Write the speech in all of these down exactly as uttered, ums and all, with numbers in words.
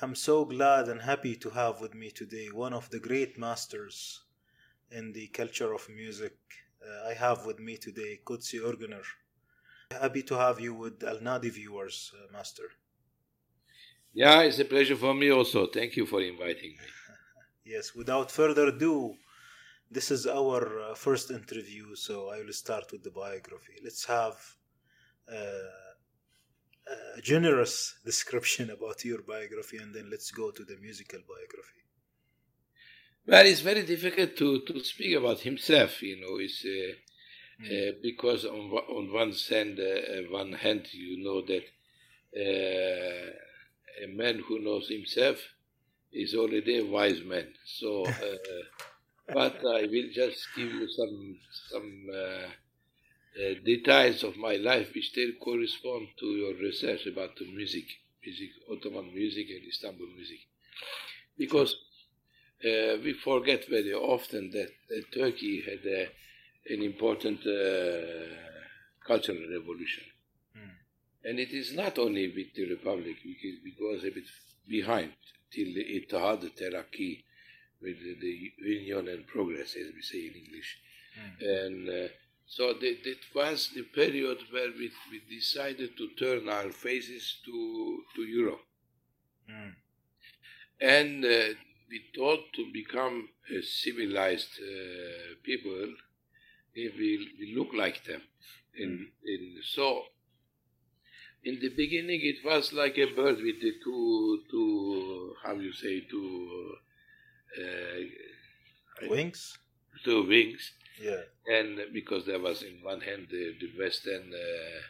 I'm so glad and happy to have with me today one of the great masters in the culture of music. Uh, I have with me today Kudsi Erguner. Happy to have you with Al-Nadi viewers, uh, Master. Yeah, it's a pleasure for me also. Thank you for inviting me. Yes, without further ado, this is our uh, first interview, so I will start with the biography. Let's have uh, a generous description about your biography, and then let's go to the musical biography. Well, it's very difficult to, to speak about himself, you know, it's... Uh, Uh, because on on one hand, uh, one hand, you know that uh, a man who knows himself is already a wise man. So, uh, but I will just give you some some uh, uh, details of my life which still correspond to your research about the music, music, Ottoman music and Istanbul music, because uh, we forget very often that, that Turkey had a an important uh, cultural revolution. Mm. And it is not only with the Republic, we was a bit behind till the İttihat Terakki, with the, the union and progress, as we say in English. Mm. And uh, so that, that was the period where we, we decided to turn our faces to, to Europe. Mm. And uh, we thought to become a civilized uh, people if we, we look like them. In, in, so, in the beginning, it was like a bird with the two, two how you say, two... Uh, wings? Two wings. Yeah. And because there was in one hand the, the Western uh,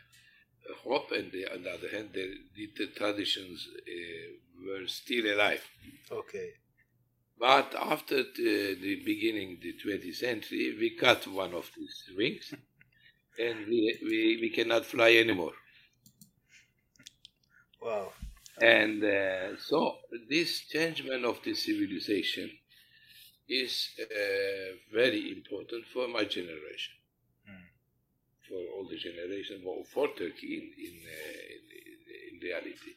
hope, and the, on the other hand, the, the traditions uh, were still alive. Okay. But after the, the beginning, the twentieth century, we cut one of these wings, and we, we, we cannot fly anymore. Wow. And uh, so this changement of the civilization is uh, very important for my generation, mm. for all the generation, well, for Turkey in, in, uh, in, in reality.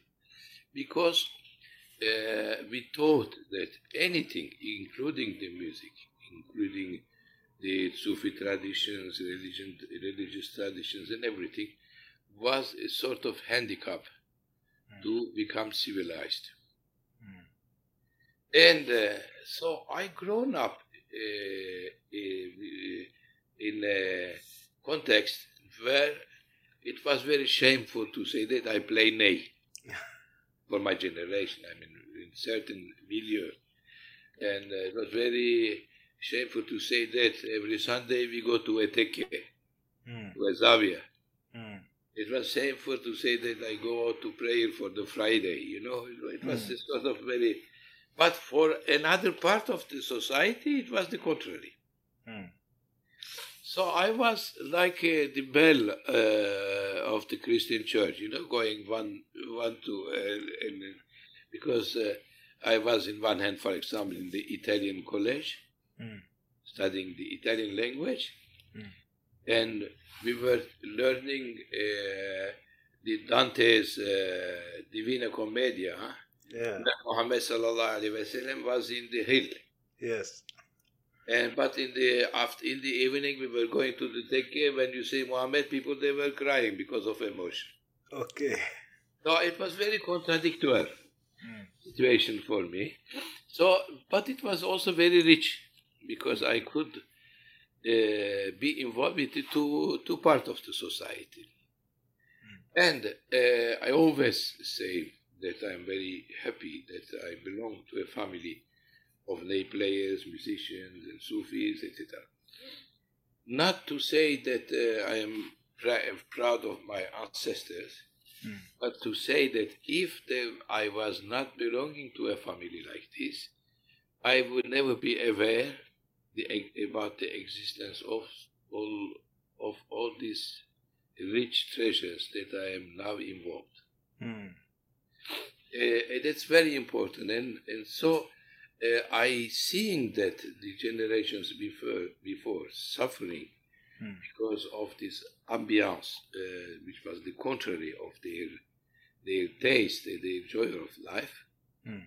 Because Uh, we thought that anything, including the music, including the Sufi traditions, religion, religious traditions, and everything, was a sort of handicap mm. to become civilized. Mm. And uh, so I grown up uh, in a context where it was very shameful to say that I play ney. For my generation, I mean, in certain milieu. And uh, it was very shameful to say that every Sunday we go to a tekke, mm. to a zavia. Mm. It was shameful to say that I go to prayer for the Friday, you know. It, it was mm. this sort of very... But for another part of the society, it was the contrary. Mm. So I was like uh, the bell uh, of the Christian Church, you know, going one, one, two, uh, and, uh, because uh, I was in one hand, for example, in the Italian college, mm. studying the Italian language, mm. and we were learning uh, the Dante's uh, Divina Commedia. Huh? Yeah. Muhammad sallallahu alaihi wa sallam was in the hill. Yes. And but in the after in the evening we were going to the tekke. When you say Muhammad, people they were crying because of emotion. Okay. So it was very contradictory mm. situation for me. So, but it was also very rich because I could uh, be involved with the two two parts of the society. Mm. And uh, I always say that I am very happy that I belong to a family of lay players, musicians, and Sufis, et cetera. Not to say that uh, I am pr- proud of my ancestors, mm. but to say that if they, I was not belonging to a family like this, I would never be aware the, about the existence of all of all these rich treasures that I am now involved. Mm. Uh, that's very important, and and so. Uh, I seeing that the generations before, before suffering mm. because of this ambiance, uh, which was the contrary of their their taste, their joy of life, Hmm.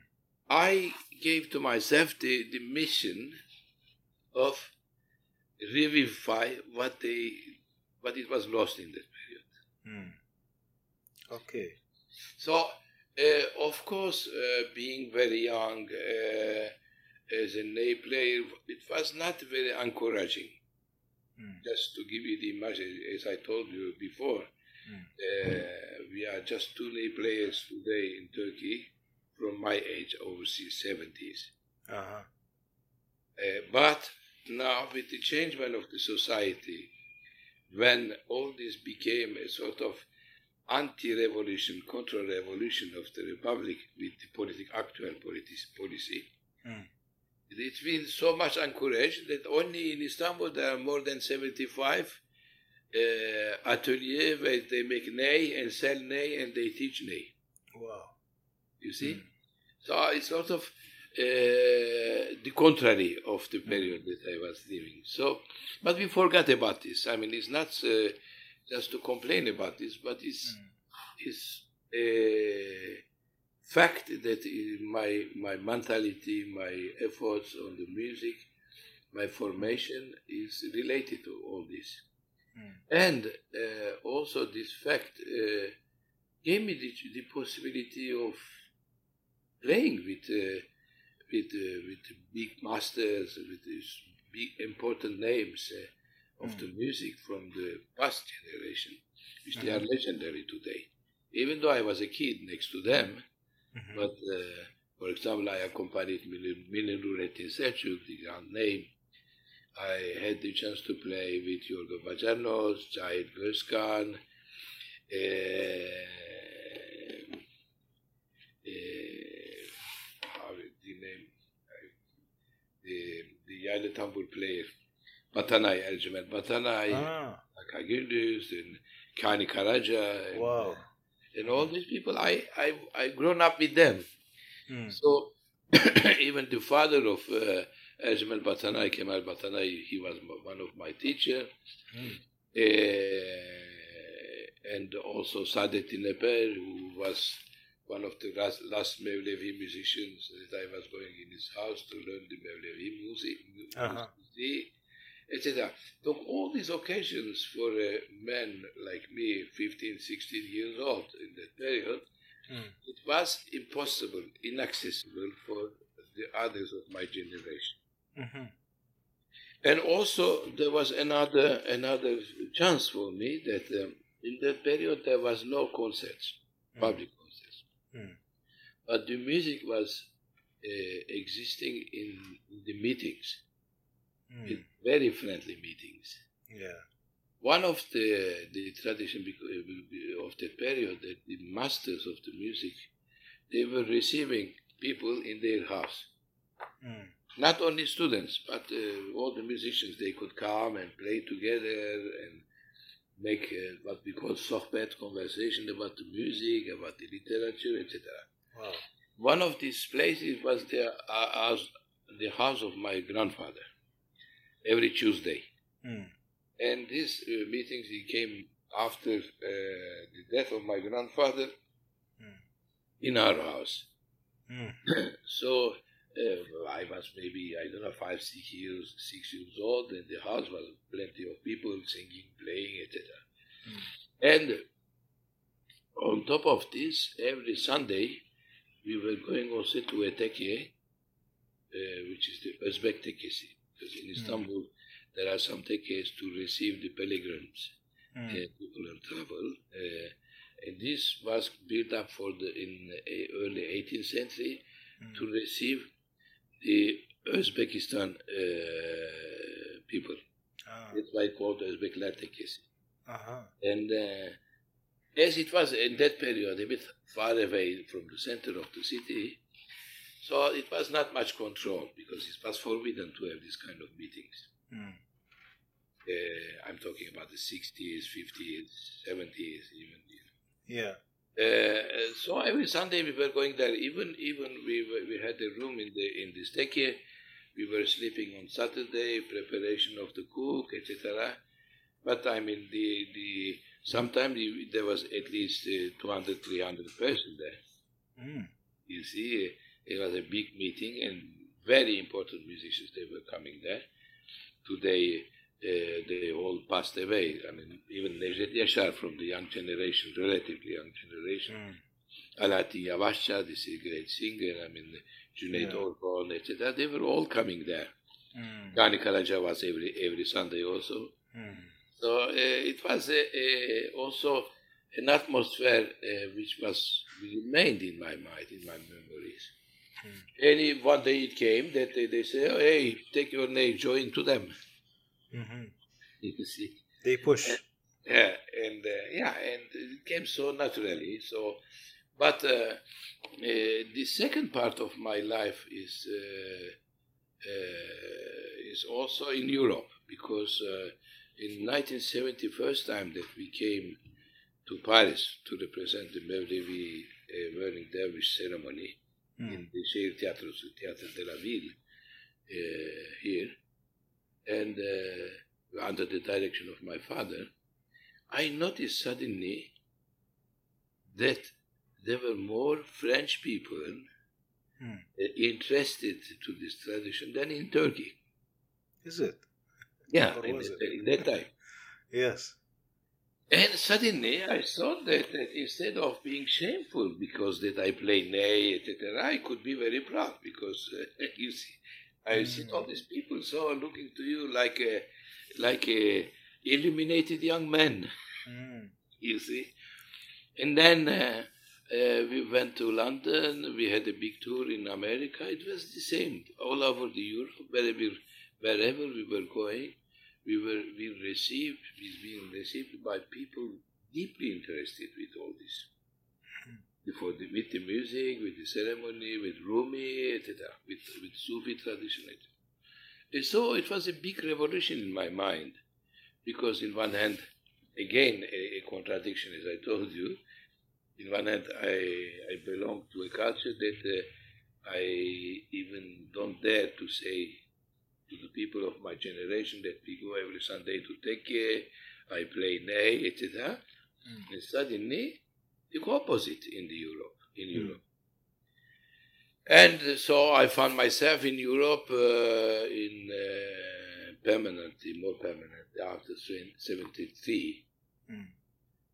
I gave to myself the, the mission of revivify what they, what it was lost in that period. Hmm. Okay. So, uh, of course, uh, being very young uh, as a lay player, it was not very encouraging. Mm. Just to give you the image, as I told you before, mm. Uh, we are just two lay players today in Turkey from my age, obviously seventies. Uh-huh. Uh, but now with the changement of the society, when all this became a sort of anti-revolution, contra-revolution of the Republic with the politic, actual politis, policy, mm. It's been so much encouraged that only in Istanbul there are more than seventy-five uh, ateliers where they make ney and sell ney and they teach ney. Wow. You see? Mm. So it's sort of uh, the contrary of the period mm. that I was living. So, but we forgot about this. I mean, it's not uh, just to complain about this, but it's, mm. it's uh, fact that my my mentality, my efforts on the music, my formation is related to all this. Mm. And uh, also this fact uh, gave me the, the possibility of playing with uh, with uh, with big masters, with these big important names uh, of mm. the music from the past generation, which mm-hmm. they are legendary today. Even though I was a kid next to them, mm-hmm. But, uh, for example, I accompanied Mine Nurettin Selçuk, the grand name. I had the chance to play with Yorgo Bacanos, Jair Berskan, uh, uh, how the name, uh, the, the Yaylı Tambur player, Batanay, Eljemel Batanay, ah. Aka Gündüz, and Kani Karaca. And, wow. Uh, And all these people, I I I grown up with them. Mm. So even the father of Eljemel uh, Batanay, Kemal Batanay, he was one of my teachers, mm. uh, and also Sadettin Heper, who was one of the last, last Mevlevi musicians that I was going in his house to learn the Mevlevi music, uh-huh. music et cetera. So all these occasions for a man like me, fifteen, sixteen years old in that period, mm. it was impossible, inaccessible for the others of my generation. Mm-hmm. And also there was another another chance for me that um, in that period there was no concerts, mm. public concerts. Mm. But the music was uh, existing in the meetings. Mm. Very friendly meetings. Yeah. One of the the tradition of the period that the masters of the music, they were receiving people in their house. Mm. Not only students, but uh, all the musicians, they could come and play together and make uh, what we call sohbet, conversation about the music, about the literature, et cetera. Wow. One of these places was the uh, the house of my grandfather. Every Tuesday. Mm. And these uh, meetings, he came after uh, the death of my grandfather mm. in our house. Mm. So uh, I was maybe, I don't know, five, six years, six years old, and the house was plenty of people singing, playing, et cetera. Mm. And on top of this, every Sunday, we were going also to a tekke, uh, which is the Uzbek Tekkesi. Because in Istanbul, mm. there are some tekkes to receive the pilgrims, mm. uh, people who travel. Uh, and this was built up for the in uh, early eighteenth century mm. to receive the Uzbekistan uh, people. Ah. That's why it's called Uzbekler tekkesi. Uh-huh. And uh, as it was in that period, a bit far away from the center of the city, so it was not much control, because it was forbidden to have this kind of meetings. Mm. Uh, I'm talking about the sixties, fifties, seventies, even. Yeah. Uh, so every Sunday we were going there. Even even we were, we had a room in the in the tekke. We were sleeping on Saturday, preparation of the cook, et cetera. But I mean, the the sometimes there was at least uh, two hundred, three hundred person there. Mm. You see. Uh, It was a big meeting and very important musicians, they were coming there. Today, uh, they all passed away. I mean, even Necdet Yaşar from the young generation, relatively young generation. Mm. Alati Yavaşça, this is a great singer. I mean, Cüneyt Orpo, et cetera. They were all coming there. Mm. Kani Karaca was every every Sunday also. Mm. So uh, it was a, a also an atmosphere uh, which was remained in my mind, in my memories. Mm. And it, one day it came that they, they say, oh, "Hey, take your name, join to them." Mm-hmm. You see, they push. And, yeah, and uh, yeah, and it came so naturally. So, but uh, uh, the second part of my life is uh, uh, is also in Europe because uh, in nineteen seventy, first time that we came to Paris to represent the Mevlevi uh, Burning Dervish ceremony. Mm. In the Jair Theatre, Théâtre de la Ville, uh, here, and uh, under the direction of my father, I noticed suddenly that there were more French people mm. uh, interested to this tradition than in Turkey. Is it? Yeah, in, was the, it? in that time. Yes. And suddenly I thought that, that instead of being shameful because that I play ney, et cetera, I could be very proud because uh, you see, I mm. see all these people so looking to you like a, like a illuminated young man, mm. you see. And then uh, uh, we went to London. We had a big tour in America. It was the same all over the Europe, wherever wherever we were going. We were being received, being received by people deeply interested with all this, for the, with the music, with the ceremony, with Rumi, et cetera, with, with Sufi tradition. And so it was a big revolution in my mind, because in one hand, again, a, a contradiction, as I told you, in one hand, I, I belong to a culture that uh, I even don't dare to say to the people of my generation that we go every Sunday to Tekke, I play ney, et cetera. Mm. And suddenly, the opposite in the Europe, in mm. Europe. And so I found myself in Europe uh, in uh, permanently, more permanently after seventy-three. Mm.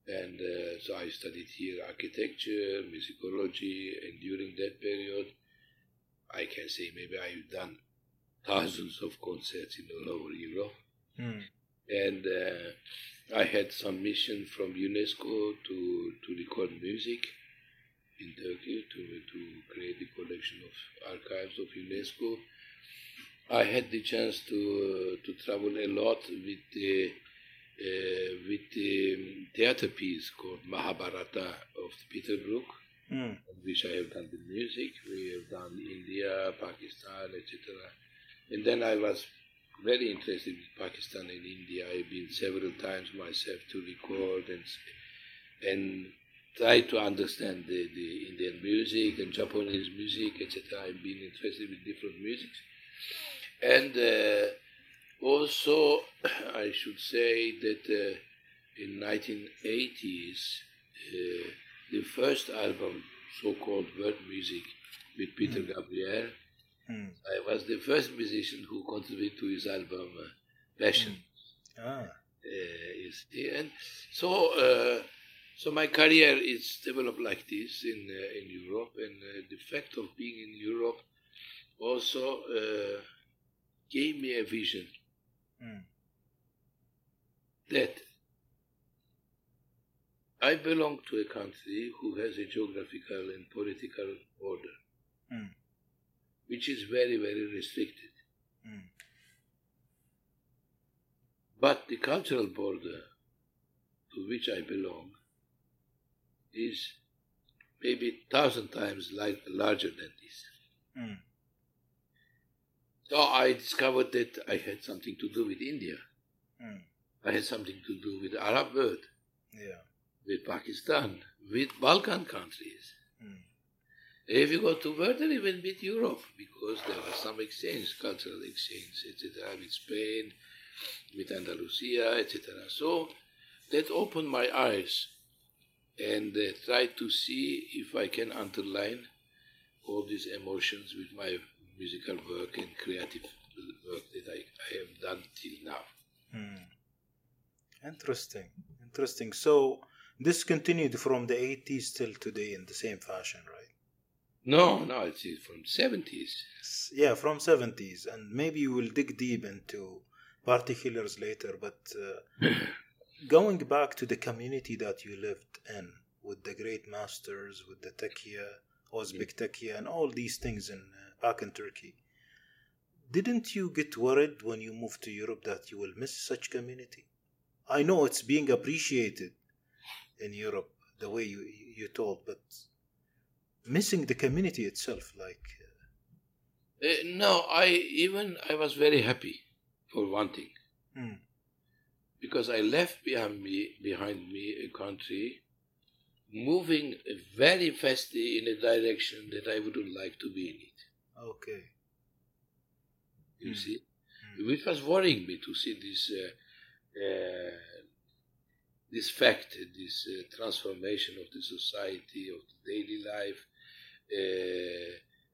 And uh, so I studied here architecture, musicology, and during that period, I can say maybe I've done thousands of concerts in all over Europe. Mm. And uh, I had some mission from UNESCO to, to record music in Turkey, to, to create the collection of archives of UNESCO. I had the chance to uh, to travel a lot with the, uh, with the theater piece called Mahabharata of Peter Brook. Mm. Which I have done the music. We have done India, Pakistan, et cetera. And then I was very interested in Pakistan and India. I've been several times myself to record and and try to understand the, the Indian music and Japanese music, et cetera. I've been interested in different musics. And uh, also, I should say that uh, in nineteen eighties, uh, the first album, so-called world music, with Peter Gabriel, Mm. I was the first musician who contributed to his album uh, Passion. Mm. Ah. Uh, is the end. So, uh, so my career is developed like this in uh, in Europe, and uh, the fact of being in Europe also uh, gave me a vision mm. that I belong to a country who has a geographical and political order. Mm. Which is very, very restricted. Mm. But the cultural border to which I belong is maybe a thousand times like, larger than this. Mm. So I discovered that I had something to do with India. Mm. I had something to do with the Arab world, yeah. with Pakistan, with Balkan countries. Mm. If you go to further, even with Europe, because there was some exchange, cultural exchange, et cetera, with Spain, with Andalusia, et cetera. So that opened my eyes and uh, tried to see if I can underline all these emotions with my musical work and creative work that I, I have done till now. Hmm. Interesting, interesting. So this continued from the eighties till today in the same fashion, right? No, no, it's from seventies. Yeah, from seventies, and maybe you will dig deep into particulars later. But uh, going back to the community that you lived in, with the great masters, with the Tekkiyeh, Uzbek Tekkiyeh, and all these things in uh, back in Turkey, didn't you get worried when you moved to Europe that you will miss such community? I know it's being appreciated in Europe the way you you told, but missing the community itself, like uh... Uh, no, I even I was very happy for one thing, mm. because I left behind me behind me a country moving very fastly in a direction that I wouldn't like to be in it. Okay, you mm. see, mm. it was worrying me to see this uh, uh, this fact, this uh, transformation of the society, of the daily life. Uh,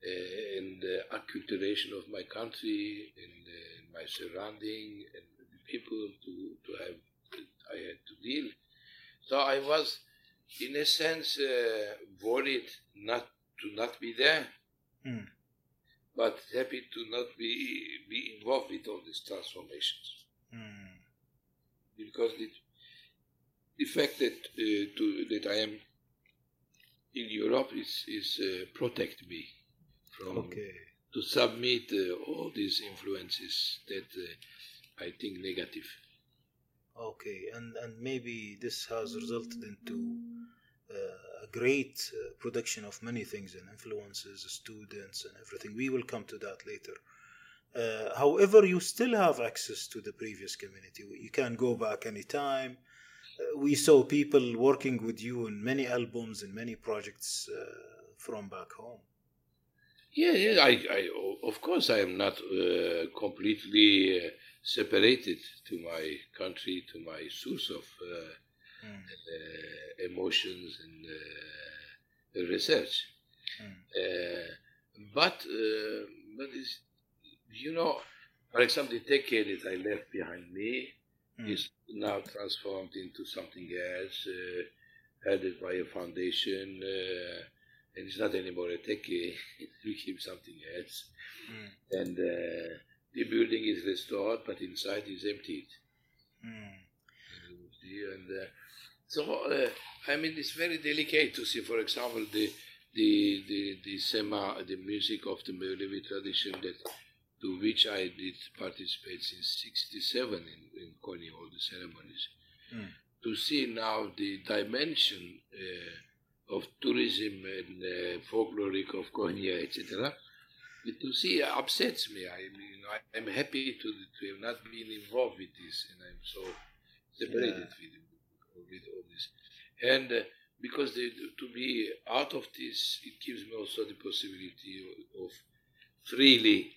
uh, and the uh, acculturation of my country and uh, my surrounding and the people to, to have I had to deal. So I was, in a sense, uh, worried not to not be there, mm. but happy to not be be involved with all these transformations, mm. because the, the fact that uh, to, that I am. In Europe, is is uh, protect me from okay. to submit uh, all these influences that uh, I think negative. Okay, and and maybe this has resulted into uh, a great uh, production of many things and influences, students and everything. We will come to that later. Uh, however, you still have access to the previous community. You can go back anytime. We saw people working with you in many albums and many projects uh, from back home. Yeah, yeah. I, I, of course, I am not uh, completely uh, separated to my country, to my source of uh, mm. uh, emotions and uh, research. Mm. Uh, but, uh, but it's, you know, for example, the Tekkiyeh that I left behind me. Mm. is now transformed into something else, uh, headed by a foundation, uh, and it's not anymore a Tekkiyeh, it became something else. Mm. And uh, the building is restored, but inside is emptied. Mm. And uh, so, uh, I mean, it's very delicate to see, for example, the the the, the sema, the music of the Mevlevi tradition that. To which I did participate since sixty-seven in, in Konya, all the ceremonies. Mm. To see now the dimension uh, of tourism and uh, folkloric of Konya, et cetera. To see uh, upsets me. I mean, I, I'm happy to, to have not been involved with this, and I'm so separated yeah. with, with all this. And uh, because they, to be out of this, it gives me also the possibility of, of freely.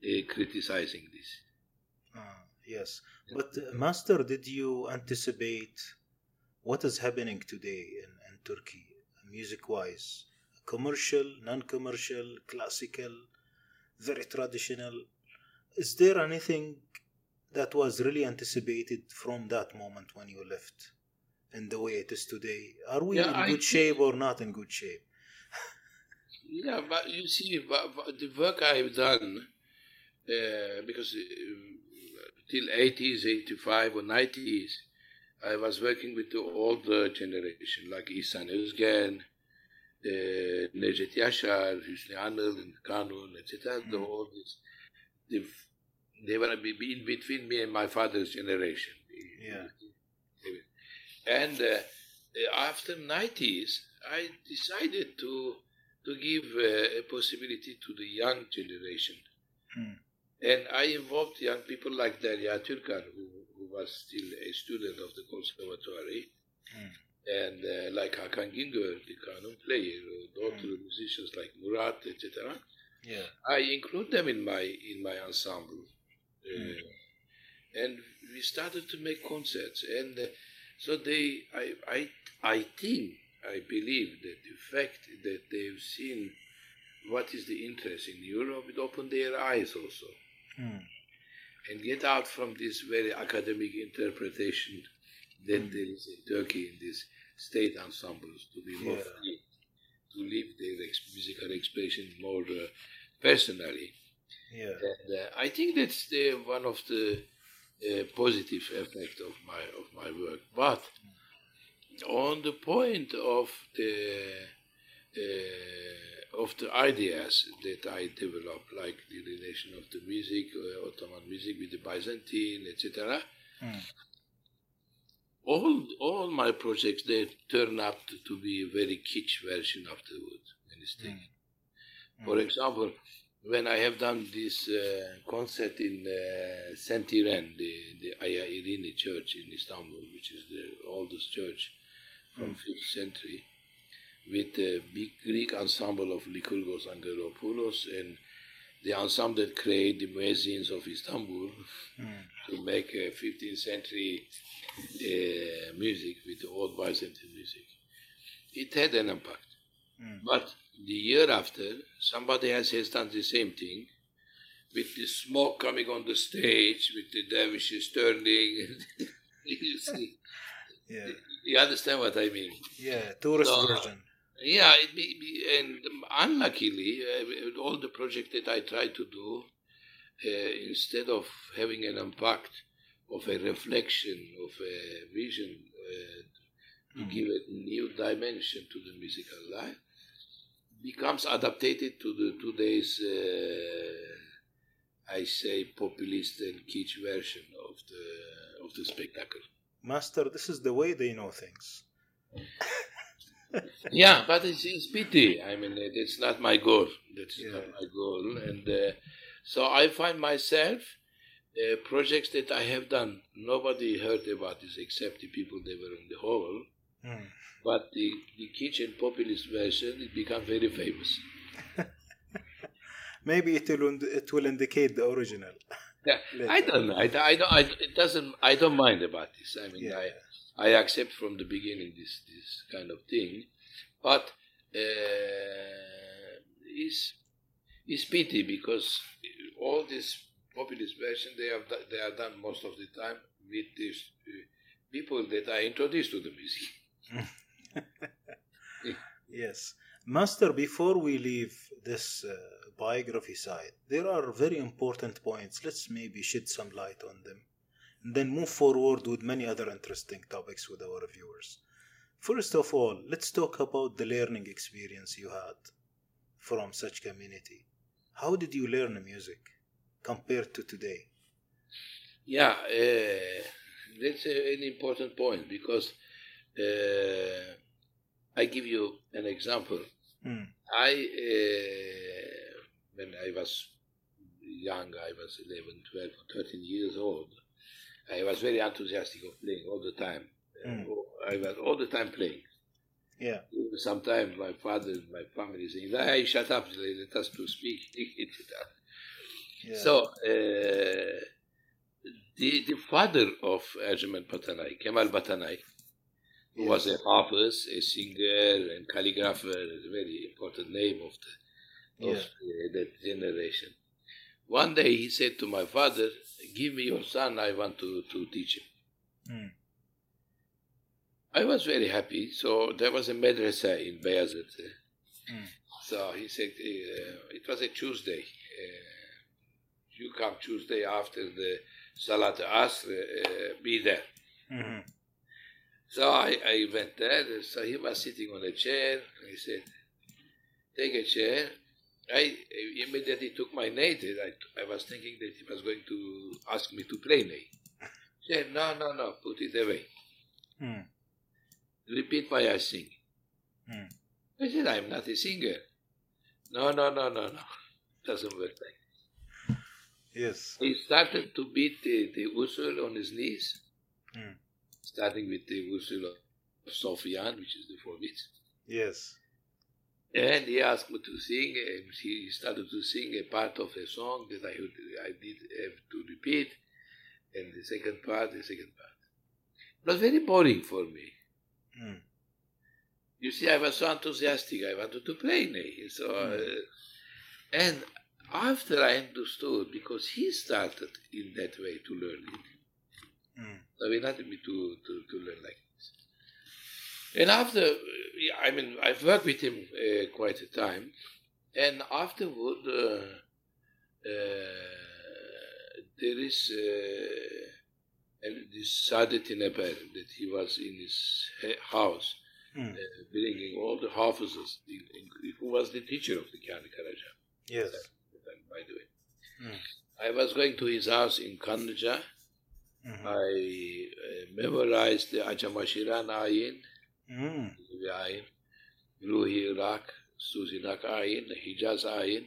Uh, criticizing this. Ah, yes, but uh, Master, did you anticipate what is happening today in, in Turkey, music-wise? Commercial, non-commercial, classical, very traditional. Is there anything that was really anticipated from that moment when you left and the way it is today? Are we yeah, in I good think... shape or not in good shape? Yeah, but you see, but, but the work I've done Uh, because uh, till eighties, eighty-five or nineties, I was working with the older generation, like İhsan Özgen, uh, Necdet Yaşar, Hüsnü Anıl, and Kanun, et cetera. Mm. The, all this, the, they were in between me and my father's generation. Yeah. And uh, after nineties, I decided to to give uh, a possibility to the young generation. Mm. And I involved young people like Derya Türkan, who, who was still a student of the conservatory, mm. and uh, like Hakan Güngör, the kanun player, or daughter mm. musicians like Murat, et cetera. Yeah. I include them in my in my ensemble, mm. uh, and we started to make concerts. And uh, so they, I, I, I think, I believe that the fact that they've seen what is the interest in Europe, it opened their eyes also. Mm. And get out from this very academic interpretation that mm. there is in Turkey, in these state ensembles, to be more yeah. free, to live their ex- musical expression more uh, personally. Yeah. And, uh, I think that's the, one of the uh, positive effects of my of my work. But on the point of the uh, of the ideas that I developed, like the relation of the music, uh, Ottoman music with the Byzantine, et cetera. Mm. All all my projects, they turn up to, to be a very kitsch version of the wood when it's taken. Mm. Mm. For example, when I have done this uh, concert in uh, Saint Iren, the, the Aya Irini church in Istanbul, which is the oldest church from mm. fifth century, with a big Greek ensemble of Lykurgos Angelopoulos and the ensemble that created the muezzins of Istanbul mm. to make uh, fifteenth century uh, music with the old Byzantine music. It had an impact. Mm. But the year after, somebody else has done the same thing, with the smoke coming on the stage, with the dervishes turning. You see, yeah. You understand what I mean? Yeah, tourist so, version. Yeah, it be, be, and unluckily, uh, all the projects that I try to do, uh, instead of having an impact of a reflection, of a vision, uh, to mm-hmm. give a new dimension to the musical life, becomes adapted to the today's, uh, I say, populist and kitsch version of the of the spectacle. Master, this is the way they know things. Yeah, but it's, it's pity. I mean, that's not my goal. That's yeah. not my goal. And uh, so I find myself uh, projects that I have done. Nobody heard about this except the people that were in the hall. Mm. But the, the kitchen populist version, it becomes very famous. Maybe it will it will indicate the original. Yeah, I don't know. I, I don't. I, it doesn't. I don't mind about this. I mean, yeah. I I accept from the beginning this this kind of thing, but uh, it's it's pity because all this populist version they have they are done most of the time with this. Uh, people that I introduced to the music. Yes. Master, before we leave this uh, biography side, there are very important points. Let's maybe shed some light on them and then move forward with many other interesting topics with our viewers. First of all, let's talk about the learning experience you had from such community. How did you learn music compared to today? Yeah, uh... that's a, an important point because uh, I give you an example. Mm. I, uh, when I was young, I was eleven, twelve, thirteen years old. I was very enthusiastic of playing all the time. Mm. I was all the time playing. Yeah. Sometimes my father and my family saying, "Hey, shut up! Let us to speak." Yeah. So. Uh, The, the father of Eljemel Batanay, Kemal Batanay, who yes. was a harpist, a singer, and calligrapher, a very important name of, the, of yeah. the, that generation. One day he said to my father, "Give me your son, I want to, to teach him." Mm. I was very happy, so there was a madrasa in Bayazet. Mm. So he said, uh, it was a Tuesday. Uh, you come Tuesday after the Salat Asr, uh, be there. Mm-hmm. So I, I went there. So he was sitting on a chair. He said, "Take a chair." I immediately took my native. I, I was thinking that he was going to ask me to play native. He said, "No, no, no, put it away. Mm. Repeat why I sing." Mm. I said, "I'm not a singer." "No, no, no, no, no. Doesn't work like that." Yes. He started to beat the, the usul on his knees, mm. starting with the usul of Sofyan, which is the four beats. Yes. And he asked me to sing, and he started to sing a part of a song that I, I did have to repeat, and the second part, the second part. It was very boring for me. Mm. You see, I was so enthusiastic, I wanted to play. So... Mm. Uh, And after I understood, because he started in that way to learn it. Mm. I mean, not me to, to, to learn like this. And after, I mean, I've worked with him uh, quite a time. And afterward, uh, uh, there is uh, this Sadettin Heper that he was in his house, mm. uh, bringing all the officers, who was the teacher of the Kani Karaca. Yes. By the way. Mm. I was going to his house in Kandaja. Mm-hmm. I uh, memorized the Achamashiran ayin, mm. the ayin, Ruhi Rak, Suzinak ayin, Hijaz ayin,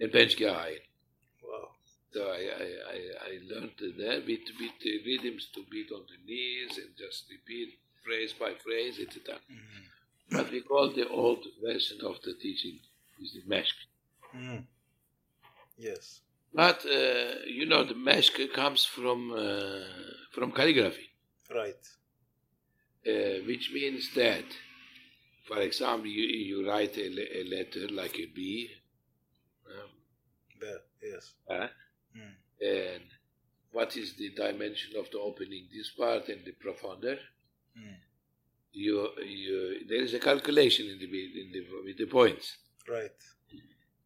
and Benchka ayin. Wow. So I, I, I, I learned there with, with the rhythms to beat on the knees and just repeat phrase by phrase at a time. Mm-hmm. But we call the old version of the teaching is the meshk. Mm. Yes. But, uh, you know, the meshk comes from uh, from calligraphy. Right. Uh, which means that, for example, you, you write a, le- a letter like a B. Um, yeah, yes. Uh, mm. And what is the dimension of the opening, this part and the profounder? Mm. You, you, there is a calculation in the, in the, with the points. Right.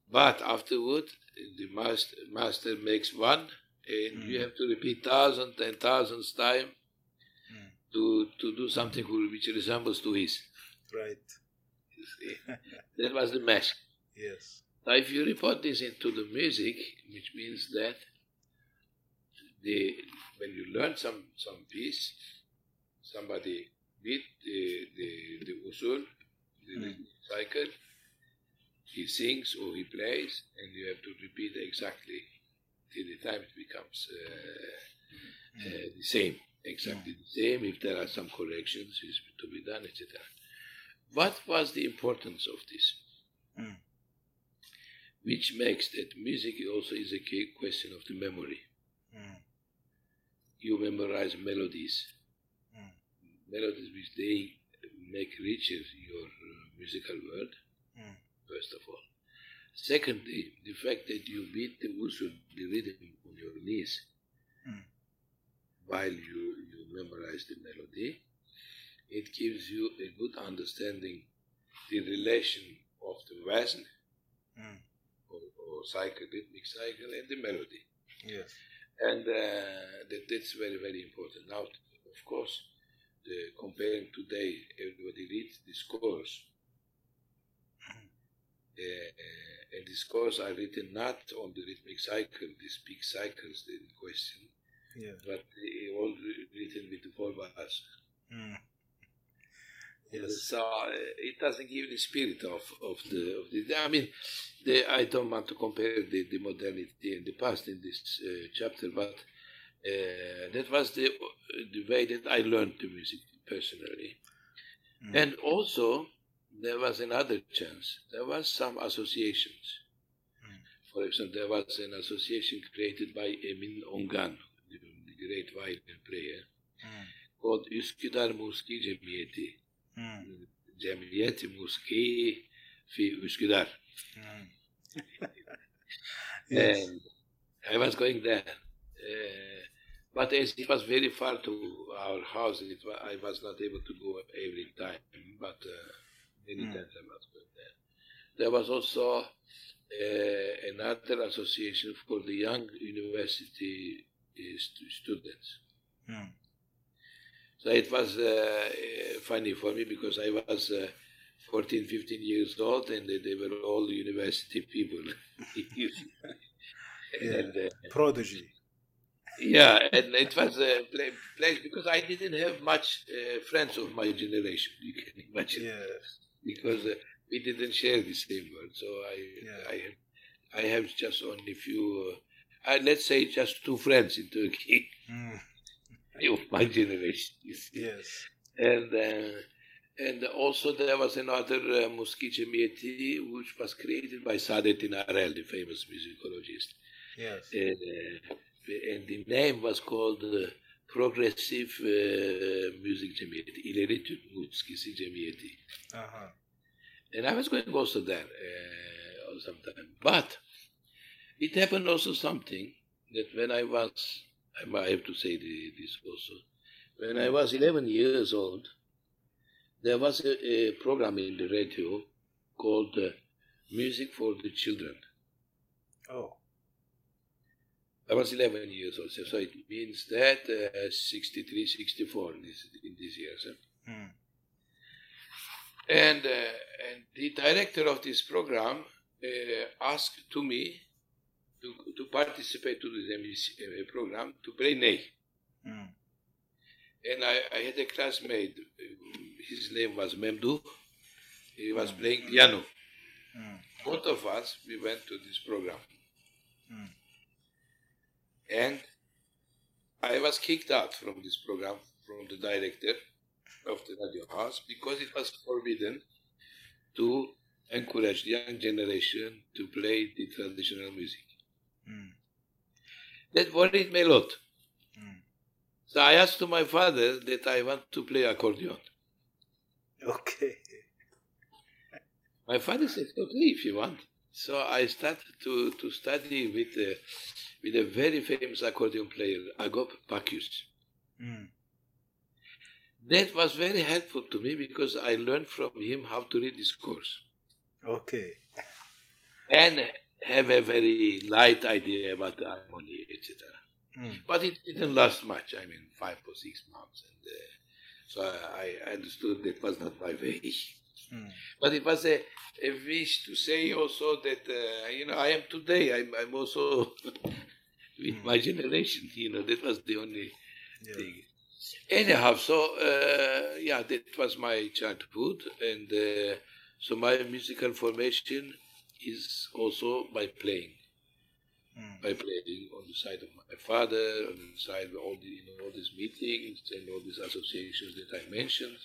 But afterward, the master, master makes one, and mm. you have to repeat thousands and thousands times mm. to, to do something which resembles to his. Right. You see? That was the meshk. Yes. Now, if you report this into the music, which means that the when you learn some, some piece, somebody beat the, the, the usul, the mm. cycle, he sings or he plays, and you have to repeat exactly till the time it becomes uh, mm. uh, the same, exactly mm. the same. If there are some corrections is to be done, et cetera. What was the importance of this? Mm. Which makes that music also is a key question of the memory. Mm. You memorize melodies, mm. melodies which they make richer your musical world. Mm. First of all. Secondly, the fact that you beat the usul, the rhythm on your knees mm. while you, you memorize the melody, it gives you a good understanding the relation of the wazn mm. or, or cycle, rhythmic cycle, and the melody. Yes. And uh, that, that's very, very important. Now, of course, the, comparing today, everybody reads the scores. Uh, uh, and these scores are written not on the rhythmic cycle, these big cycles in question, yeah. but uh, all written with the four bars. Mm. Yes. So uh, it doesn't give the spirit of, of the of the. I mean, the, I don't want to compare the, the modernity and the past in this uh, chapter, but uh, that was the the way that I learned the music personally, mm. and also. There was another chance. There was some associations. Mm. For example, there was an association created by Emin Ongan, the, the great violin player, mm. called Üsküdar Musiki Cemiyeti. Mm. Cemiyeti Musiki fi Üsküdar. Mm. Yes. And I was going there. Uh, but as it was very far to our house, it, I was not able to go every time. But... Uh, Many mm. times I was going there. There was also uh, another association for the young university uh, st- students. Mm. So it was uh, funny for me because I was uh, fourteen, fifteen years old and they, they were all university people. and, uh, Prodigy. Yeah, and it was a place play, because I didn't have much uh, friends of my generation, you can imagine. Yeah. Because uh, we didn't share the same world, so I, yeah. I, have, I have just only few, uh, I, let's say just two friends in Turkey mm. of my generation. Yes. And uh, and also there was another uh, Musiki Cemiyeti which was created by Sadettin Arel, the famous musicologist. Yes. And, uh, and the name was called uh, Progressive uh, Music Cemiyeti, İleri Türk Musikisi Cemiyeti. Uh-huh. And I was going also there, uh, for some time. But it happened also something that when I was, I have to say this also, when I was eleven years old, there was a, a program in the radio called uh, Music for the Children. Oh. I was eleven years old, so it means that uh, sixty-three, sixty-four in this, in these years. Huh? Mm. And, uh, and the director of this program uh, asked to me to, to participate to this program, to play Ney. Mm. And I, I had a classmate, his name was Memdu, he was mm. playing piano. Mm. Both of us, we went to this program. Mm. And I was kicked out from this program, from the director of the radio house, because it was forbidden to encourage the young generation to play the traditional music. Mm. That worried me a lot. Mm. So I asked to my father that I want to play accordion. Okay. My father said, okay, if you want. So I started to, to study with a, with a very famous accordion player, Agop Pakius. Mm. That was very helpful to me because I learned from him how to read discourse. Okay. And have a very light idea about the harmony, et cetera. Mm. But it didn't last much, I mean, five or six months. And, uh, so I, I understood that was not my way. Mm. But it was a, a wish to say also that, uh, you know, I am today, I'm, I'm also with my generation, you know, that was the only yeah. thing. Anyhow, so, uh, yeah, that was my childhood, and uh, so my musical formation is also by playing. Mm. By playing on the side of my father, on the side of all, the, you know, all these meetings and all these associations that I mentioned,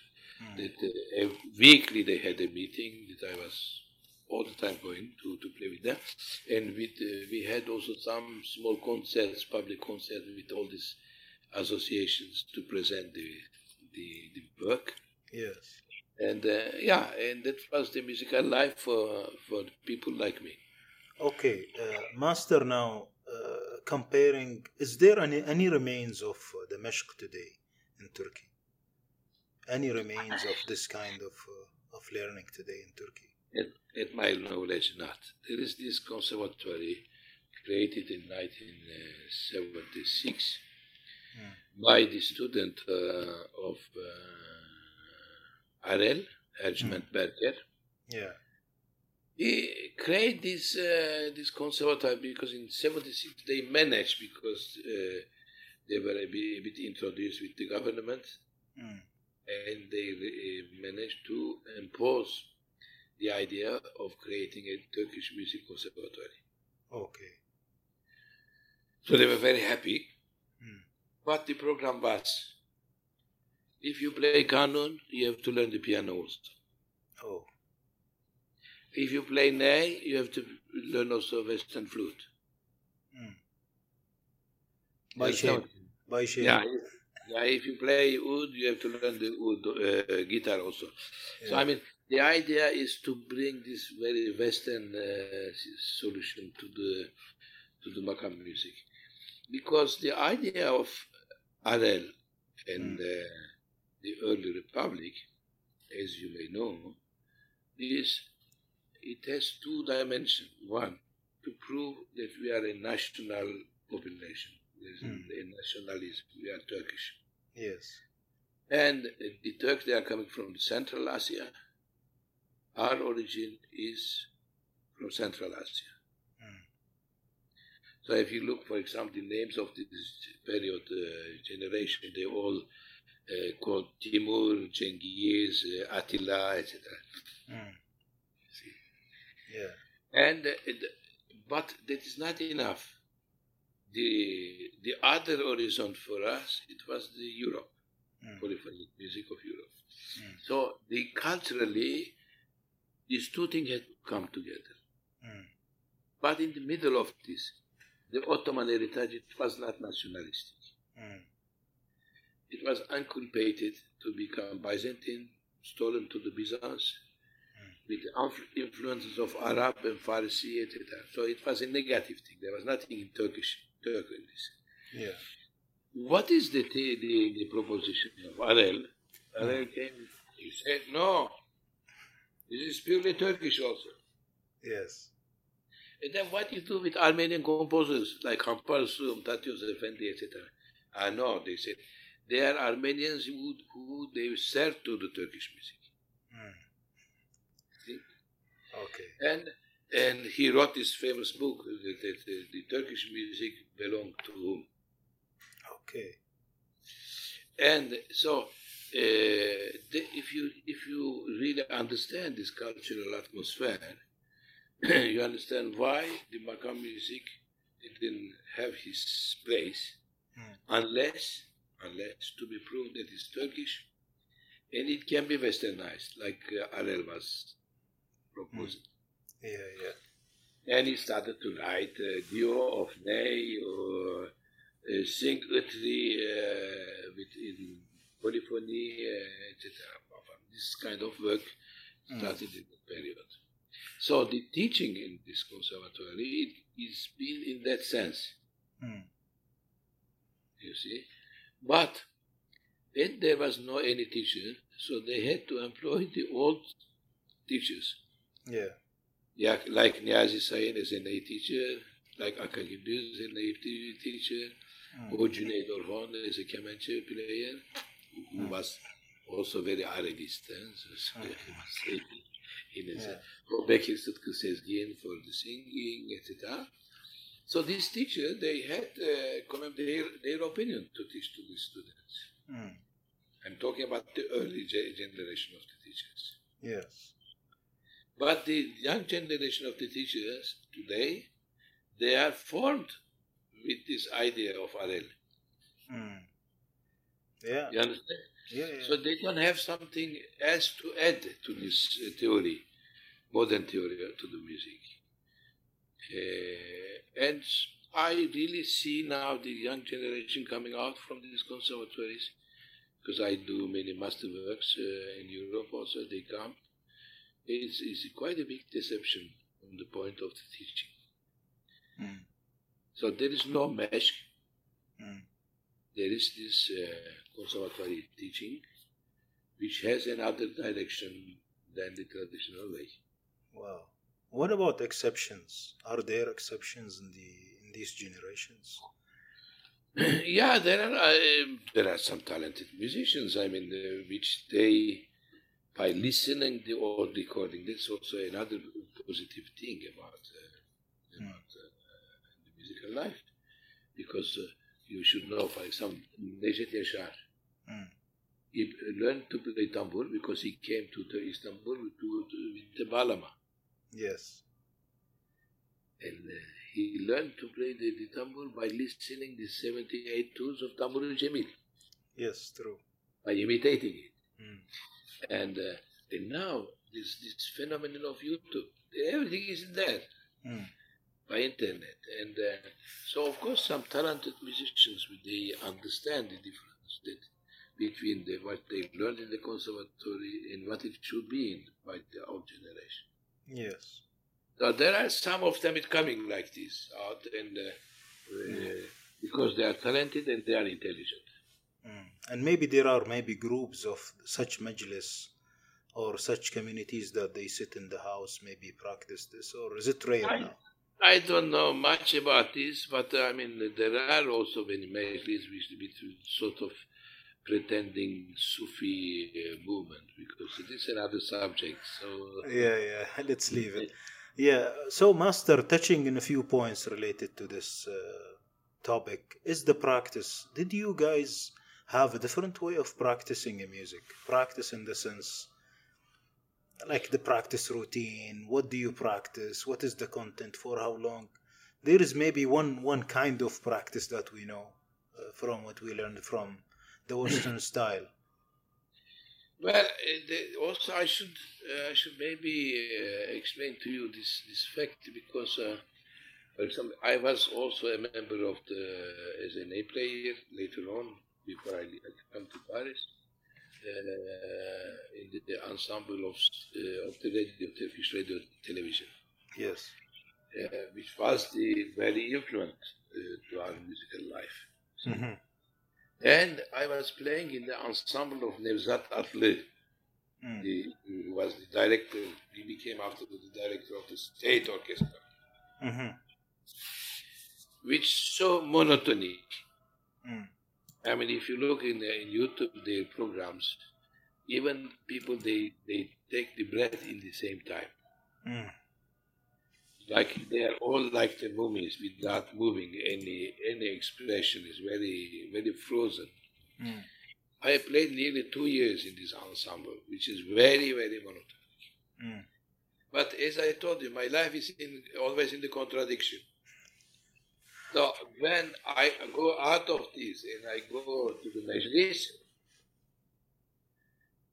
mm. that uh, weekly they had a meeting that I was all the time going to, to play with them. And with, uh, we had also some small concerts, public concerts with all these associations to present the the, the work. Yes. And uh, yeah, and that was the musical life for for people like me. Okay, uh, Master. Now uh, comparing, is there any any remains of the Meshq today in Turkey? Any remains of this kind of uh, of learning today in Turkey? At, at my knowledge, not. There is this conservatory created in nineteen seventy-six. Mm. By the student uh, of uh, Arel, Ercüment mm. Berger. Yeah. He created this, uh, this conservatory because in seventy-six they managed, because uh, they were a bit, a bit introduced with the government, mm. and they uh, managed to impose the idea of creating a Turkish music conservatory. Okay. So they were very happy. Mm. But the program was, if you play kanun, you have to learn the piano also. Oh. If you play ney, you have to learn also Western flute. Mm. By shape. By shape. Yeah, yeah, if you play oud, you have to learn the oud uh, guitar also. Yeah. So, I mean, the idea is to bring this very Western uh, solution to the, to the makam music. Because the idea of Arel and mm. uh, the early republic, as you may know, is it has two dimensions. One, to prove that we are a national population. There is mm. a nationalism. We are Turkish. Yes. And the Turks, they are coming from Central Asia. Our origin is from Central Asia. So if you look, for example, the names of this period uh, generation, they all uh, called Timur, Cengiz, uh, Attila, et cetera. Mm. See? Yeah. And uh, but that is not enough. The the other horizon for us, it was the Europe, mm. polyphonic music of Europe. Mm. So the culturally, these two things had to come together. Mm. But in the middle of this, the Ottoman heritage, it was not nationalistic. Mm. It was inculpated to become Byzantine, stolen to the Byzance, mm. with influences of Arab and Farsi, et cetera. So it was a negative thing. There was nothing in Turkish. Turkish. Yeah. What is the, the, the proposition of Arel? Arel came, he said, no, this is purely Turkish also. Yes. And then what you do with Armenian composers like Hamparsum, Tatios Efendi, et cetera? I know, they said, they are Armenians who, who they serve to the Turkish music. Mm. See? Okay. And and he wrote this famous book, that the, the, the Turkish music belonged to whom? Okay. And so, uh, the, if you if you really understand this cultural atmosphere, you understand why the Makam music didn't have his place, mm. unless unless to be proved that it's Turkish, and it can be westernized, like uh, Arel was proposing. Mm. Yeah, yeah. And he started to write uh, Dio of Ney or. Uh, sing utterly uh, within polyphony, uh, et cetera. This kind of work started mm. in that period. So the teaching in this conservatory is been in that sense. Mm. You see? But then there was no any teacher, so they had to employ the old teachers. Yeah. Yeah, like Niyazi Sahin as a lay teacher, like Aka Gündüz as a lay teacher, Mm. or Cüneyt Orpo is a kemençe player who mm. was also very Arabist, so mm. he was saying, in a sense, or Bekir Sıtkı Sezgin for the singing, et cetera. So these teachers, they had uh, their, their opinion to teach to the students. Mm. I'm talking about the early generation of the teachers. Yes. But the young generation of the teachers today, they are formed with this idea of Arel. Mm. Yeah. You understand? Yeah, yeah. So they don't have something else to add to this uh, theory, modern theory to the music. Uh, and I really see now the young generation coming out from these conservatories, because I do many masterworks uh, in Europe also, they come. It's, it's quite a big deception from the point of the teaching. Mm. So there is no mesh. Mm. There is this uh, conservatory teaching, which has another direction than the traditional way. Wow. What about exceptions? Are there exceptions in the in these generations? Yeah, there are. Uh, there are some talented musicians. I mean, uh, which they by listening the old recording. That's also another positive thing about uh, mm. about. Uh, musical life, because uh, you should know, for example, Necdet Yaşar, mm. he learned to play tambour because he came to the Istanbul to, to, with the balama. Yes. And uh, he learned to play the, the tambour by listening the seventy-eight tunes of Tambur-i Cemil. Yes, true. By imitating it. Mm. And, uh, and now, this, this phenomenon of YouTube, everything is there. Mm. By internet, and uh, so of course some talented musicians, they understand the difference that between the, what they learned in the conservatory and what it should be in by the old generation. Yes. So there are some of them it coming like this out, and uh, mm. uh, because they are talented and they are intelligent. Mm. And maybe there are maybe groups of such majlis or such communities that they sit in the house, maybe practice this, or is it rare I, now? I don't know much about this, but uh, I mean, there are also many majlis which, which sort of pretending Sufi uh, movement, because it is another subject, so... Yeah, yeah, let's leave it. Yeah, so Master, touching on a few points related to this uh, topic, is the practice. Did you guys have a different way of practicing music? Practice in the sense... like the practice routine, what do you practice, what is the content, for how long? There is maybe one, one kind of practice that we know uh, from what we learned from the Western style. Well, also I should uh, I should maybe uh, explain to you this, this fact, because uh, for example, I was also a member of the, as an A player later on, before I, I come to Paris. uh, in the, the ensemble of uh, of the radio, Turkish radio television. Yes, uh, which was the very influent uh, to our musical life. Mm-hmm. And I was playing in the ensemble of Nevzat Atlı, mm. the, who was the director. He became after the director of the state orchestra, mm-hmm. which is so monotonic. Mm. I mean, if you look in, the, in YouTube, their programs, even people, they, they take the breath in the same time. Mm. Like they are all like the mummies, without moving any any expression. Is very very frozen. Mm. I played nearly two years in this ensemble, which is very very monotonic. Mm. But as I told you, my life is in, always in the contradiction. So when I go out of this and I go to the Majlis,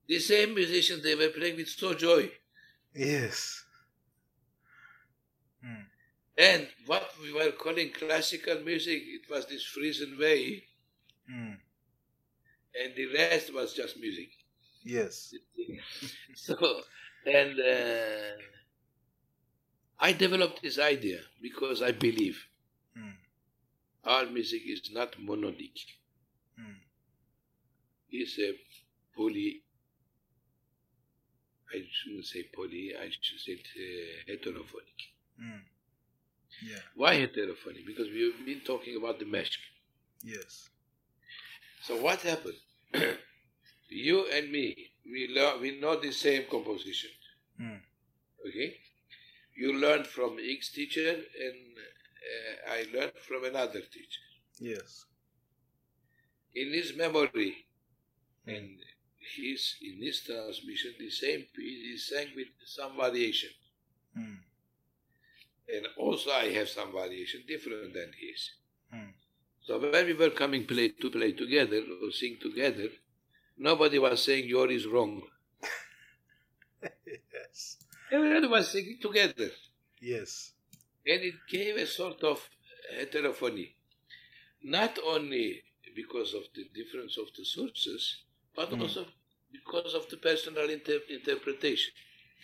the same musicians they were playing with so joy. Yes. Mm. And what we were calling classical music, it was this Frisian way, mm. and the rest was just music. Yes. So, and uh, I developed this idea because I believe mm. our music is not monodic. Mm. It's a poly. I shouldn't say poly. I should say uh, heterophonic. Mm. Yeah. Why heterophonic? Because we've been talking about the meshk. Yes. So what happened? You and me, we learn, we know the same composition. Mm. Okay. You learned from X teacher, and uh, I learned from another teacher. Yes. In his memory, mm. and his in his transmission, the same piece is sang with some variation. Mm. And also I have some variation different than his. Mm. So when we were coming play to play together or sing together, nobody was saying yours is wrong. Yes. Everybody was singing together. Yes. And it gave a sort of heterophony. Not only because of the difference of the sources, but mm. also because of the personal inter- interpretation.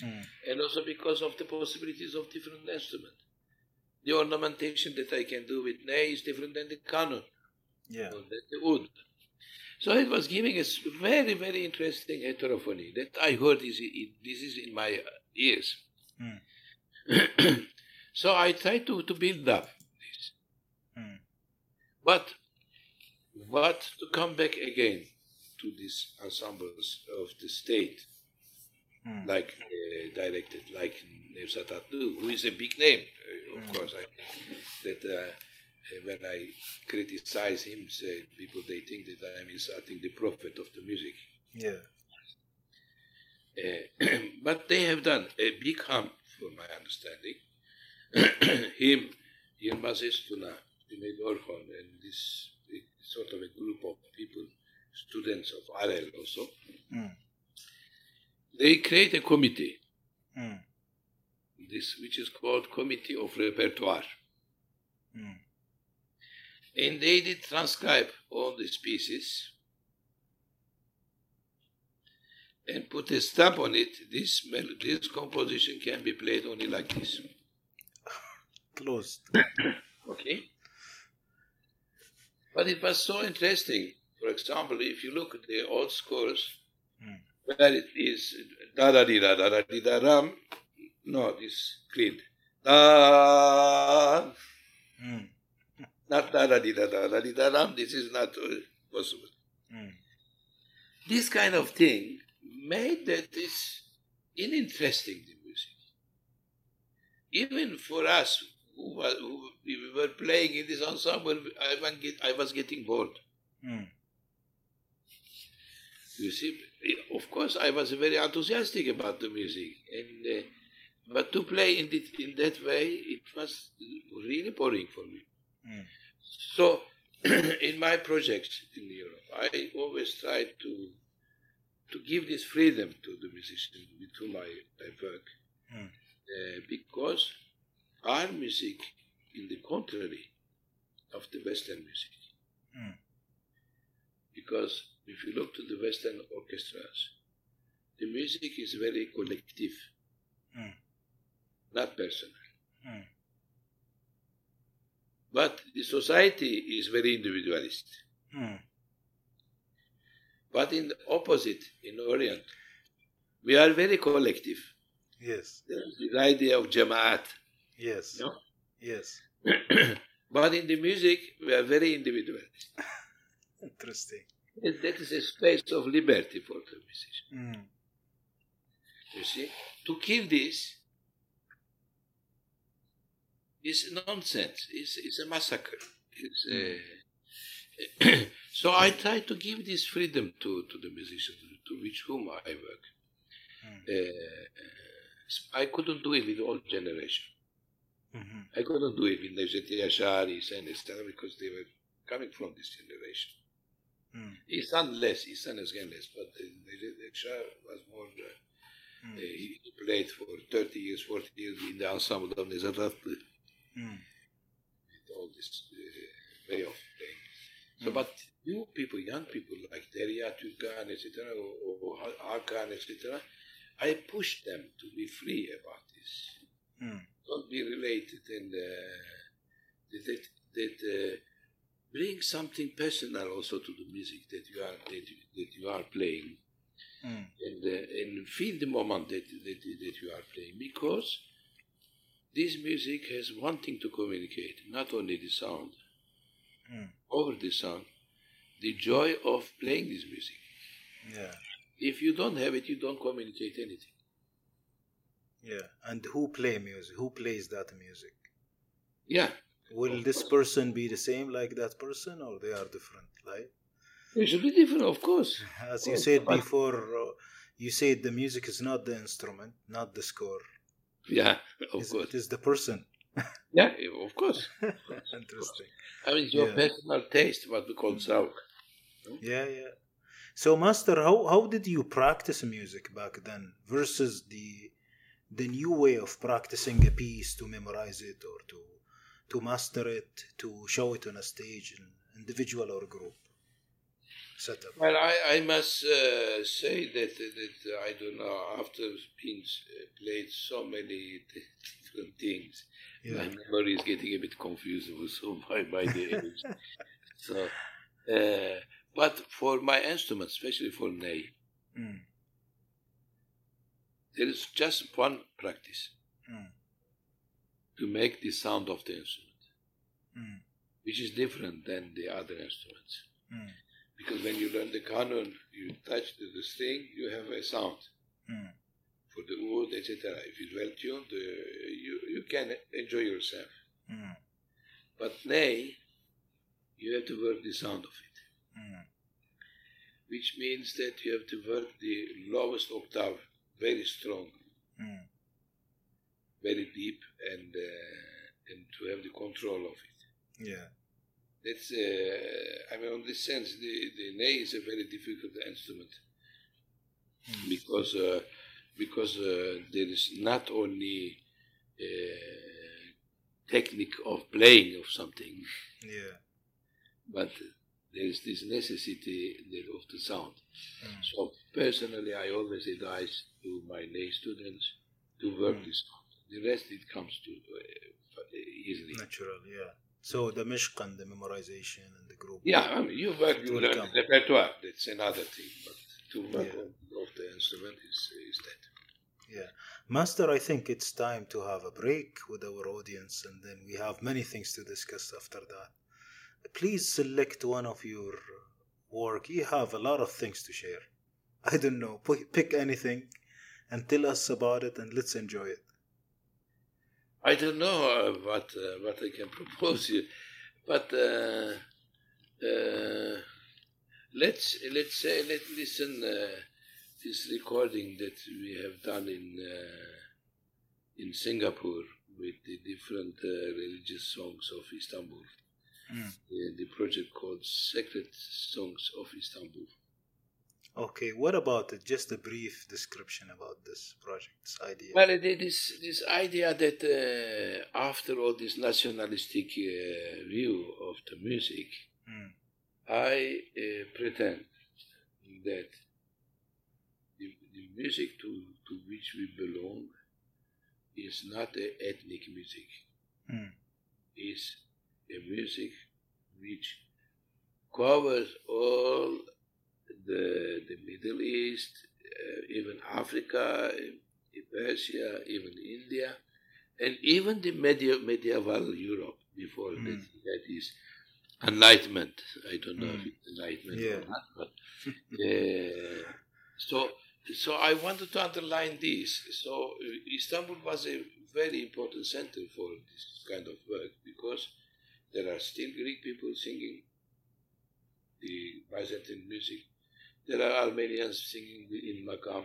Mm. And also because of the possibilities of different instruments. The ornamentation that I can do with ney is different than the canon, yeah. or than the wood. So it was giving us very, very interesting heterophony that I heard is, this is in my ears. Mm. So I tried to, to build up this. Mm. But, but to come back again to these ensembles of the state, Mm. like uh, directed, like Nevzat Atlı, who is a big name, uh, of mm. course. I, that uh, when I criticize him, say, people, they think that I am insulting the prophet of the music. Yeah. Uh, but they have done a big harm, for my understanding. Him, Yılmaz Öztuna, Cüneyt Orpo, and this uh, sort of a group of people, students of Arel also, mm. they create a committee, mm. this which is called Committee of Repertoire. Mm. And they did transcribe all these pieces and put a stamp on it. This mel- this composition can be played only like this. Closed. Okay. But it was so interesting. For example, if you look at the old scores, mm. where it is da da di da da da di da ram, no, this clean da, mm. not da da di da da da di da ram. This is not possible. Mm. This kind of thing made that this uninteresting the music, even for us who, was, who we were playing in this ensemble. I, get, I was getting bored. Mm. You see. Of course, I was very enthusiastic about the music, and uh, but to play in, the, in that way, it was really boring for me. Mm. So, in my projects in Europe, I always tried to to give this freedom to the musicians with whom I, I work, mm. uh, because our music, in the contrary of the Western music, mm. because if you look to the Western orchestras, the music is very collective, mm. not personal. Mm. But the society is very individualist. Mm. But in the opposite, in Orient, we are very collective. Yes. There is the idea of Jamaat. Yes. No? Yes. But in the music, we are very individualist. Interesting. And that is a space of liberty for the musician. Mm. You see, to keep this is nonsense. It's, it's a massacre. It's mm. a so I try to give this freedom to, to the musicians, to which whom I work. Mm. Uh, I couldn't do it with all generation. Mm-hmm. I couldn't do it with Necdet Yaşar, İhsan Özgen, because they were coming from this generation. Mm. İhsan less, İhsan Özgen less, but Necdet Yaşar was more, uh, mm. uh, he played for thirty years, forty years in the ensemble of Necdet Atlı. Mm. With all this uh, way of playing. So, mm. but new people, young people like Derya, Türkan, et cetera, or, or Hakan, et cetera, I push them to be free about this. Mm. Don't be related and uh, that, that uh, bring something personal also to the music that you are, that, that you are playing. Mm. And, uh, and feel the moment that, that, that you are playing, because this music has one thing to communicate, not only the sound. Mm. Over the sound, the joy of playing this music. Yeah. If you don't have it, you don't communicate anything. Yeah, and who play music? Who plays that music? Yeah. Will this person be the same like that person, or they are different, right? It should be different, of course. As you said before, you said the music is not the instrument, not the score. Yeah, of it's, course. It is the person. Yeah, of course. Of course. Interesting. Of course. I mean, your yeah. personal taste, what we call zauk. Mm-hmm. Yeah, yeah. So, Master, how, how did you practice music back then versus the... the new way of practicing a piece, to memorize it or to to master it, to show it on a stage, in individual or group setup? Well, I, I must uh, say that, that I don't know, after being played so many different things, yeah. my memory is getting a bit confused also by, by the age. So, uh, but for my instrument, especially for ney, mm. there is just one practice mm. to make the sound of the instrument, mm. which is different than the other instruments. Mm. Because when you learn the canon, you touch the string, you have a sound mm. for the oud, et cetera. If it's well tuned, uh, you, you can enjoy yourself. Mm. But nay, you have to work the sound of it, mm. which means that you have to work the lowest octave very strong, mm. very deep, and uh, and to have the control of it. Yeah, that's. Uh, I mean, in this sense, the the ney is a very difficult instrument mm. because uh, because uh, there is not only uh, technique of playing of something, yeah, but there is this necessity of the sound. Mm. So personally, I always advise to my lay students to work mm. this sound. The rest, it comes to uh, easily. Natural, yeah. So the mishq and the memorization and the group. Yeah, I mean, you work, you learn the repertoire. That's another thing. But to work yeah. on, of the instrument is, is that. Yeah. Master, I think it's time to have a break with our audience, and then we have many things to discuss after that. Please select one of your work. You have a lot of things to share. I don't know. P- pick anything and tell us about it, and let's enjoy it. I don't know uh, what uh, what I can propose you, but uh, uh, let's let's say uh, let's listen uh, this recording that we have done in uh, in Singapore with the different uh, religious songs of Istanbul. Mm. The, the project called Sacred Songs of Istanbul. Okay, what about it? Just a brief description about this project, this idea. Well, it is this idea that uh, after all this nationalistic uh, view of the music, mm. I uh, pretend that the, the music to, to which we belong is not an ethnic music. Mm. It's a music which covers all the, the Middle East, uh, even Africa, Persia, even India, and even the media, medieval Europe before mm. that, that is Enlightenment. I don't know mm. if it's Enlightenment yeah. or not, but uh, so so I wanted to underline this. So Istanbul was a very important center for this kind of work because there are still Greek people singing the Byzantine music. There are Armenians singing in makam,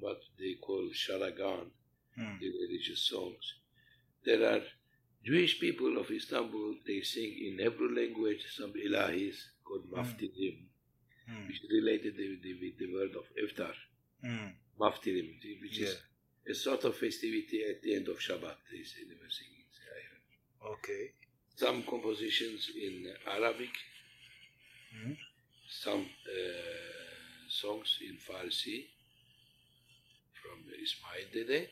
what they call sharagan, mm. the religious songs. There are Jewish people of Istanbul, they sing in Hebrew language some ilahis called Maftirim, mm. which is related with the, with the word of iftar, mm. Maftirim, which yeah. is a sort of festivity at the end of Shabbat, they say they were singing. Okay. Some compositions in Arabic, mm. some uh, songs in Farsi from Ismail Dede.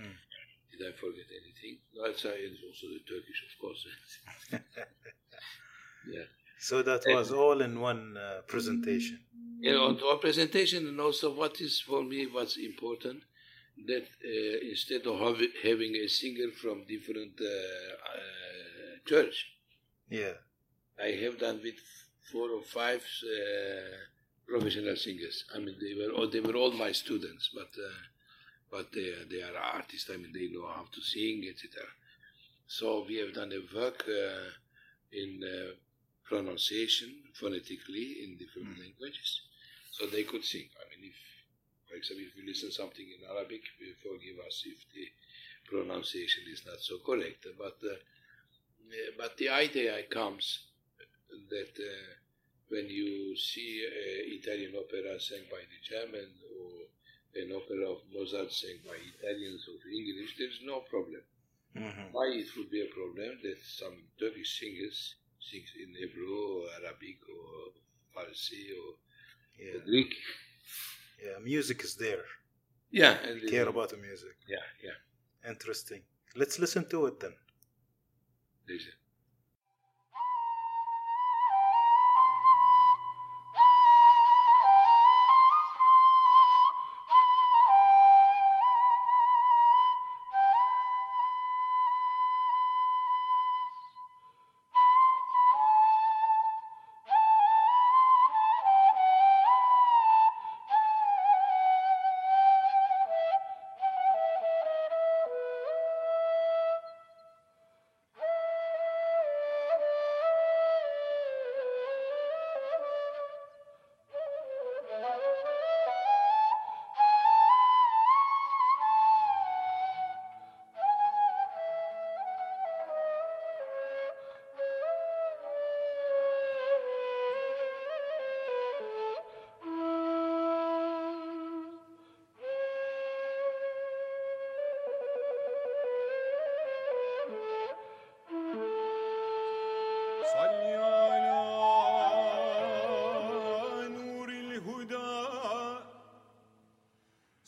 Mm. Did I forget anything? No, it's also the Turkish, of course. yeah. So that was and, all in one uh, presentation. Yeah, you know, our presentation, and also what is for me what's important that uh, instead of have, having a singer from different uh, uh, church, yeah, I have done with four or five uh, professional singers. I mean, they were all, they were all my students, but. Uh, But they, they are artists, I mean, they know how to sing, et cetera. So we have done a work uh, in uh, pronunciation, phonetically, in different mm. languages, so they could sing. I mean, if, for example, if we listen something in Arabic, forgive us if the pronunciation is not so correct. But, uh, but the idea comes that uh, when you see uh, Italian opera sang by the German, an opera of Mozart sang by Italians or English, there's no problem. Mm-hmm. Why it would be a problem that some Turkish singers sing in Hebrew or Arabic or Farsi or yeah. Greek? Yeah, music is there. Yeah. And care they, about the music. Yeah, yeah. Interesting. Let's listen to it then. Listen.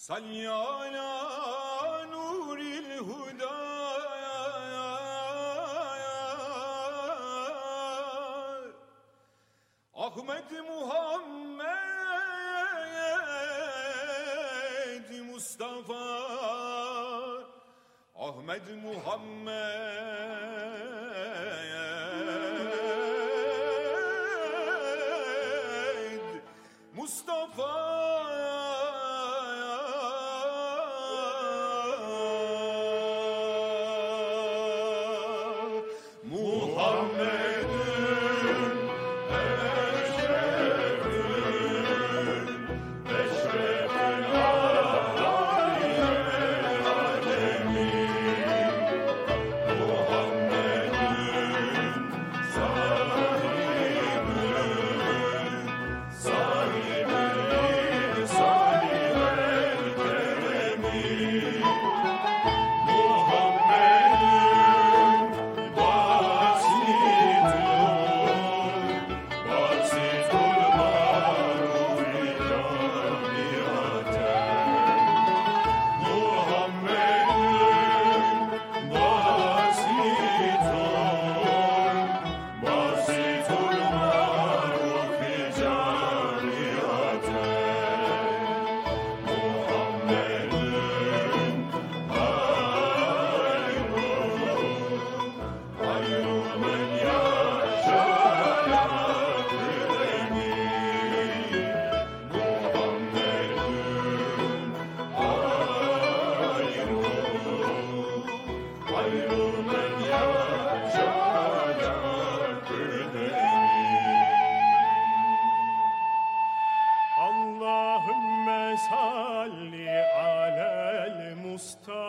صلي على نور الهدى أحمد محمد مصطفى أحمد محمد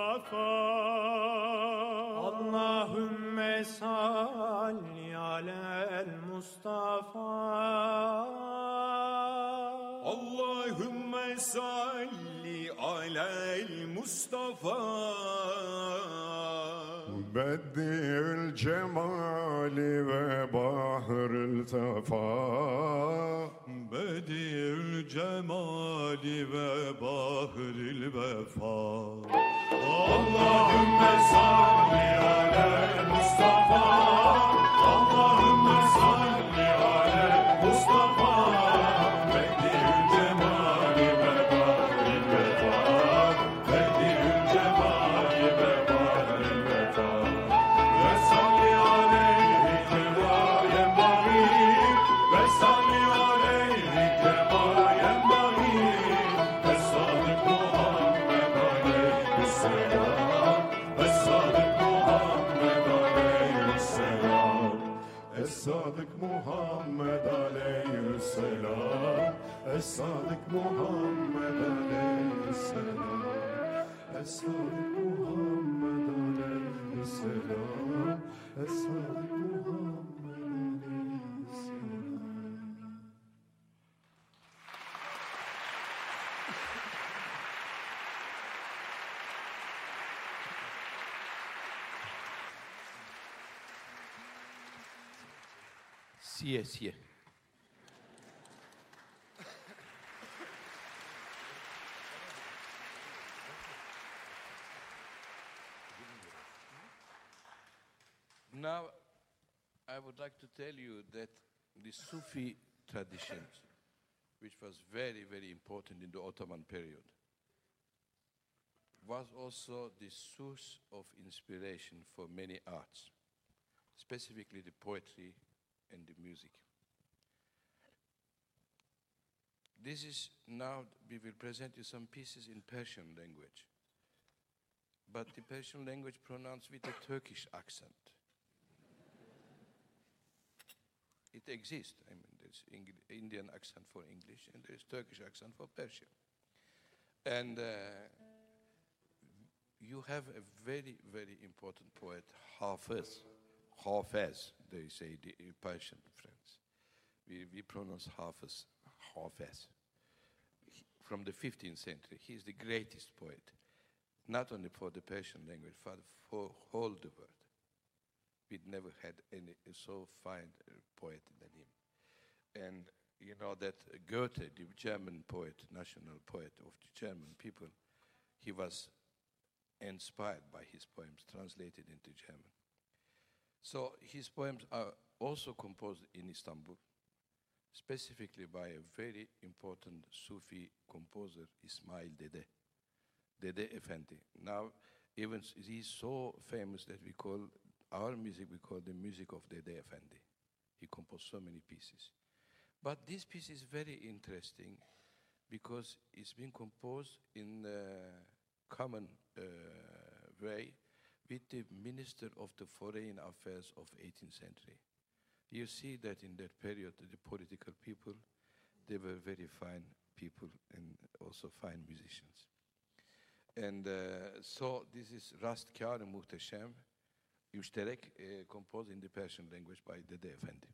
Allahümme salli alel Mustafa. Allahümme salli alel Mustafa. Beddi'ül cemali ve bahrül vefa. Beddi'ül cemali ve bahrül vefa. Allahümme salli alel Mustafa. Allahümme salli alel Mustafa. Es-Sadık Muhammed aleyhisselam. Es-Sadık Muhammed aleyhisselam. Es-Sadık Muhammed aleyhisselam. Es-Sadık Muhammed aleyhisselam. Siye, siye. Now, I would like to tell you that the Sufi tradition, which was very, very important in the Ottoman period, was also the source of inspiration for many arts, specifically the poetry and the music. This is now, we will present you some pieces in Persian language, but the Persian language pronounced with a Turkish accent. It exists, I mean, there's Indian accent for English and there's Turkish accent for Persian. And uh, you have a very, very important poet, Hafiz. Hafiz, they say, the Persian friends. We, we pronounce Hafiz, Hafiz. He, from the fifteenth century, he is the greatest poet, not only for the Persian language, but for all the world. We'd never had any so fine uh, poet than him. And you know that Goethe, the German poet, national poet of the German people, he was inspired by his poems, translated into German. So his poems are also composed in Istanbul, specifically by a very important Sufi composer, İsmail Dede, Dede Efendi. Now, even he's so famous that we call our music, we call the music of Dede Efendi. He composed so many pieces. But this piece is very interesting because it's been composed in a common uh, way with the Minister of the Foreign Affairs of eighteenth century. You see that in that period, the political people, they were very fine people and also fine musicians. And uh, so this is Rastkar-ı Muhteşem, Müşterek, uh, composed in the Persian language by Dede Efendi.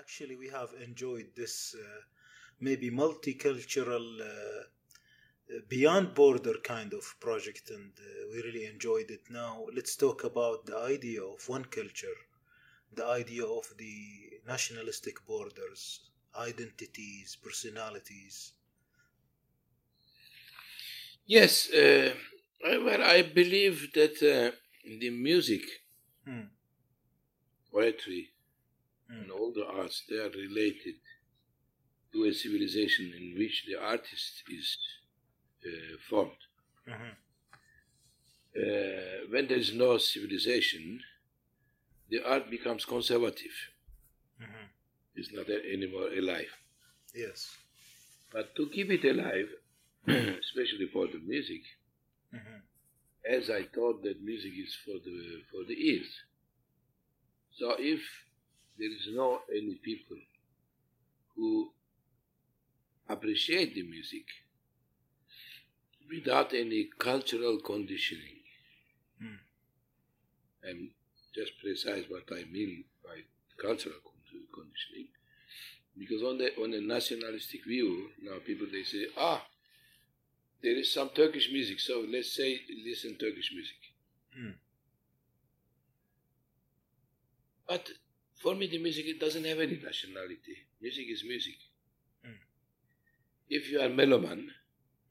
actually we have enjoyed this uh, maybe multicultural uh, beyond border kind of project, and uh, we really enjoyed it. Now let's talk about the idea of one culture, the idea of the nationalistic borders, identities, personalities. Yes, uh, well, I believe that uh, the music, mm. poetry, mm. and all the arts, they are related to a civilization in which the artist is uh, formed. Mm-hmm. Uh, when there is no civilization, the art becomes conservative. Mm-hmm. It's not anymore alive. Yes. But to keep it alive, especially for the music, mm-hmm. as I thought that music is for the for the ears. So if there is no any people who appreciate the music without any cultural conditioning, mm. and just precise what I mean by cultural conditioning, because on the on a nationalistic view now people they say ah. there is some Turkish music, so let's say listen Turkish music. Mm. But for me, the music it doesn't have any nationality. Music is music. Mm. If you are meloman,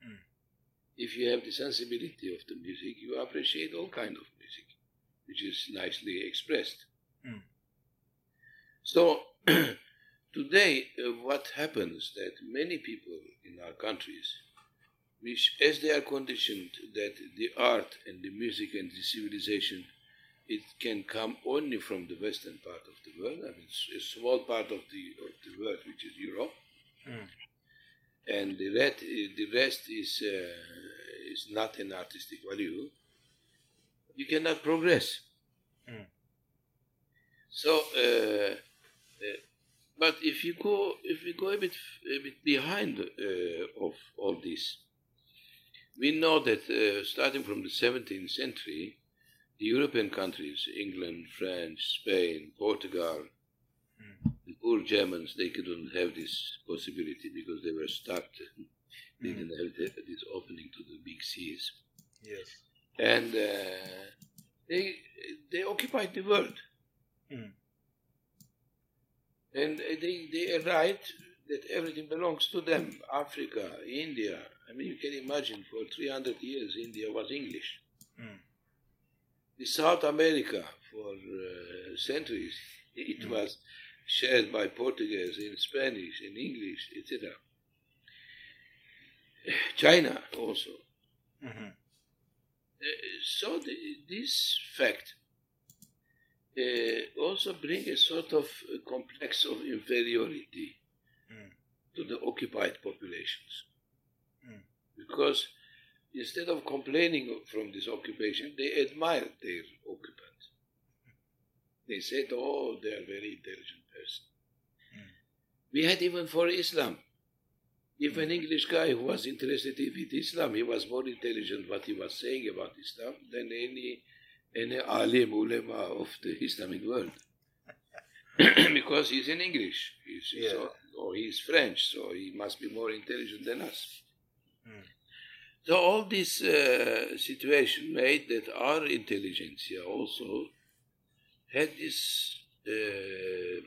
mm. if you have the sensibility of the music, you appreciate all kind of music, which is nicely expressed. Mm. So today, uh, what happens that many people in our countries, which, as they are conditioned that the art and the music and the civilization, it can come only from the western part of the world, I mean, a small part of the of the world, which is Europe, mm. and the rest, the rest is uh, is not an artistic value. You cannot progress. Mm. So, uh, uh, but if you go, if you go a bit a bit behind uh, of all this. We know that uh, starting from the seventeenth century, the European countries, England, France, Spain, Portugal, mm. the poor Germans, they couldn't have this possibility because they were stuck. They mm. didn't have this opening to the big seas. Yes. And uh, they they occupied the world. Mm. And they, they arrived that everything belongs to them, Africa, India. I mean, you can imagine for three hundred years India was English. Mm. The South America for uh, centuries, it mm. was shared by Portuguese, in Spanish, in English, et cetera. China also. Mm-hmm. Uh, so the, this fact uh, also brings a sort of a complex of inferiority mm. to the occupied populations. Mm. Because instead of complaining from this occupation, they admired their occupant. They said, oh, they are very intelligent person. Mm. We had even for Islam. If mm. an English guy who was interested in Islam, he was more intelligent what he was saying about Islam than any, any alim, ulema of the Islamic world. Because he's in English, he's, yeah. so, or he's French, so he must be more intelligent than us. Mm. So all this uh, situation made that our intelligentsia also had this uh,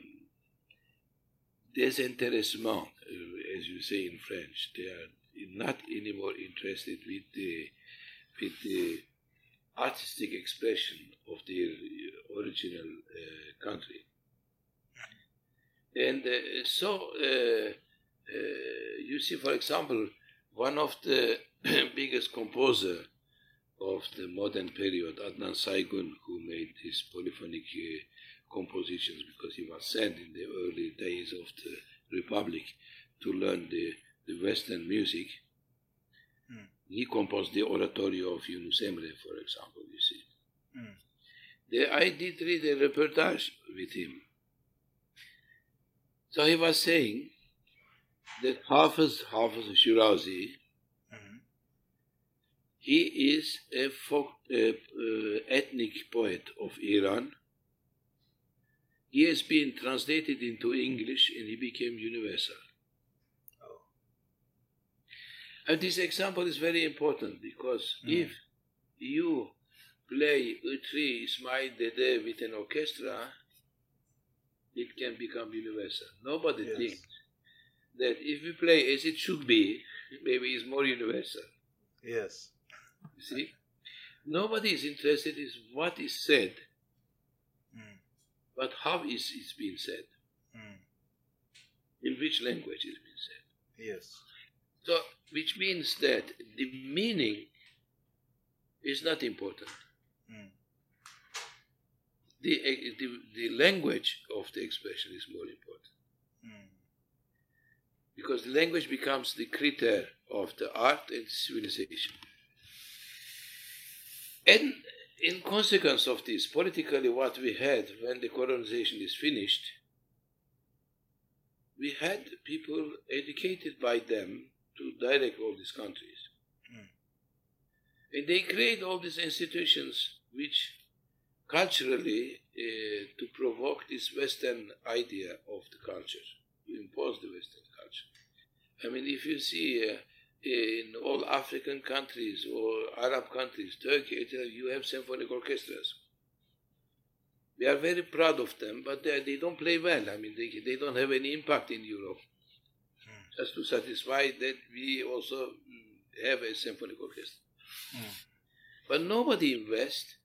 désintéressement, uh, as you say in French. They are not anymore interested with the, with the artistic expression of their original uh, country. And uh, so uh, uh, you see, for example, one of the biggest composer of the modern period, Adnan Saygun, who made his polyphonic uh, compositions because he was sent in the early days of the Republic to learn the, the Western music. Mm. He composed the oratorio of Yunus Emre, for example, you see. Mm. The, I did read a reportage with him. So he was saying that Hafiz, Hafiz Shirazi, mm-hmm. he is a folk, uh, uh, ethnic poet of Iran. He has been translated into English and he became universal. Oh. And this example is very important because mm. if you play Utri Ismail Dede with an orchestra, it can become universal. Nobody yes. thinks that if we play as it should be, maybe it's more universal. Yes. You see? Nobody is interested in what is said, mm. but how is it being said, mm. in which language it's been said. Yes. So, which means that the meaning is not important. Mm. The, the, the language of the expression is more important. Mm. Because the language becomes the critter of the art and civilization. And in consequence of this, politically what we had when the colonization is finished, we had people educated by them to direct all these countries. Mm. And they create all these institutions which culturally uh, to provoke this Western idea of the culture, to impose the Western culture. I mean, if you see uh, in all African countries or Arab countries, Turkey, you have symphonic orchestras. We are very proud of them, but they, they don't play well. I mean, they, they don't have any impact in Europe. Mm. Just to satisfy that we also have a symphonic orchestra. Mm. But nobody invests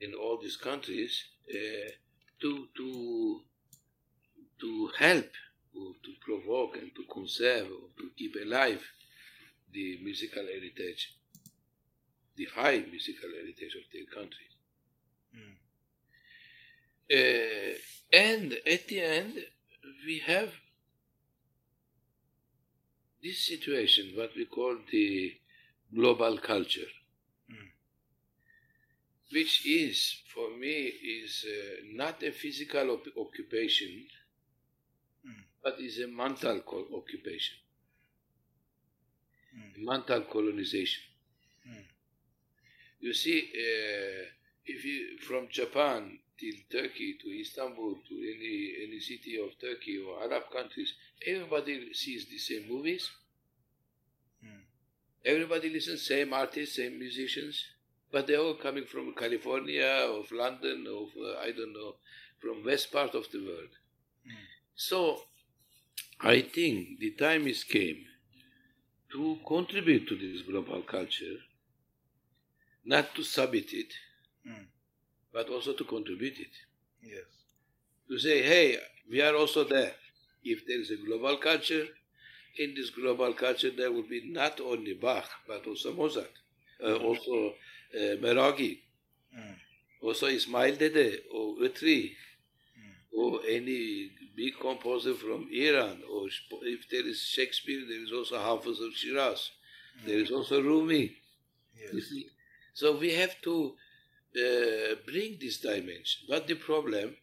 in all these countries uh, to, to, to help or to provoke and to conserve or to keep alive the musical heritage, the high musical heritage of their country. Mm. Uh, and at the end, we have this situation, what we call the global culture, mm. which is, for me, is uh, not a physical op- occupation, but is a mental co- occupation, mm. mental colonization. Mm. You see, uh, if you from Japan till Turkey to Istanbul to any any city of Turkey or Arab countries, everybody sees the same movies. Mm. Everybody listens same artists, same musicians, but they're all coming from California, or from London, or uh, I don't know, from west part of the world. Mm. So. I think the time is came to contribute to this global culture, not to submit it, mm. but also to contribute it. Yes. To say, hey, we are also there. If there is a global culture, in this global culture there will be not only Bach, but also Mozart, uh, mm. also uh, Meragi, mm. also Ismail Dede, or Utri, mm. or any big composer from Iran, or if there is Shakespeare, there is also Hafiz Shirazi, mm. there is also Rumi. Yes. You see? So we have to uh, bring this dimension. But the problem,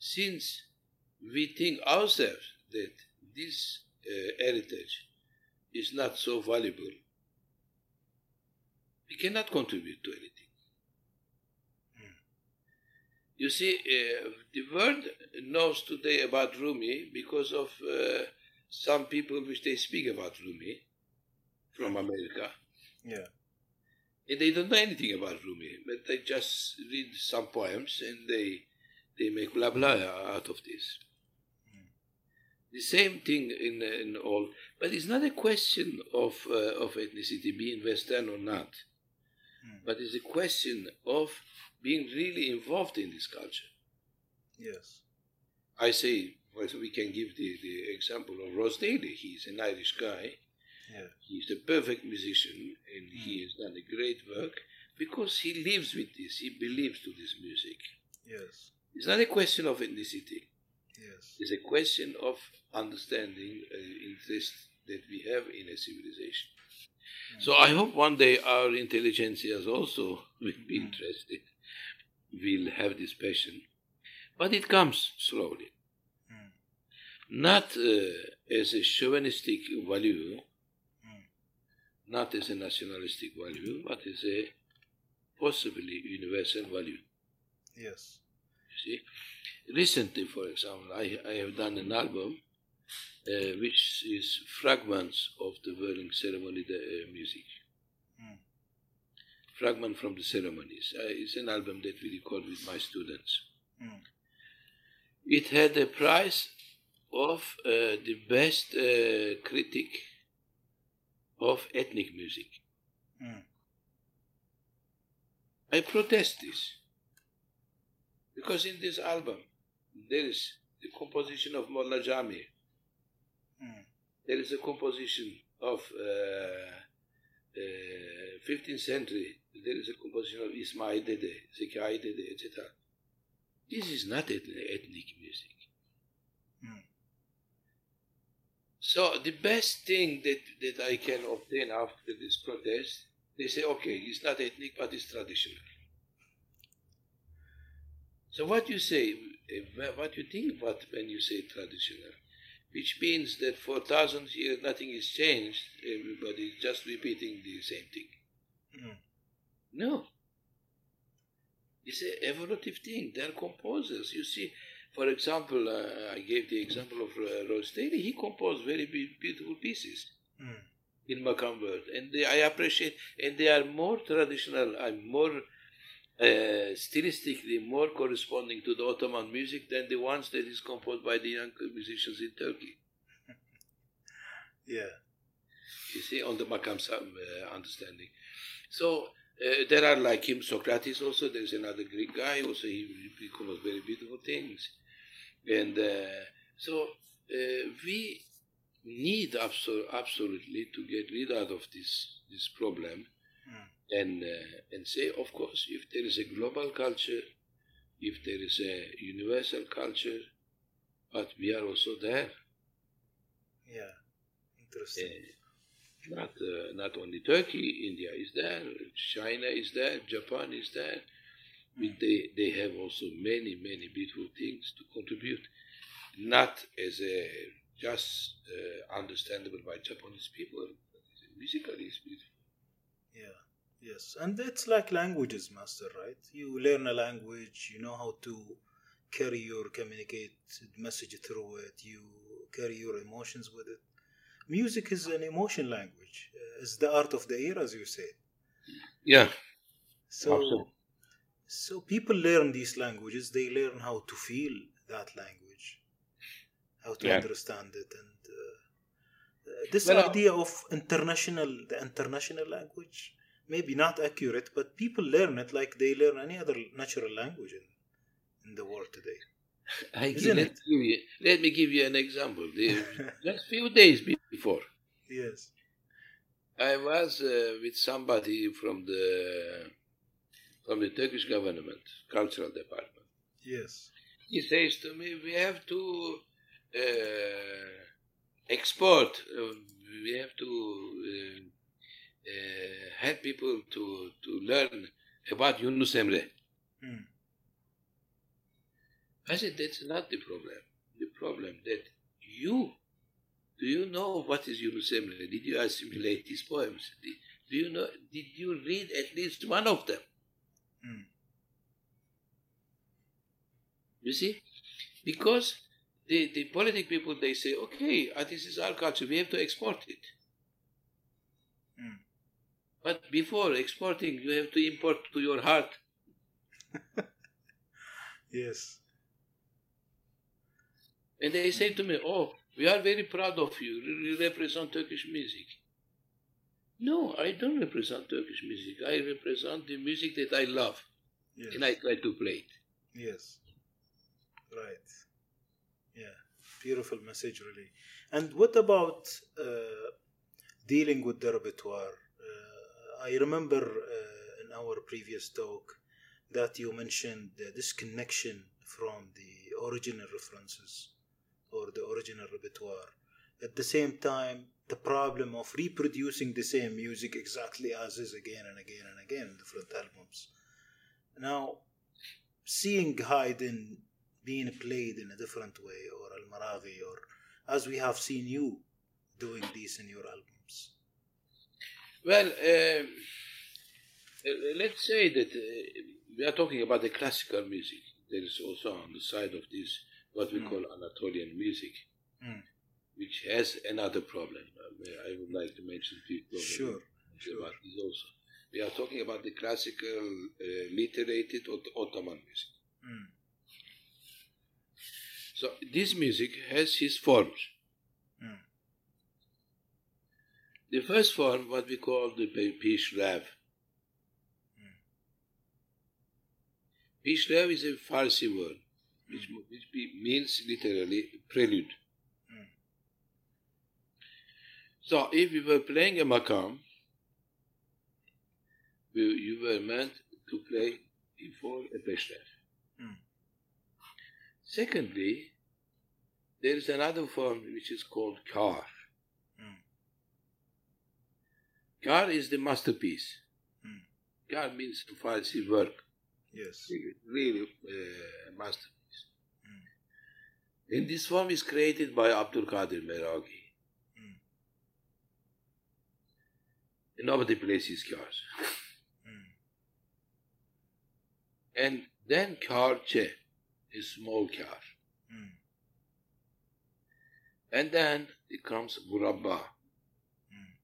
since we think ourselves that this uh, heritage is not so valuable, we cannot contribute to anything. You see, uh, the world knows today about Rumi because of uh, some people which they speak about Rumi from America. Yeah. And they don't know anything about Rumi, but they just read some poems and they they make blah blah out of this. Mm. The same thing in in all, but it's not a question of uh, of ethnicity being Western or not, mm. but it's a question of being really involved in this culture. Yes. I say, well, so we can give the, the example of Ross Daly. He's an Irish guy. Yeah. He's a perfect musician, and mm. he has done a great work because he lives with this. He believes to this music. Yes. It's not a question of ethnicity. Yes. It's a question of understanding uh, interest that we have in a civilization. Mm. So I hope one day our intelligentsias also will be mm. interested. Will have this passion, but it comes slowly, mm. not uh, as a chauvinistic value, mm. not as a nationalistic value, but as a possibly universal value. Yes. music. Recently, for example, I, I have done an album uh, which is fragments of the whirling ceremony the, uh, music. Mm. Fragment from the ceremonies. Uh, it's an album that we record with my students. Mm. It had a prize of uh, the best uh, critic of ethnic music. Mm. I protest this, because in this album there is the composition of Molla Jami, mm. there is a composition of uh, uh, fifteenth century, there is a composition of Ismail Dede, Zekai Dede, et cetera. This is not ethnic music. Mm. So the best thing that, that I can obtain after this protest, they say, okay, it's not ethnic, but it's traditional. So what you say, what you think about when you say traditional, which means that for thousands of years nothing is changed, everybody is just repeating the same thing. Mm. No. It's an evolutive thing. They're composers. You see, for example, uh, I gave the example of uh, Rose Taylor. He composed very be- beautiful pieces. Mm. In Makam world, and they, I appreciate, and they are more traditional, I'm more uh, stylistically more corresponding to the Ottoman music than the ones that is composed by the young musicians in Turkey. Yeah, you see, on the Makam uh, understanding. So uh, there are like him, Socrates also. There is another Greek guy also. He, he composed very beautiful things, and uh, so uh, we. Need abso- absolutely to get rid out of this this problem, mm. and uh, and say, of course, if there is a global culture, if there is a universal culture, but we are also there. Yeah, interesting. Uh, not uh, not only Turkey, India is there, China is there, Japan is there. Mm. They they have also many many beautiful things to contribute, not as a just uh, understandable by Japanese people. Musically, it's beautiful. Yeah, yes. And it's like languages, Master, right? You learn a language, you know how to carry your communicate message through it, you carry your emotions with it. Music is an emotion language. It's the art of the ear, as you said. Yeah, so absolutely. So people learn these languages, they learn how to feel that language. How to yeah. understand it, and uh, this well, idea of international, the international language, maybe not accurate, but people learn it like they learn any other natural language in, in the world today. I Isn't let, it? Give you, let me give you an example. Just few days before, yes, I was uh, with somebody from the from the Turkish government cultural department. Yes, he says to me, "We have to." Uh, export. Uh, we have to uh, uh, help people to to learn about Yunus Emre. Mm. I said that's not the problem. The problem that you do you know what is Yunus Emre? Did you assimilate his poems? Did, do you know? Did you read at least one of them? Mm. You see, because. The, the politic people, they say, okay, this is our culture, we have to export it. Mm. But before exporting, you have to import to your heart. Yes. And they say to me, oh, we are very proud of you, you represent Turkish music. No, I don't represent Turkish music. I represent the music that I love. Yes. And I try to play it. Yes. Right. Yeah, beautiful message, really. And what about uh, dealing with the repertoire? Uh, I remember uh, in our previous talk that you mentioned the disconnection from the original references or the original repertoire. At the same time, the problem of reproducing the same music exactly as is again and again and again in different albums. Now, seeing Haydn being played in a different way, or Al-Maravi, or as we have seen you doing these in your albums? Well, uh, let's say that uh, we are talking about the classical music, there is also on the side of this what we mm. call Anatolian music, mm. which has another problem. I would like to mention few problems sure. sure. about this also. We are talking about the classical uh, literated Ottoman music. Mm. So this music has his forms. Mm. The first form, what we call the Peshrev. Mm. Peshrev is a Farsi word, mm. which, which means literally prelude. Mm. So if you were playing a makam, you were meant to play before a Peshrev. Mm. Secondly, there is another form which is called Kar. Mm. Kar is the masterpiece. Mm. Kar means fancy work. Yes. Really uh, masterpiece. Mm. And this form is created by Abdülkadir Meraghi. Mm. Nobody plays his Kars. Mm. And then Karche, a small Kar. Mm. And then it comes Murabba. Mm.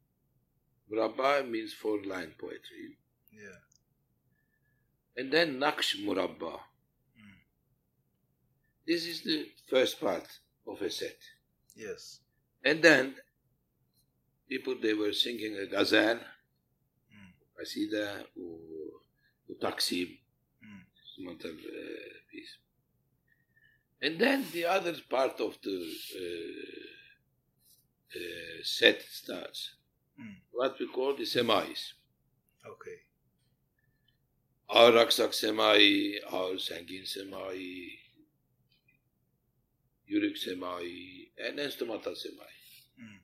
Murabba means four-line poetry. Yeah. And then Naksh Murabba. Mm. This is the first part of a set. Yes. And then people, they were singing a ghazal, mm. Qasida, or, or Taksim, mm. instrumental uh, piece. And then the other part of the uh, uh, set starts, mm. what we call the semais. Okay. Our Aksak semai, our Sangin semai, Yurik semai, and instrumental semai. Mm.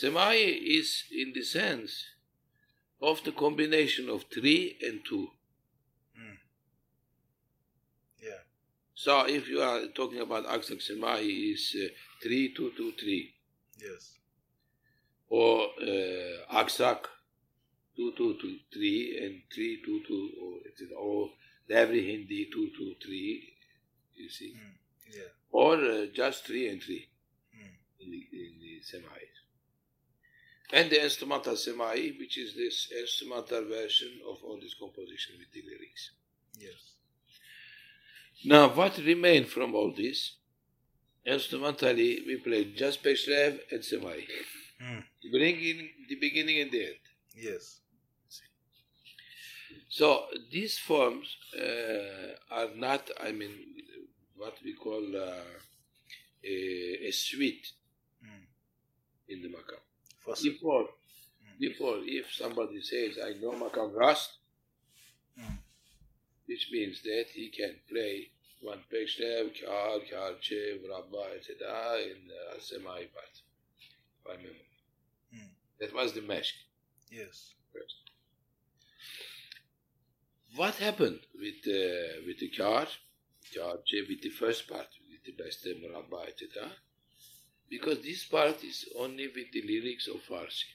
Semai is in the sense of the combination of three and two. So if you are talking about Aksak Semahi, is uh, three, two, two, three. Yes. Or uh, Aksak, two, two, two, three, and three, two, two, or, or every Hindi, two, two, three, you see. Mm. Yeah. Or uh, just three and three mm. in the, in the Semahi. And the instrumental Semahi, which is this instrumental version of all this composition with the lyrics. Yes. Now, what remained from all this? Instrumentally, we played just Peshrev and Semai. Mm. Bring in the beginning and the end. Yes. So, these forms uh, are not, I mean, what we call uh, a, a suite mm. in the Makam. Before, mm. before, if somebody says, I know Makam Rast, mm. which means that he can play one Peshrev, Kar, Karche, Rabba, et cetera in the Semai part, by memory. Mm. That was the meshk. Yes. First. What happened with uh, with the Kar, Karche, with the first part, with the Beste, Rabba, et cetera? Because this part is only with the lyrics of Farsi.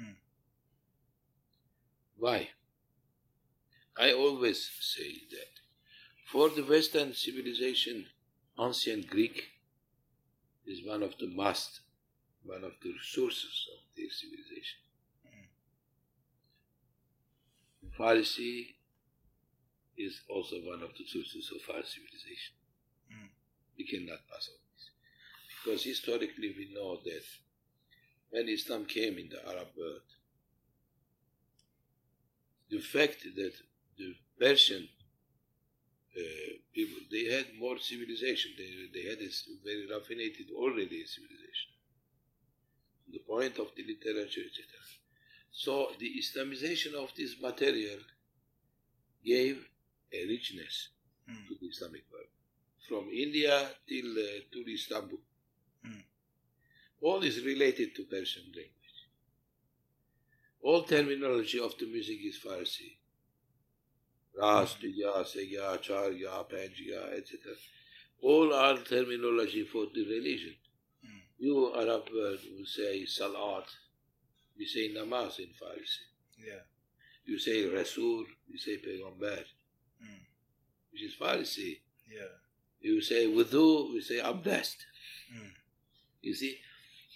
Mm. Why? I always say that for the Western civilization, ancient Greek is one of the must, one of the sources of their civilization. Mm. Farsi is also one of the sources of our civilization. Mm. We cannot pass on this. Because historically we know that when Islam came in the Arab world, the fact that the Persian uh, people, they had more civilization. They, they had a very raffinated already civilization. The point of the literature, et cetera. So the Islamization of this material gave a richness mm. to the Islamic world, from India till uh, to Istanbul. Mm. All is related to Persian language. All terminology of the music is Farsi. Rast, ya, segya, char, ya, panj, ya, et cetera. All are terminology for the religion. Mm. You Arab world will say salat, we say namaz in Farsi. Yeah. You say Rasul, we say Peygamber. Mm. which is Farsi. Yeah. You say wudu, we say abdest. Mm. You see,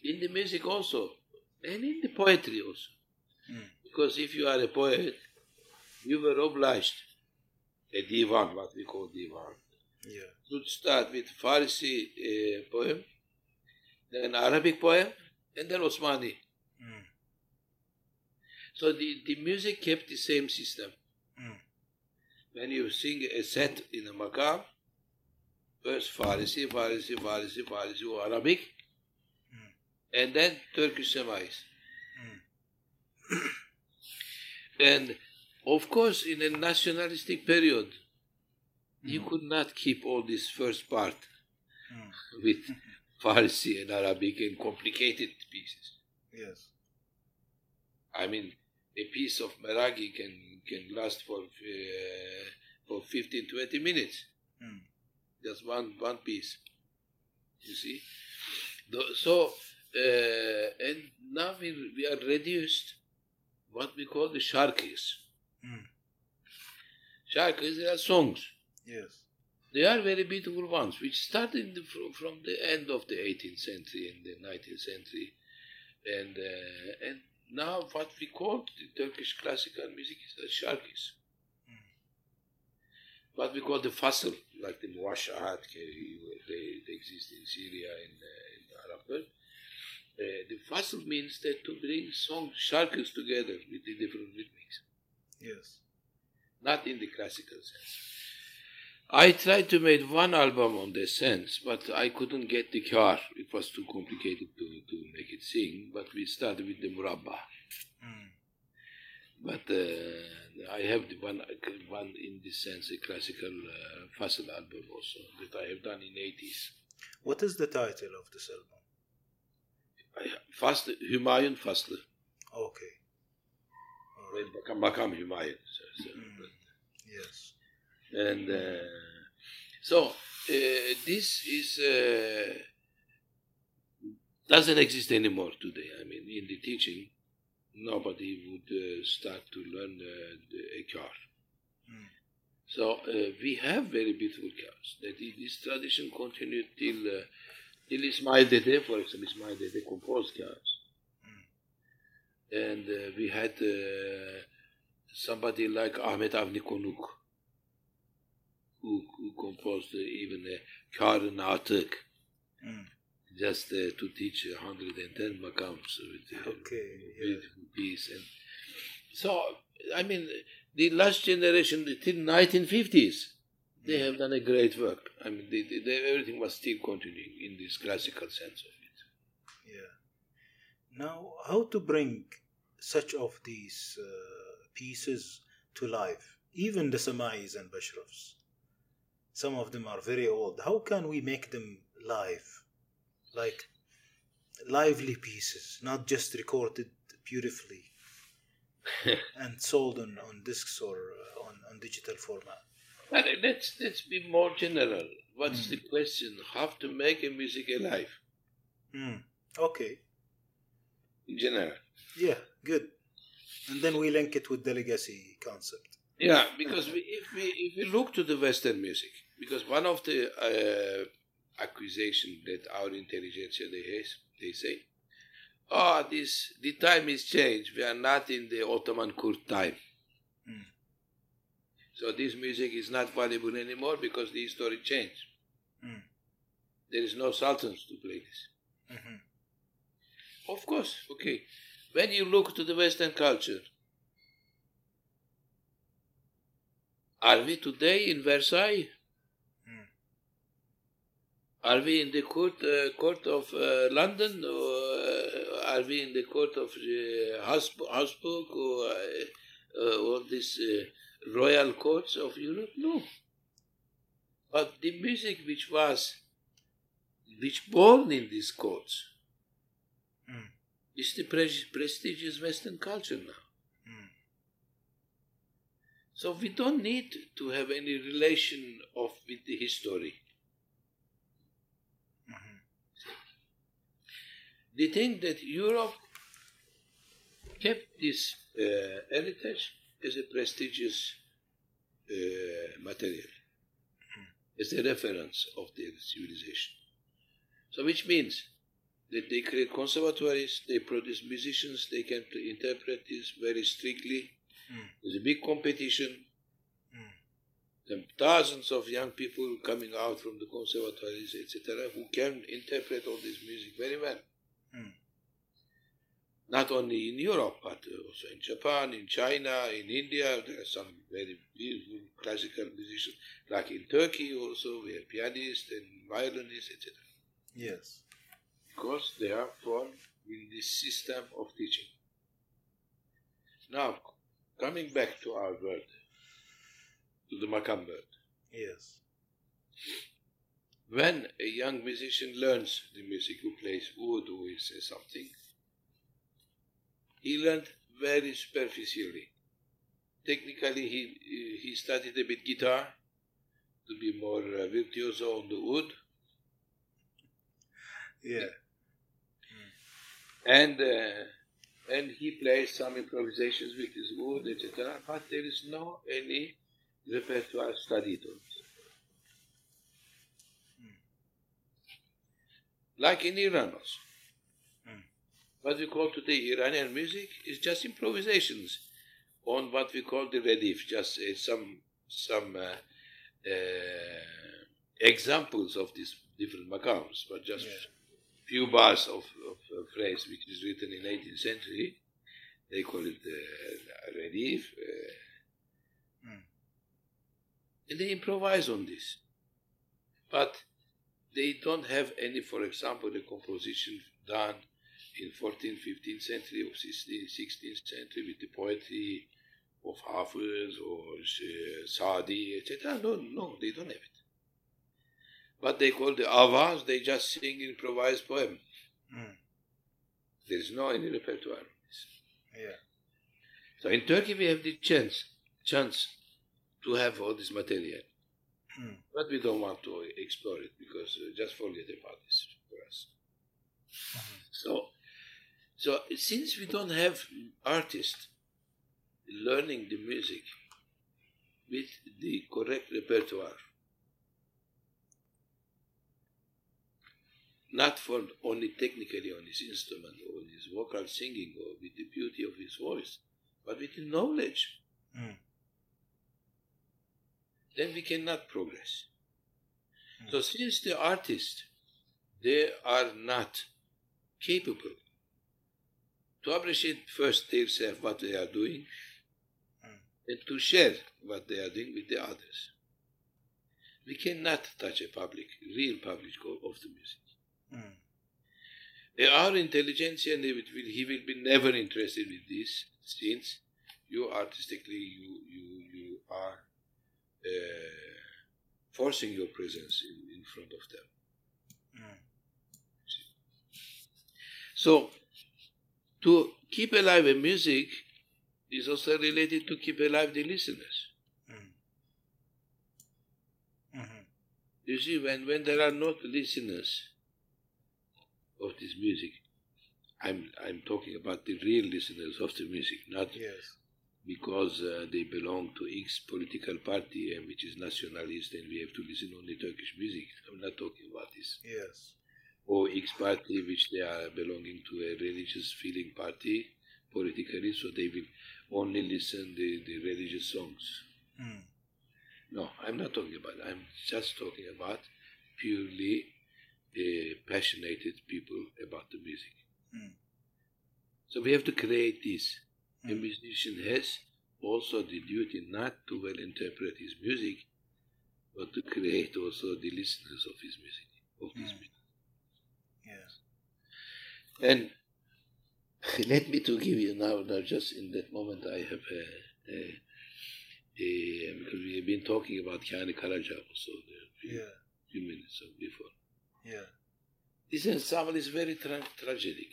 in the music also, and in the poetry also. Mm. Because if you are a poet, you were obliged, a divan, what we call divan, yeah. to start with Farsi uh, poem, then Arabic poem, and then Osmani. Mm. So the, the music kept the same system. Mm. When you sing a set in a makam, first Farsi, Farsi, Farsi, Farsi, or Arabic, mm. and then Turkish semis. Mm. And of course, in a nationalistic period, mm. you could not keep all this first part mm. with Farsi and Arabic and complicated pieces. Yes. I mean, a piece of Meragi can, can last for, uh, for fifteen to twenty minutes. Mm. Just one, one piece, you see. So, uh, and now we, we are reduced what we call the sharkis. Mm. Sharkis, they are songs. Yes. They are very beautiful ones, which started the, from, from the end of the eighteenth century and the nineteenth century. And, uh, and now what we call the Turkish classical music is the sharkis. What we call the fasl, like the muashahat, they, they exist in Syria and uh, in the Arab world. Uh, the fasl means that to bring song sharkis together with the different rhythms. Yes. Not in the classical sense. I tried to make one album on this sense, but I couldn't get the car. It was too complicated to, to make it sing, but we started with the murabba. Mm. But uh, I have the one, one in this sense, a classical uh, fasl album also, that I have done in the eighties. What is the title of this album? Fasl, Humayun Faslı. Okay. Right. Makam Humayun. So, so, mm. but, yes. And uh, so uh, this is uh, doesn't exist anymore today. I mean, in the teaching, nobody would uh, start to learn uh, the, a car. Mm. So uh, we have very beautiful cars. That this tradition continued till uh, till Ismail Dede, for example. Ismail Dede composed cars, mm. and uh, we had uh, somebody like Ahmet Avni Konuk, who, who composed uh, even a Kar-ı Natık, mm. just uh, to teach one hundred ten makams with uh, okay, yeah. beautiful piece. And so, I mean, the last generation, till nineteen fifties, they mm. have done a great work. I mean, they, they, they, everything was still continuing in this classical sense of it. Yeah. Now, how to bring such of these uh, pieces to life, even the Semais and Bashrafs? Some of them are very old. How can we make them live, like lively pieces, not just recorded beautifully and sold on, on discs or on, on digital format? But let's, let's be more general. What's mm. the question? How to make a music alive? Mm. Okay. In general. Yeah, good. And then we link it with the legacy concept. Yeah, because we, if we if we look to the Western music, because one of the uh, accusations that our intelligentsia they has, they say, oh, this the time is changed. We are not in the Ottoman Kurd time. Mm. So this music is not valuable anymore because the history changed. Mm. There is no sultans to play this. Mm-hmm. Of course, okay. When you look to the Western culture, are we today in Versailles? Mm. Are we in the court, uh, court of uh, London? Or uh, are we in the court of uh, Habsburg or uh, uh, all these uh, royal courts of Europe? No. But the music which was, which born in these courts, mm. is the pre- prestigious Western culture now. So we don't need to have any relation of with the history. Mm-hmm. The thing that Europe kept this uh, heritage as a prestigious uh, material. as a reference of their civilization. So which means that they create conservatories, they produce musicians, they can interpret this very strictly. Mm. There's a big competition. Mm. There are thousands of young people coming out from the conservatories, et cetera, who can interpret all this music very well. Mm. Not only in Europe, but also in Japan, in China, in India, there are some very beautiful classical musicians, like in Turkey also, we have pianists and violinists, et cetera. Yes. Because they are formed in this system of teaching. Now, coming back to our world, to the Makam world. Yes. When a young musician learns the music, who plays oud, who says something, he learned very superficially. Technically, he he studied a bit guitar to be more uh, virtuoso on the oud. Yeah. Mm. And uh, and he plays some improvisations with his oud, et cetera. But there is no any repertoire studied on it. Mm. Like in Iran also. What we call today Iranian music is just improvisations on what we call the redif, just uh, some some uh, uh, examples of these different makams, but just yeah. few bars of, of a phrase which is written in eighteenth century. They call it uh, redif. Uh, mm. And they improvise on this. But they don't have any, for example, the composition done in fourteenth, fifteenth century or sixteenth century with the poetry of Hafiz or uh, Saadi, et cetera. No, no, they don't have it. But they call the avaz, they just sing improvised poem. Mm. There is no any repertoire on this. Yeah. So in Turkey we have the chance, chance to have all this material. Mm. But we don't want to explore it because uh, just forget about this for us. Mm-hmm. So So, since we don't have artists learning the music with the correct repertoire, not for only technically on his instrument or his vocal singing or with the beauty of his voice, but with the knowledge, mm. then we cannot progress. Mm. So, since the artists, they are not capable to appreciate first themselves what they are doing mm. and to share what they are doing with the others. We cannot touch a public, real public of the music. Mm. Our intelligentsia, he will be never interested with this since you artistically, you, you, you are uh, forcing your presence in, in front of them. Mm. So, to keep alive a music is also related to keep alive the listeners. Mm. Mm-hmm. You see, when, when there are not listeners of this music, I'm I'm talking about the real listeners of the music, not yes. because uh, they belong to X political party and which is nationalist and we have to listen only Turkish music. I'm not talking about this. Yes. Or X party, which they are belonging to a religious feeling party, politically, so they will only listen the, the religious songs. Mm. No, I'm not talking about that. I'm just talking about purely uh, passionate people about the music. Mm. So we have to create this. Mm. A musician has also the duty not to well interpret his music, but to create also the listeners of his music, of this music. Mm. Yes. And let me to give you now, now just in that moment I have a, a, a, because we have been talking about Kani Karaca also a few, yeah. few minutes before. Yeah. This ensemble is very tra- tragic.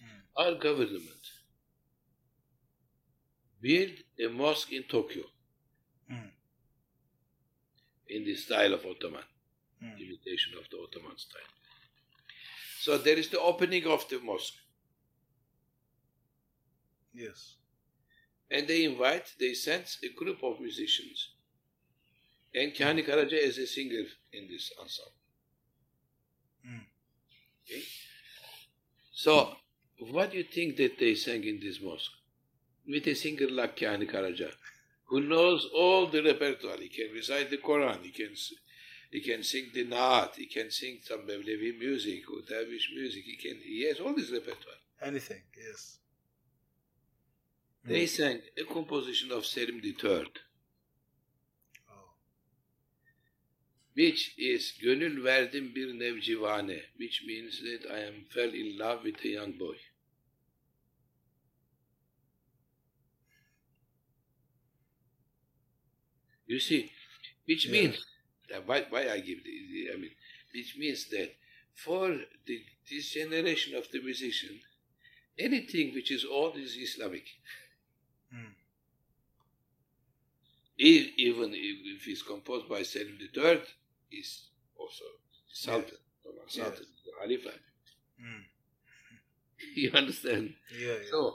Mm. Our government built a mosque in Tokyo mm. in the style of Ottoman, mm. imitation of the Ottoman style. So there is the opening of the mosque. Yes. And they invite, they send a group of musicians And Kani Karaca is a singer in this ensemble. Mm. Okay? So, what do you think that they sang in this mosque? With a singer like Kani Karaca, who knows all the repertoire, he can recite the Quran, he can, he can sing the Naat, he can sing some Mevlevi music or Dervish music, he can, he has all this repertoire. Anything, yes. They sang a composition of Selim the third, oh. which is Gönül verdim bir nevcivane, which means that I am fell in love with a young boy. You see, which yeah. means that why, why I give the, the I mean, which means that for the, this generation of the musician, anything which is old is Islamic. Mm. If, even if, if it's composed by Selim the third, is also the Sultan, yes. the Sultan, yes. the Khalifa. Mm. You understand? Yeah, yeah. So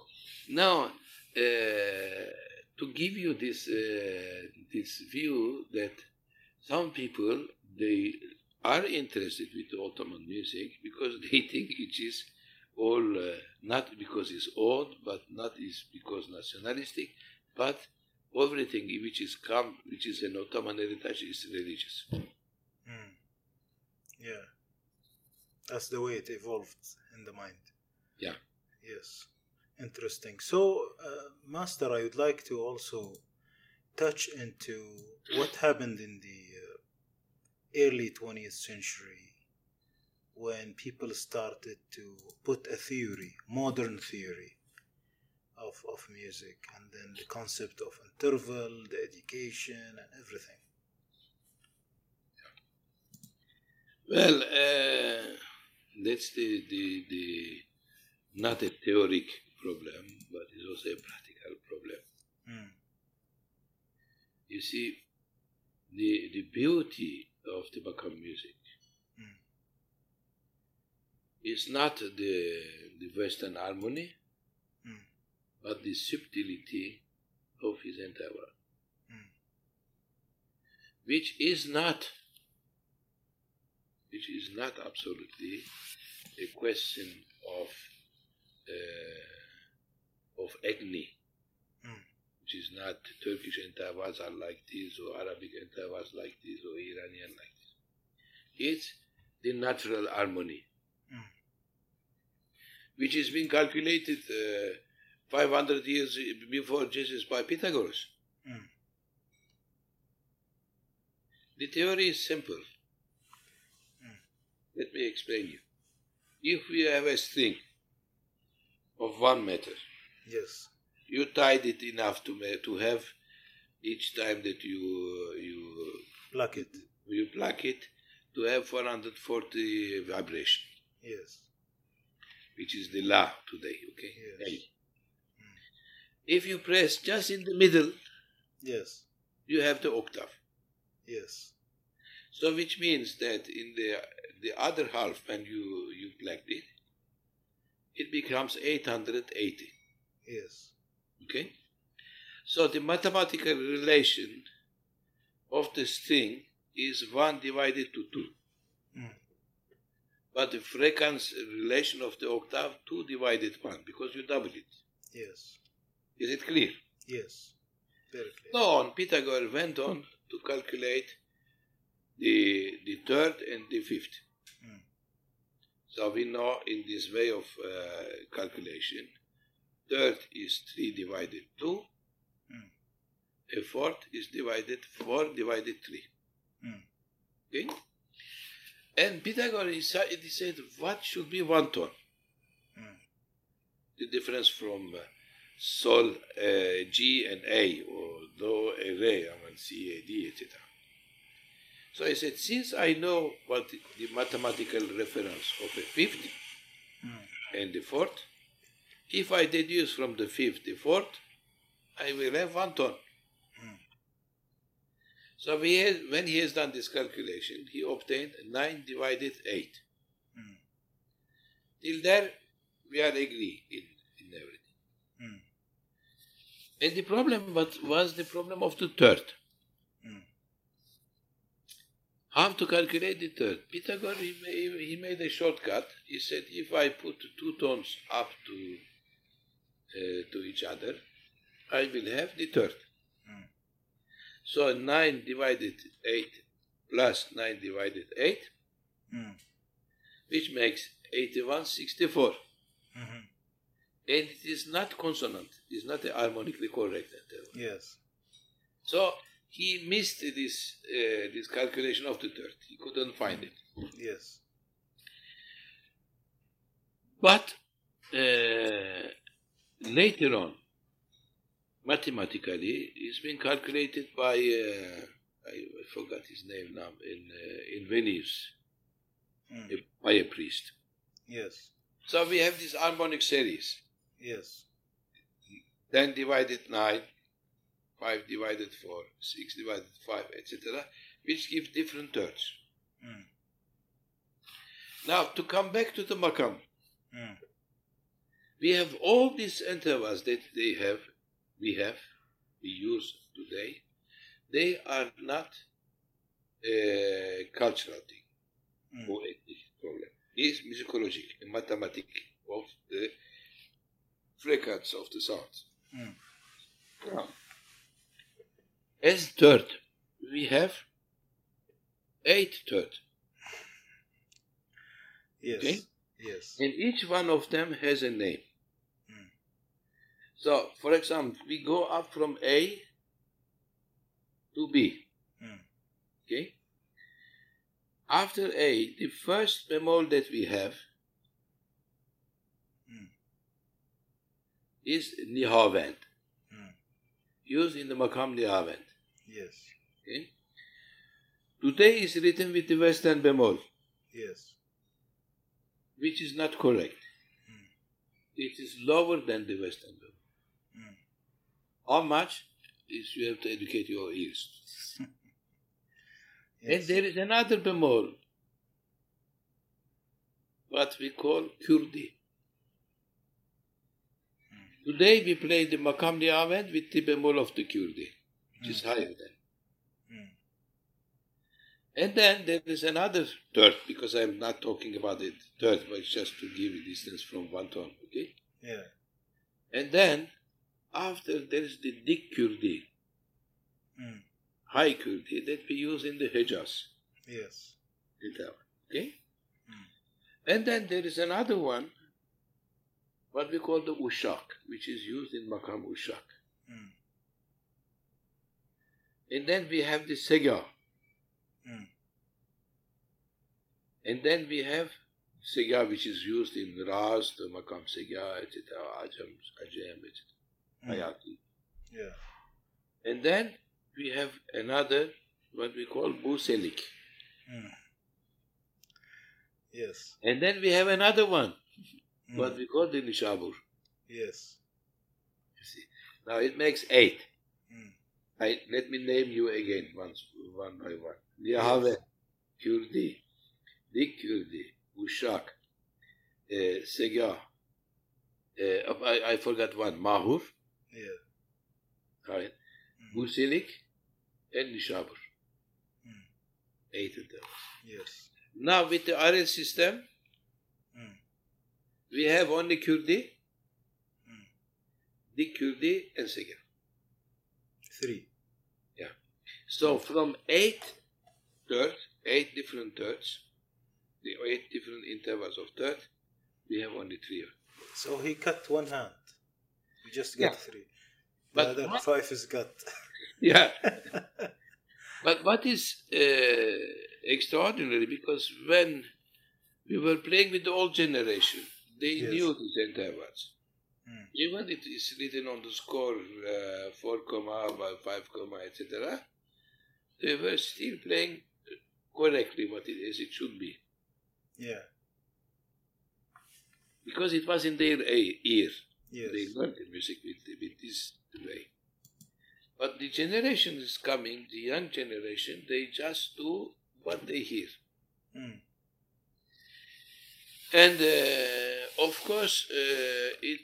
now, uh, to give you this uh, this view that some people they are interested with Ottoman music because they think it is all uh, not because it's old, but not is because nationalistic, but everything which is come, which is an Ottoman heritage, is religious. Mm. Yeah, that's the way it evolved in the mind. Yeah. Yes, interesting. So, uh, Master, I would like to also touch into what happened in the uh, early twentieth century. When people started to put a theory, modern theory of, of music, and then the concept of interval, the education, and everything. Well, uh, that's the, the, the, not a theoric problem, but it's also a practical problem. Mm. You see, the, the beauty of the Bakan music, it's not the, the Western harmony, mm. but the subtlety of his entire work, mm. which is not, which is not absolutely a question of uh, of ethnic, mm. which is not Turkish entavas are like this, or Arabic entavas like this, or Iranian like this. It's the natural harmony. Which has been calculated uh, five hundred years before Jesus by Pythagoras. Mm. The theory is simple. Mm. Let me explain you. If we have a string of one meter, yes, you tied it enough to to have each time that you uh, you pluck it, you pluck it to have four hundred forty vibrations. Yes. Which is the La today, okay? Yes. Hey. Mm. If you press just in the middle, yes, you have the octave. Yes. So which means that in the the other half, when you, you plugged it, it becomes eight hundred eighty. Yes. Okay? So the mathematical relation of the string is one divided to two. Mm. But the frequency relation of the octave, two divided one, because you double it. Yes. Is it clear? Yes. Very clear. So on, Pythagoras went on to calculate the, the third and the fifth. Mm. So we know in this way of uh, calculation, third is three divided two, mm. a fourth is divided four divided three. Mm. Okay? And Pythagoras, he said, what should be one tone? Mm. The difference from uh, Sol, uh, G and A, or Do, A, Re, I mean, C, A, D, et cetera. So I said, since I know what the mathematical reference of a fifth mm. and the fourth, if I deduce from the fifth the fourth, I will have one tone. So we has, when he has done this calculation, he obtained nine divided eight. Mm. Till there, we are agree in, in everything. Mm. And the problem was, was the problem of the third. Mm. how to calculate the third. Pythagoras, he, he made a shortcut. He said, if I put two tones up to uh, to each other, I will have the third. Mm. So nine divided eight plus nine divided eight, mm. which makes eighty-one, sixty-four. Mm-hmm. And it is not consonant. It is not harmonically correct interval. Yes. So he missed this uh, this calculation of the third. He couldn't find it. Yes. But uh, later on, mathematically, it's been calculated by uh, I forgot his name now in uh, in Venice mm. a, by a priest. Yes. So we have this harmonic series. Yes. Ten divided nine. five divided four, six divided five, et cetera, which gives different thirds. Mm. Now, to come back to the makam, mm. we have all these intervals that they have, we have, we use today, they are not a cultural thing mm. or ethnic problem. It's musicologic, a mathematic of the frequency of the sounds. Mm. Now, as third, we have eight third. Yes. Okay? Yes. And each one of them has a name. Mm. So, for example, we go up from A to B. Mm. Okay? After A, the first bemol that we have mm. is nihavend, mm. used in the makam nihavend. Yes. Okay. Today is written with the western bemol. Yes. Which is not correct. Mm. It is lower than the western bemol. Mm. How much? Is you have to educate your ears. Yes. And there is another bemol. What we call Kurdi. Mm. Today we play the makam nihavend with the bemol of the Kurdi. Which mm. is higher than. Mm. And then there is another third, because I am not talking about it third, but just to give a distance from one tone, okay? Yeah. And then, after there is the dik Kurdi, mm. high Kurdi, that we use in the Hejaz. Yes. Okay? Mm. And then there is another one, what we call the Ushak, which is used in Makam Ushak. Mm. And then we have the Sega. Mm. And then we have Sega, which is used in Raz, the Makam Sega, et cetera, Ajam, Ajam, et cetera, mm. Hayati. Yeah. And then we have another, what we call Buselik. Mm. Yes. And then we have another one, mm. what we call the Nishabur. Yes. You see. Now it makes eight. Mm. I, let me name you again, once, one by one. Nihavend, Kurdi, Dik Kurdi, Ushak, uh, Sega, uh, I, I forgot one, Mahur, yeah. Right. Mm-hmm. Buselik, and Nishabur. Mm. Eight of them. Yes. Now with the Aryan system, mm. we have only Kurdi, mm. Dik Kurdi, and Sega. Three. Yeah. So from eight thirds, eight different thirds, the eight different intervals of third, we have only three. So he cut one hand. We just got yeah. three. The but other what, five is cut. Yeah. But what is uh, extraordinary, because when we were playing with the old generation, they yes. knew these intervals. Mm. Even it is written on the score uh, four comma by five comma et cetera, they were still playing correctly what it is it should be. Yeah. Because it was in their ear. Yes. They learned the music with, with this way. But the generation is coming, the young generation, they just do what they hear. Mm. And uh, of course, uh, it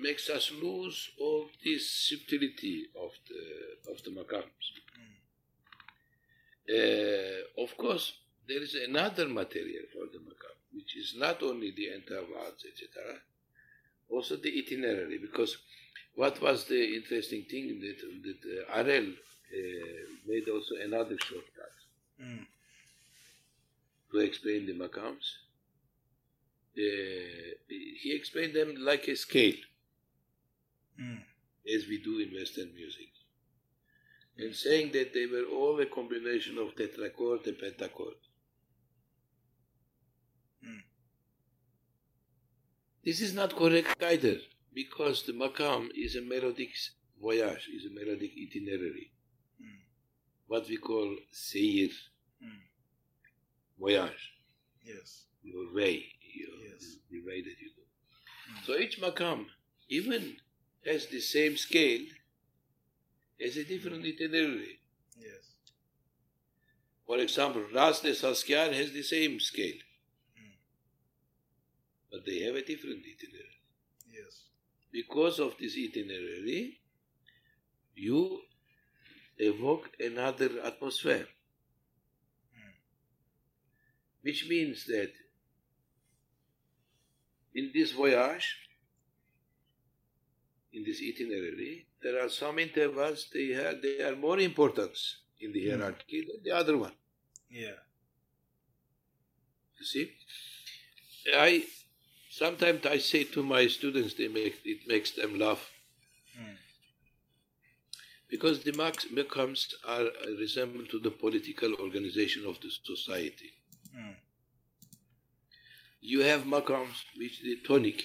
makes us lose all this subtlety of the of the makams. Mm. Uh, of course, there is another material for the macabre, which is not only the intervals, et cetera, also the itinerary, because what was the interesting thing that, that uh, Arel uh, made also another shortcut mm. to explain the macabres. Uh, he explained them like a scale, mm. as we do in Western music, mm. and saying that they were all a combination of tetrachord and pentachord. Mm. This is not correct either, because the macabre is a melodic voyage, is a melodic itinerary, mm. what we call seyir, mm. voyage, yes, your way, your, yes. the, the way that you do. Mm. So each macabre even has the same scale as a different itinerary. Yes. For example, Ras de Saskiar has the same scale, mm. but they have a different itinerary. Yes. Because of this itinerary, you evoke another atmosphere. Mm. Which means that in this voyage, in this itinerary, there are some intervals, they have, they are more important in the hierarchy mm. than the other one. Yeah. You see? I... Sometimes I say to my students, they make, it makes them laugh. Mm. Because the macames are resemble to the political organization of the society. Mm. You have macames which the tonic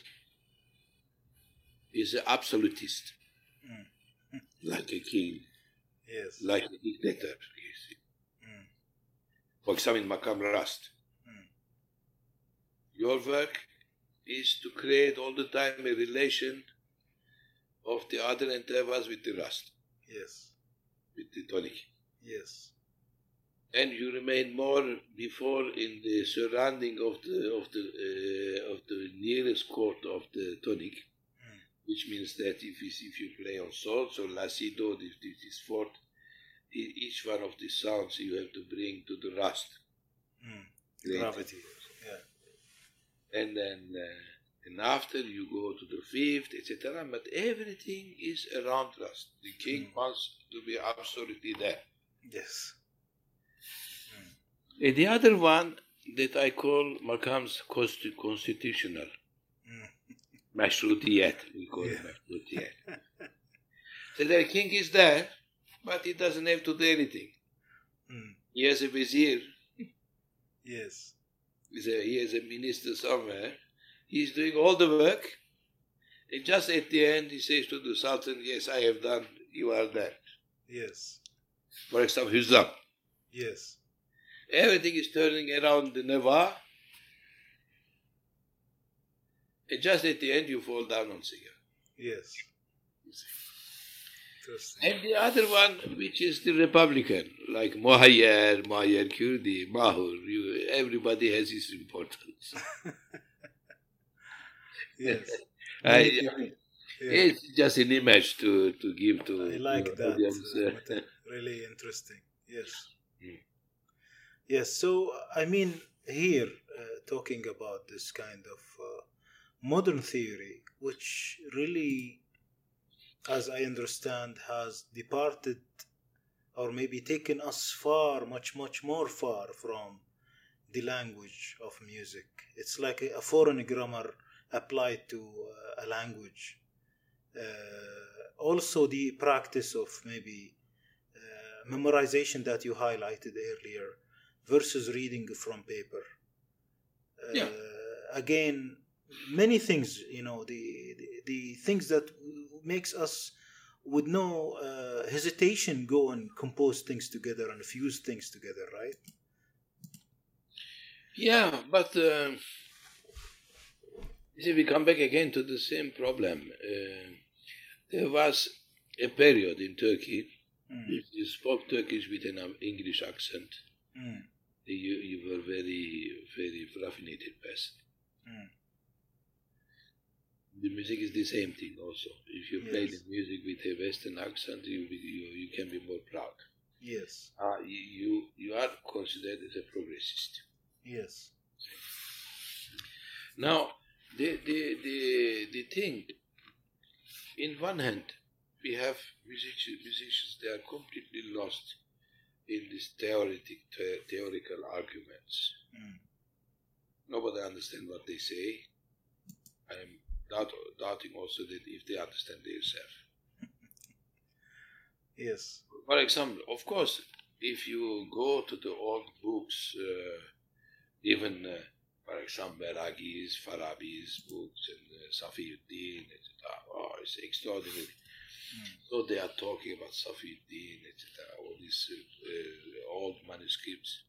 is an absolutist, mm. like a king, yes. like a dictator. You see. Mm. For example, macam Rast. Mm. Your work is to create all the time a relation of the other intervals with the Rast. Yes. With the tonic. Yes. And you remain more before in the surrounding of the of the uh, of the nearest chord of the tonic, mm. which means that if you, if you play on sol, so la si do, this, this is fourth. Each one of the sounds you have to bring to the Rast. Mm. Gravity. Yeah. And then uh, and after you go to the fifth, et cetera. But everything is around us. The king mm. wants to be absolutely there. Yes. Mm. And the other one that I call Makam's constitutional, Mashrutiyat, mm. we call yeah. it Mashrutiyat. So the king is there, but he doesn't have to do anything. Mm. He has a vizier. Yes. He is a minister somewhere. He's doing all the work. And just at the end, he says to the Sultan, yes, I have done, you are there. Yes. For example, Hüzzam. Yes. Everything is turning around the Neva. And just at the end, you fall down on Sigar. Yes. And the other one, which is the Republican, like Mohayer, Mohayer Kurdi, Mahur, you, everybody has his importance. Yes. I, I, yeah. It's just an image to, to give to I like to that. Audience. Really interesting. Yes. Mm. Yes, so, I mean, here, uh, talking about this kind of uh, modern theory, which really, as I understand, has departed or maybe taken us far, much, much more far from the language of music. It's like a foreign grammar applied to a language. Uh, also the practice of maybe uh, memorization that you highlighted earlier versus reading from paper. Uh, yeah. Again, many things, you know, the, the, the things that makes us with no uh, hesitation go and compose things together and fuse things together, right? Yeah, but uh, see, we come back again to the same problem. Uh, there was a period in Turkey, mm. you spoke Turkish with an English accent. Mm. You, you were very, very raffinated person. Mm. The music is the same thing also. If you yes. play the music with a Western accent, you, you you can be more proud. Yes. Ah, you you are considered as a progressist. Yes. Now the the the the thing. In one hand, we have musicians, musicians they are completely lost in these theoretic the, theoretical arguments. Mm. Nobody understands what they say. I am doubt, doubting also that if they understand themselves. Yes. For example, of course, if you go to the old books, uh, even uh, for example, Ragi's, Farabi's books, and uh, Safi'uddin, et cetera. Oh, it's extraordinary. Mm. So they are talking about Safi'uddin, et cetera. All these uh, uh, old manuscripts.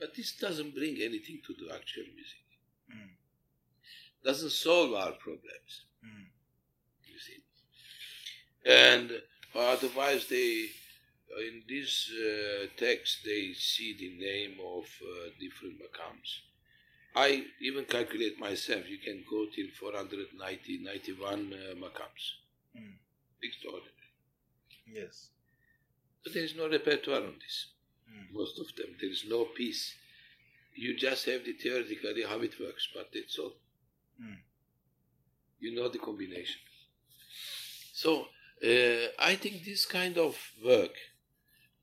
But this doesn't bring anything to the actual music. Mm. Doesn't solve our problems. Mm. You see. And otherwise, they in this uh, text they see the name of uh, different Makams. I even calculate myself. You can go till four hundred ninety, ninety-one uh, Makams. Mm. Extraordinary. Yes. But there is no repertoire on this. Mm. Most of them, there is no piece. You just have the theoretically how it works, but that's all. Mm. You know the combination. So. Uh, I think this kind of work,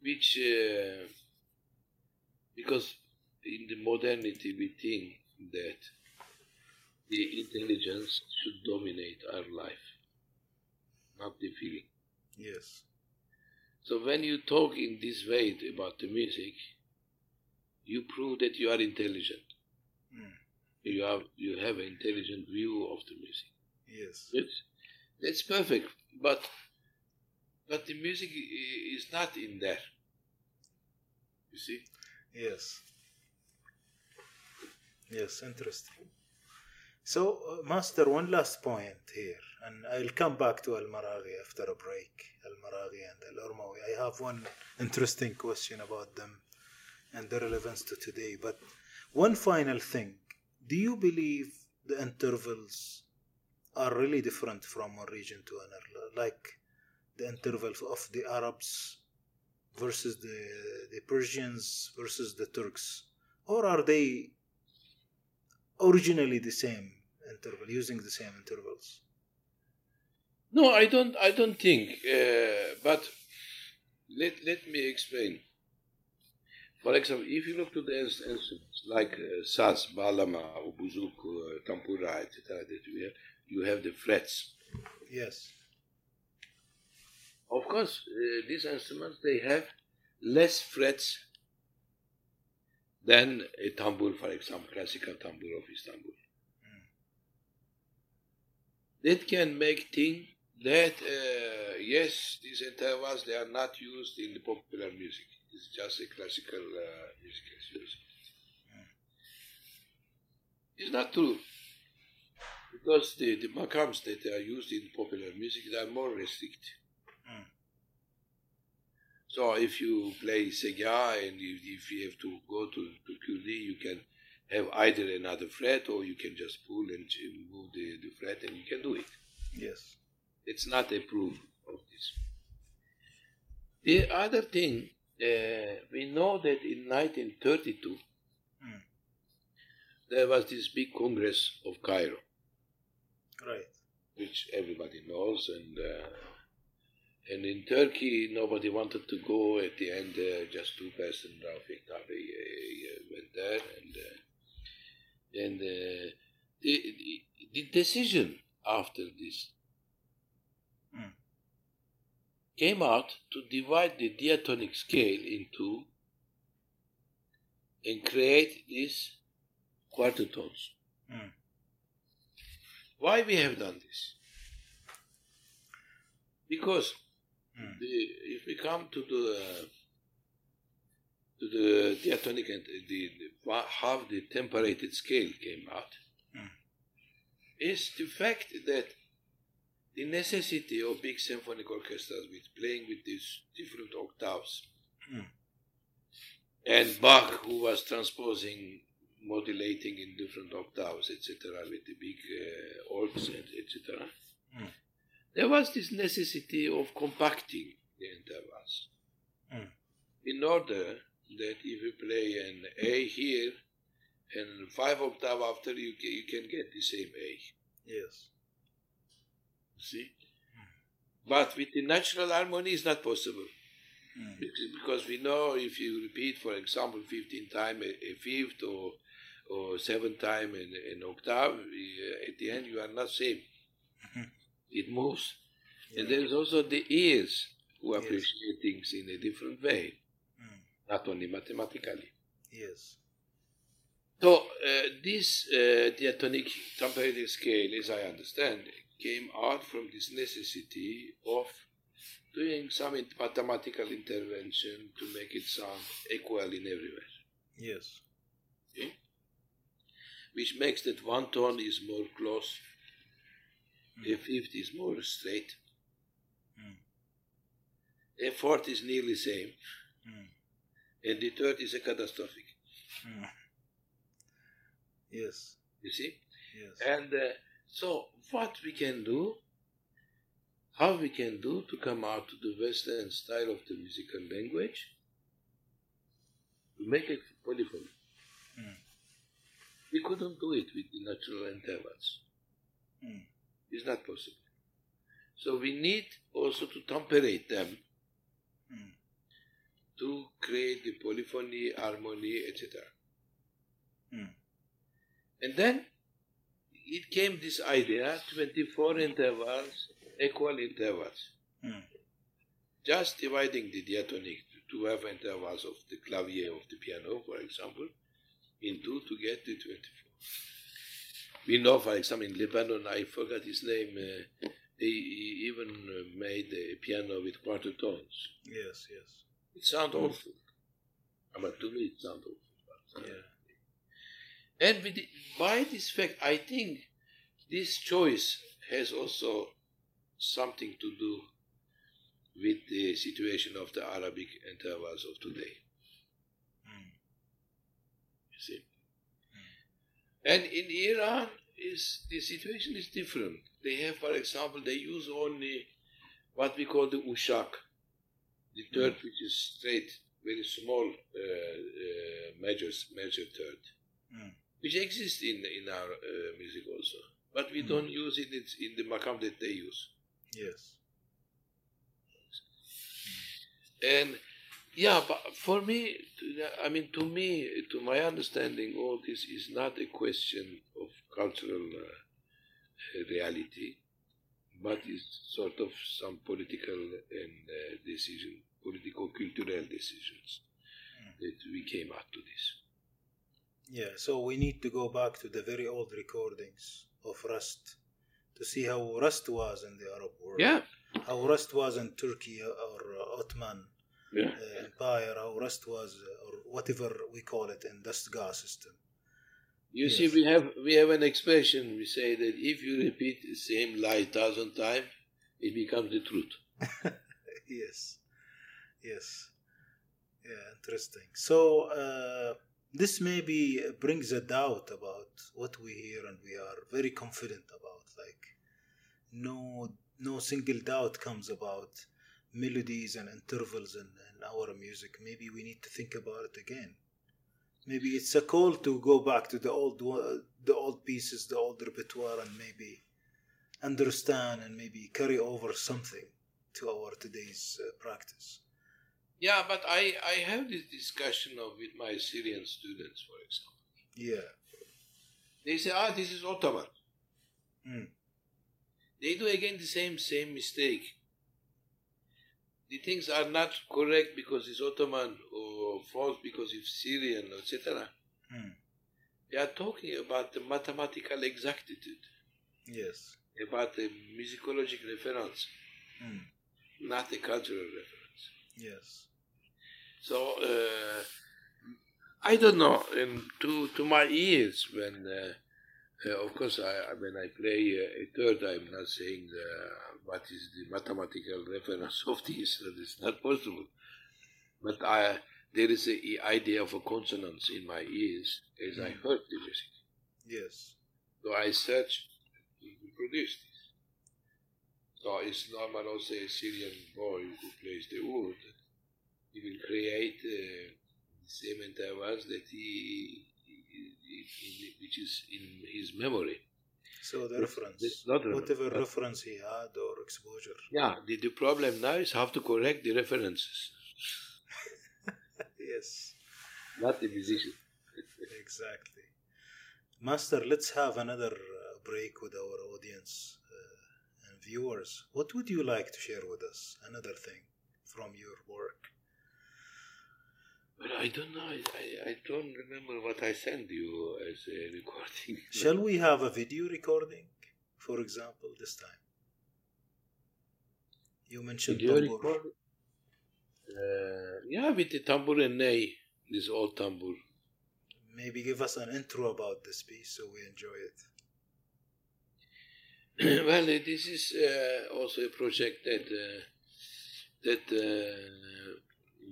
which, uh, because in the modernity we think that the intelligence should dominate our life, not the feeling. Yes. So when you talk in this way about the music, you prove that you are intelligent. Mm. You have you have an intelligent view of the music. Yes. That's, that's perfect, but But the music is not in there. You see? Yes. Yes, interesting. So, uh, Master, one last point here, and I'll come back to Al-Maraghi after a break. Al-Maraghi and Al-Urmawi. I have one interesting question about them and their relevance to today. But one final thing. Do you believe the intervals are really different from one region to another? Like the interval of the Arabs versus the, the Persians versus the Turks? Or are they originally the same interval, using the same intervals? No, I don't, I don't think. Uh, but let, let me explain. For example, if you look to the instruments like uh, saz, balama, buzuk, uh, tampura, et cetera, you have the frets. Yes. Of course, uh, these instruments, they have less frets than a tambur, for example, classical tambur of Istanbul. Mm. That can make things that, uh, yes, these intervals, they are not used in the popular music. It's just a classical uh, music. Mm. It's not true. Because the, the makams that are used in popular music, they are more restricted. So if you play Sega and if, if you have to go to, to Q D, you can have either another fret or you can just pull and move the, the fret and you can do it. Yes. It's not a proof of this. The other thing, uh, we know that in nineteen thirty-two, mm. there was this big Congress of Cairo. Right. Which everybody knows and... Uh, And in Turkey, nobody wanted to go. At the end, uh, just two persons, Rafik Tabi, uh, went there. And, uh, and uh, the, the, the decision after this mm. came out to divide the diatonic scale into and create these quartotones. Mm. Why we have done this? Because The, if we come to the uh, to the diatonic and the, the how the temperated scale came out, mm. is the fact that the necessity of big symphonic orchestras with playing with these different octaves, mm. and Bach, who was transposing, modulating in different octaves, et cetera, with the big uh, orgs, et cetera. There was this necessity of compacting the intervals. Mm. in order that if you play an A here and five octave after you can, you can get the same A. Yes. See? Mm. But with the natural harmony it's not possible. Mm. Because we know if you repeat, for example, fifteen times a, a fifth or or seven times an, an octave, uh, at the end you are not same. It moves. Yeah. And there's also the ears who appreciate yes. things in a different way, mm. not only mathematically. Yes. So uh, this uh, diatonic temporary scale, as I understand, came out from this necessity of doing some mathematical intervention to make it sound equal in everywhere. Yes. Okay? Which makes that one tone is more close, mm. a fifth is more straight, mm. a fourth is nearly same, mm. and the third is a catastrophic. Mm. Yes. You see? Yes. And uh, so what we can do, how we can do to come out to the Western style of the musical language, to make it polyphonic. Mm. We couldn't do it with the natural intervals. Mm. It's not possible. So we need also to temperate them mm. to create the polyphony, harmony, et cetera. Mm. And then it came this idea, twenty-four intervals, equal intervals. Mm. Just dividing the diatonic, twelve intervals of the clavier, of the piano, for example, in two to get the twenty-four. We know, for example, in Lebanon, I forgot his name, uh, he, he even uh, made a piano with quarter tones. Yes, yes. It sounds mm. awful. I mean, to me it sounds awful. Yeah. And with the, by this fact, I think this choice has also something to do with the situation of the Arabic intervals of today. See? And in Iran, is the situation is different. They have, for example, they use only what we call the ushak, the third mm. which is straight, very small uh, uh, measures, measure third, mm. which exists in in our uh, music also, but we mm. don't use it it's in the makam that they use. Yes. Mm. And. Yeah, but for me, I mean, to me, to my understanding, all this is not a question of cultural uh, reality, but is sort of some political and uh, decision, political-cultural decisions mm. that we came up to this. Yeah, so we need to go back to the very old recordings of Rast to see how Rast was in the Arab world. Yeah. How Rast was in Turkey or uh, Ottoman. Yeah. Uh, empire or Rust was uh, or whatever we call it in the Stuttgart system. You yes. see, we have we have an expression. We say that if you repeat the same lie a thousand times, it becomes the truth. yes, yes, yeah, interesting. So uh, this maybe brings a doubt about what we hear, and we are very confident about. Like, no, no single doubt comes about. Melodies and intervals in, in our music. Maybe we need to think about it again. Maybe it's a call to go back to the old, the old pieces, the old repertoire, and maybe understand and maybe carry over something to our today's uh, practice. Yeah, but I, I have this discussion of with my Syrian students, for example. Yeah. They say, ah, this is Ottoman. Mm. They do again the same same mistake. The things are not correct because it's Ottoman or false because it's Syrian, et cetera. Mm. They are talking about the mathematical exactitude. Yes. About the musicologic reference, mm. not the cultural reference. Yes. So, uh, I don't know, and to, to my ears, when, uh, uh, of course, I, when I play uh, a third, I'm not saying the... What is the mathematical reference of this? That is not possible. But I, there is an idea of a consonance in my ears as mm. I heard the music. Yes. So I searched to produce this. So it's normal also a Syrian boy who plays the oud. he will create uh, the same entire works that he, he, he which is in his memory. So the reference, whatever reference he had or exposure. Yeah, the, the problem now is how to correct the references. Yes. Not the musician. Exactly. Master, let's have another break with our audience uh, and viewers. What would you like to share with us? Another thing from your work? Well, I don't know. I, I don't remember what I sent you as a recording. Shall we have a video recording, for example, this time? You mentioned tambur. Uh, yeah, with the tambur and ney, this old tambur. Maybe give us an intro about this piece so we enjoy it. Well, this is uh, also a project that uh, that uh,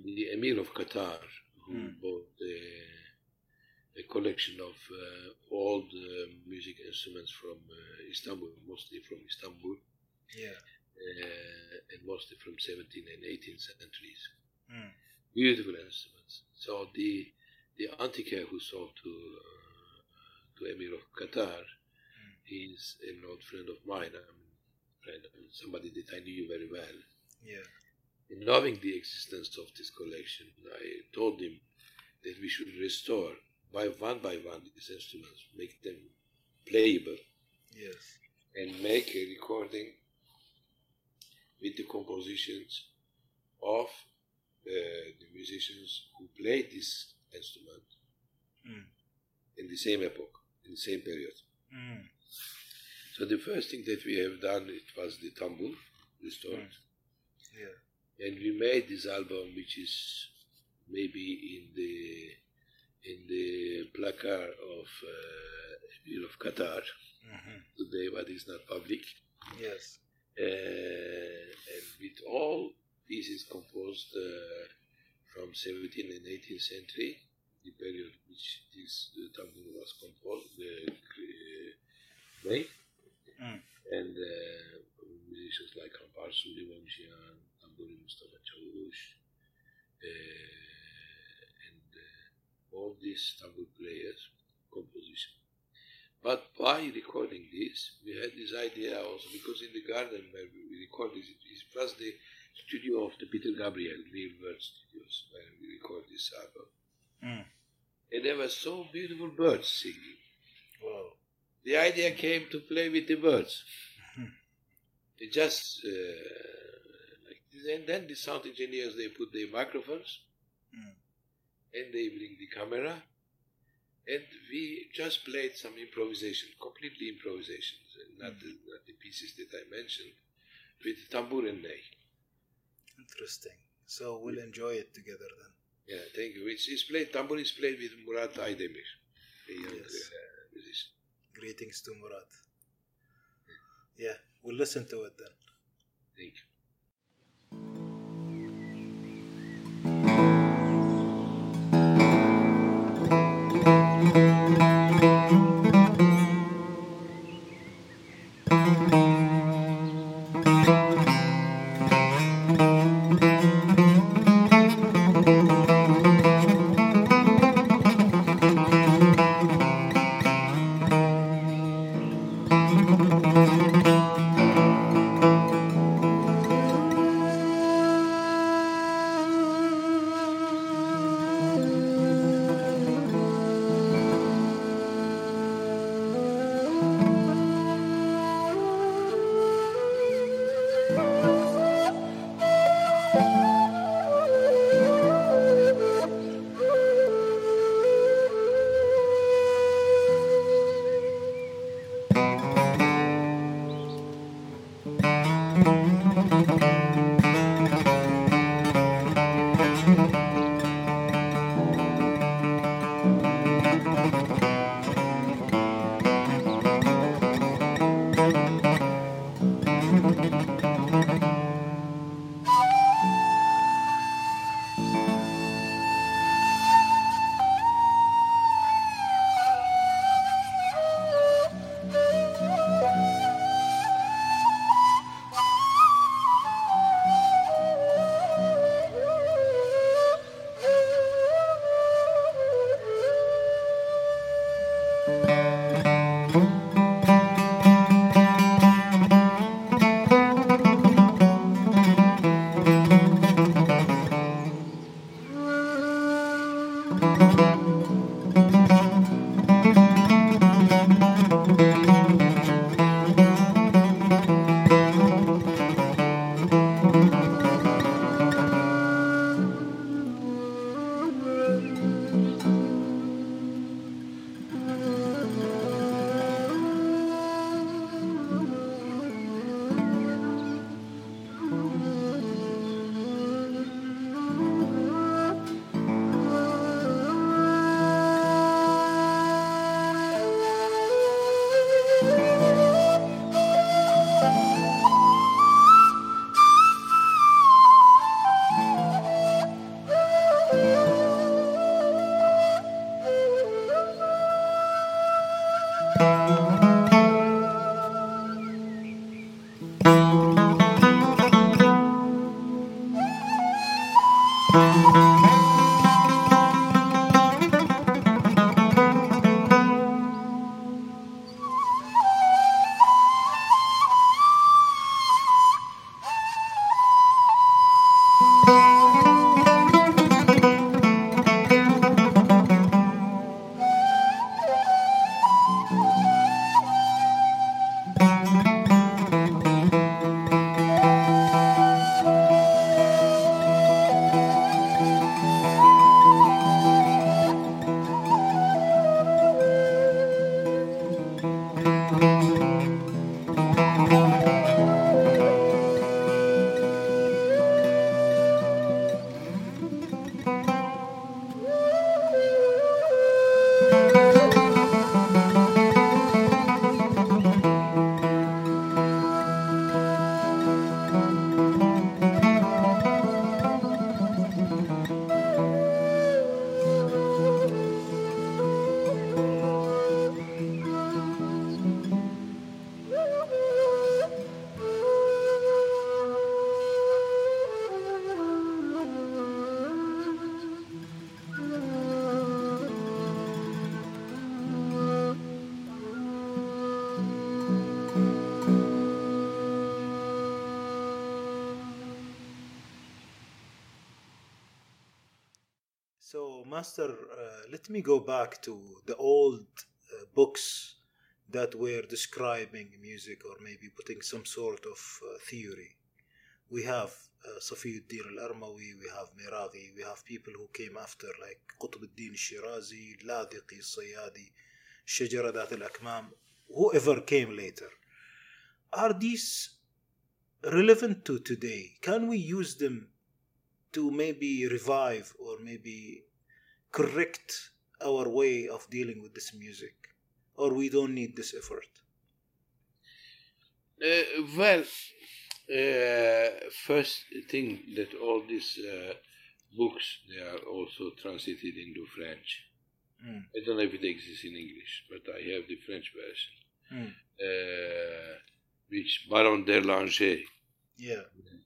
the Emir of Qatar, who mm. bought a, a collection of uh, old uh, music instruments from uh, Istanbul, mostly from Istanbul, yeah, uh, and mostly from seventeenth and eighteenth centuries. Mm. Beautiful instruments. So the the antiquary who sold to uh, to Emir of Qatar, mm. he's an old friend of mine. I mean, friend, I mean, somebody that I knew very well. Yeah. In knowing the existence of this collection, I told him that we should restore by one by one these instruments, make them playable, yes, and make a recording with the compositions of uh, the musicians who played this instrument mm. in the same epoch, in the same period. Mm. So the first thing that we have done, it was the tambur restored. Mm. Yeah. And we made this album, which is maybe in the in the placard of uh, of Qatar mm-hmm. today, but it's not public. Yes. Uh, and with all pieces composed uh, from seventeenth and eighteenth century, the period which this uh, tambur was composed, uh, uh, made, mm. and uh, musicians like Kampar Sulivanjian, Mustafa Çavuş, uh, and uh, all these tambur players' composition. But by recording this, we had this idea also, because in the garden where we recorded it, it was the studio of the Peter Gabriel, Real Bird Studios, where we record this album. Mm. And there were so beautiful birds singing. Wow. The idea came to play with the birds. It just... Uh, And then the sound engineers, they put their microphones mm. and they bring the camera, and we just played some improvisation, completely improvisations, not, mm. the, not the pieces that I mentioned, with tambur and ney. Interesting. So we'll yeah. enjoy it together then. Yeah, thank you. It's, it's played, tambur is played with Murat Aydemir, a young yes. uh, musician. Greetings to Murat. Yeah. yeah, we'll listen to it then. Thank you. master, uh, let me go back to the old uh, books that were describing music or maybe putting some sort of uh, theory. We have uh, Safiuddin al-Armawi, we have Meravi, we have people who came after like Qutbuddin Shirazi, Ladiqi, Sayadi, Shajaradat al-Akmam, whoever came later. Are these relevant to today? Can we use them to maybe revive or maybe correct our way of dealing with this music? Or we don't need this effort? Uh, well, uh, first thing that all these uh, books, they are also translated into French. Mm. I don't know if it exists in English, but I have the French version. Mm. Uh, which Baron d'Erlanger, yeah.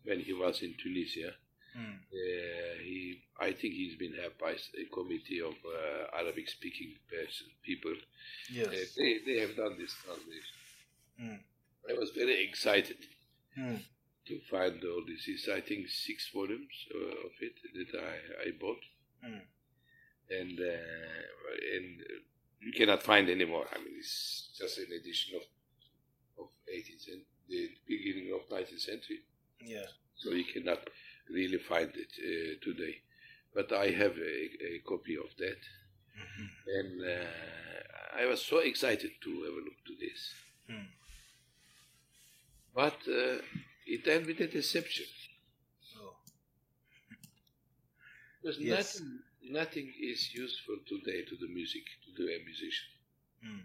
when he was in Tunisia, mm. uh, he, I think he's been helped by a committee of uh, Arabic-speaking person, people. Yes. Uh, they, they have done this translation. Mm. I was very excited mm. to find all this. It's, I think, six volumes uh, of it that I, I bought. Mm. And, uh, and you cannot find anymore. I mean, it's just an edition of eighteenth, the beginning of nineteenth century. Yeah. So you cannot really find it uh, today. But I have a, a copy of that. Mm-hmm. And uh, I was so excited to have a look to this. Mm. But uh, it ended with a deception. Oh. Because yes. nothing, nothing is useful today to the music, to the musician. Mm.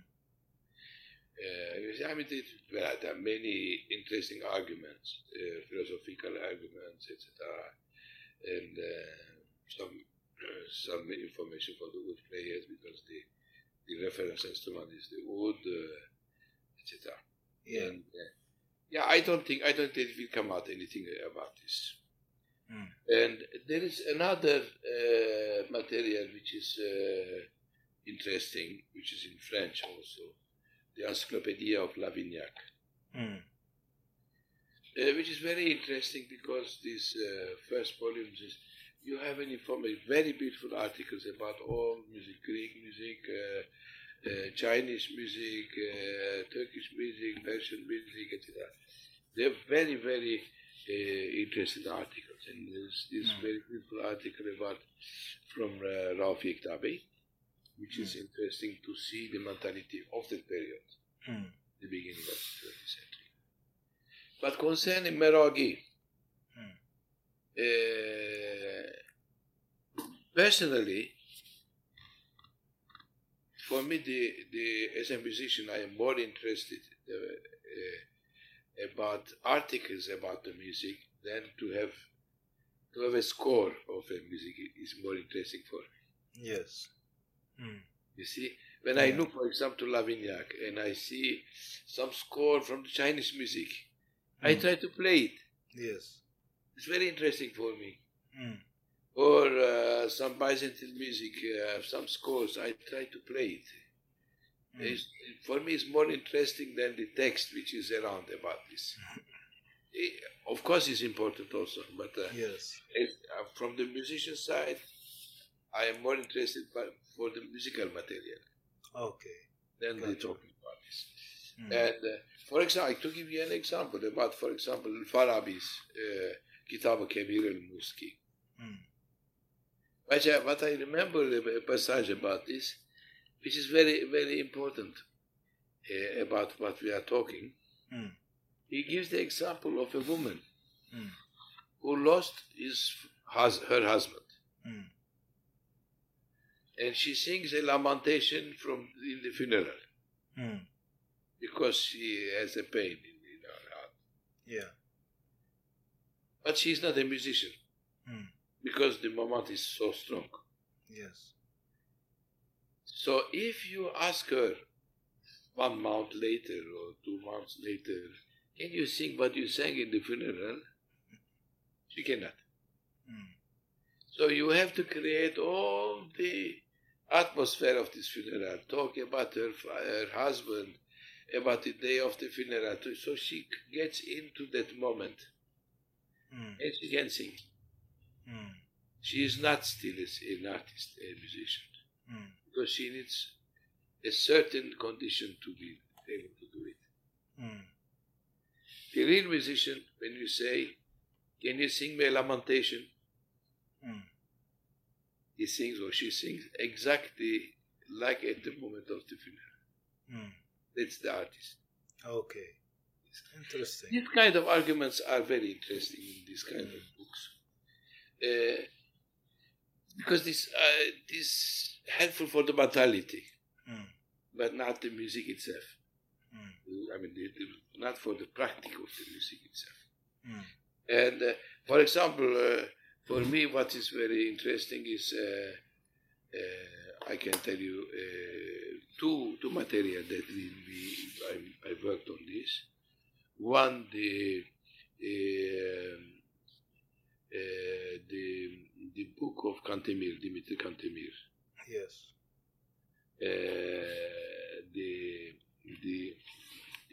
Uh, I mean, it, well, there are many interesting arguments, uh, philosophical arguments, et cetera, and uh, some uh, some information for the oud players because the the reference instrument is the oud, uh, et cetera. Yeah. And, uh, yeah, I don't think I don't think it will come out anything about this. Mm. And there is another uh, material which is uh, interesting, which is in French also. The Encyclopedia of Lavignac, mm. uh, which is very interesting because these uh, first volumes, is, you have an information, very beautiful articles about all music, Greek music, uh, uh, Chinese music, uh, Turkish music, Persian music, et cetera. They're very, very uh, interesting articles. And there's this mm. very beautiful article about from uh, Rafiq Tabi, which is mm. interesting to see the mentality of that period, mm. the beginning of the twentieth century. But concerning Meragi, mm. uh, personally, for me, the, the, as a musician, I am more interested uh, uh, about articles about the music than to have to have a score of a music is more interesting for me. Yes. Mm. You see, when yeah. I look, for example, to Lavignac, and I see some score from the Chinese music, mm. I try to play it. Yes. It's very interesting for me. Mm. Or uh, some Byzantine music, uh, some scores, I try to play it. Mm. It's, for me, it's more interesting than the text which is around about this. it, of course, it's important also, but uh, yes. it, uh, from the musician side, I am more interested by, for the musical material okay. than gotcha. The talking parties. Mm. And uh, for example, to give you an example about, for example, Farabi's uh, Kitab-ı Kebir el-Muski. Mm. Which I, what I remember a passage about this, which is very, very important uh, about what we are talking. Mm. He gives the example of a woman mm. who lost his, hus- her husband. Mm. And she sings a lamentation from in the funeral mm. because she has a pain in, in her heart. Yeah. But she's not a musician mm. because the moment is so strong. Yes. So if you ask her one month later or two months later, can you sing what you sang in the funeral? She cannot. Mm. So you have to create all the atmosphere of this funeral, talk about her, her husband, about the day of the funeral, so she gets into that moment mm. and she can sing. Mm. she is not still an artist, a musician, mm. because she needs a certain condition to be able to do it. Mm. The real musician, when you say, can you sing me a lamentation? Mm. He sings or she sings exactly like at the moment of the funeral. Mm. That's the artist. Okay. It's interesting. These kind of arguments are very interesting in these kind mm. of books. Uh, because this uh, is helpful for the mentality, mm. but not the music itself. Mm. I mean, the, the, not for the practice of the music itself. Mm. And, uh, for example, uh, for me, what is very interesting is, uh, uh, I can tell you, uh, two, two material that we, we, I, I worked on this. One, the... Uh, Uh, the the book of Kantemir, Dimitri Kantemir. Yes. Uh, the the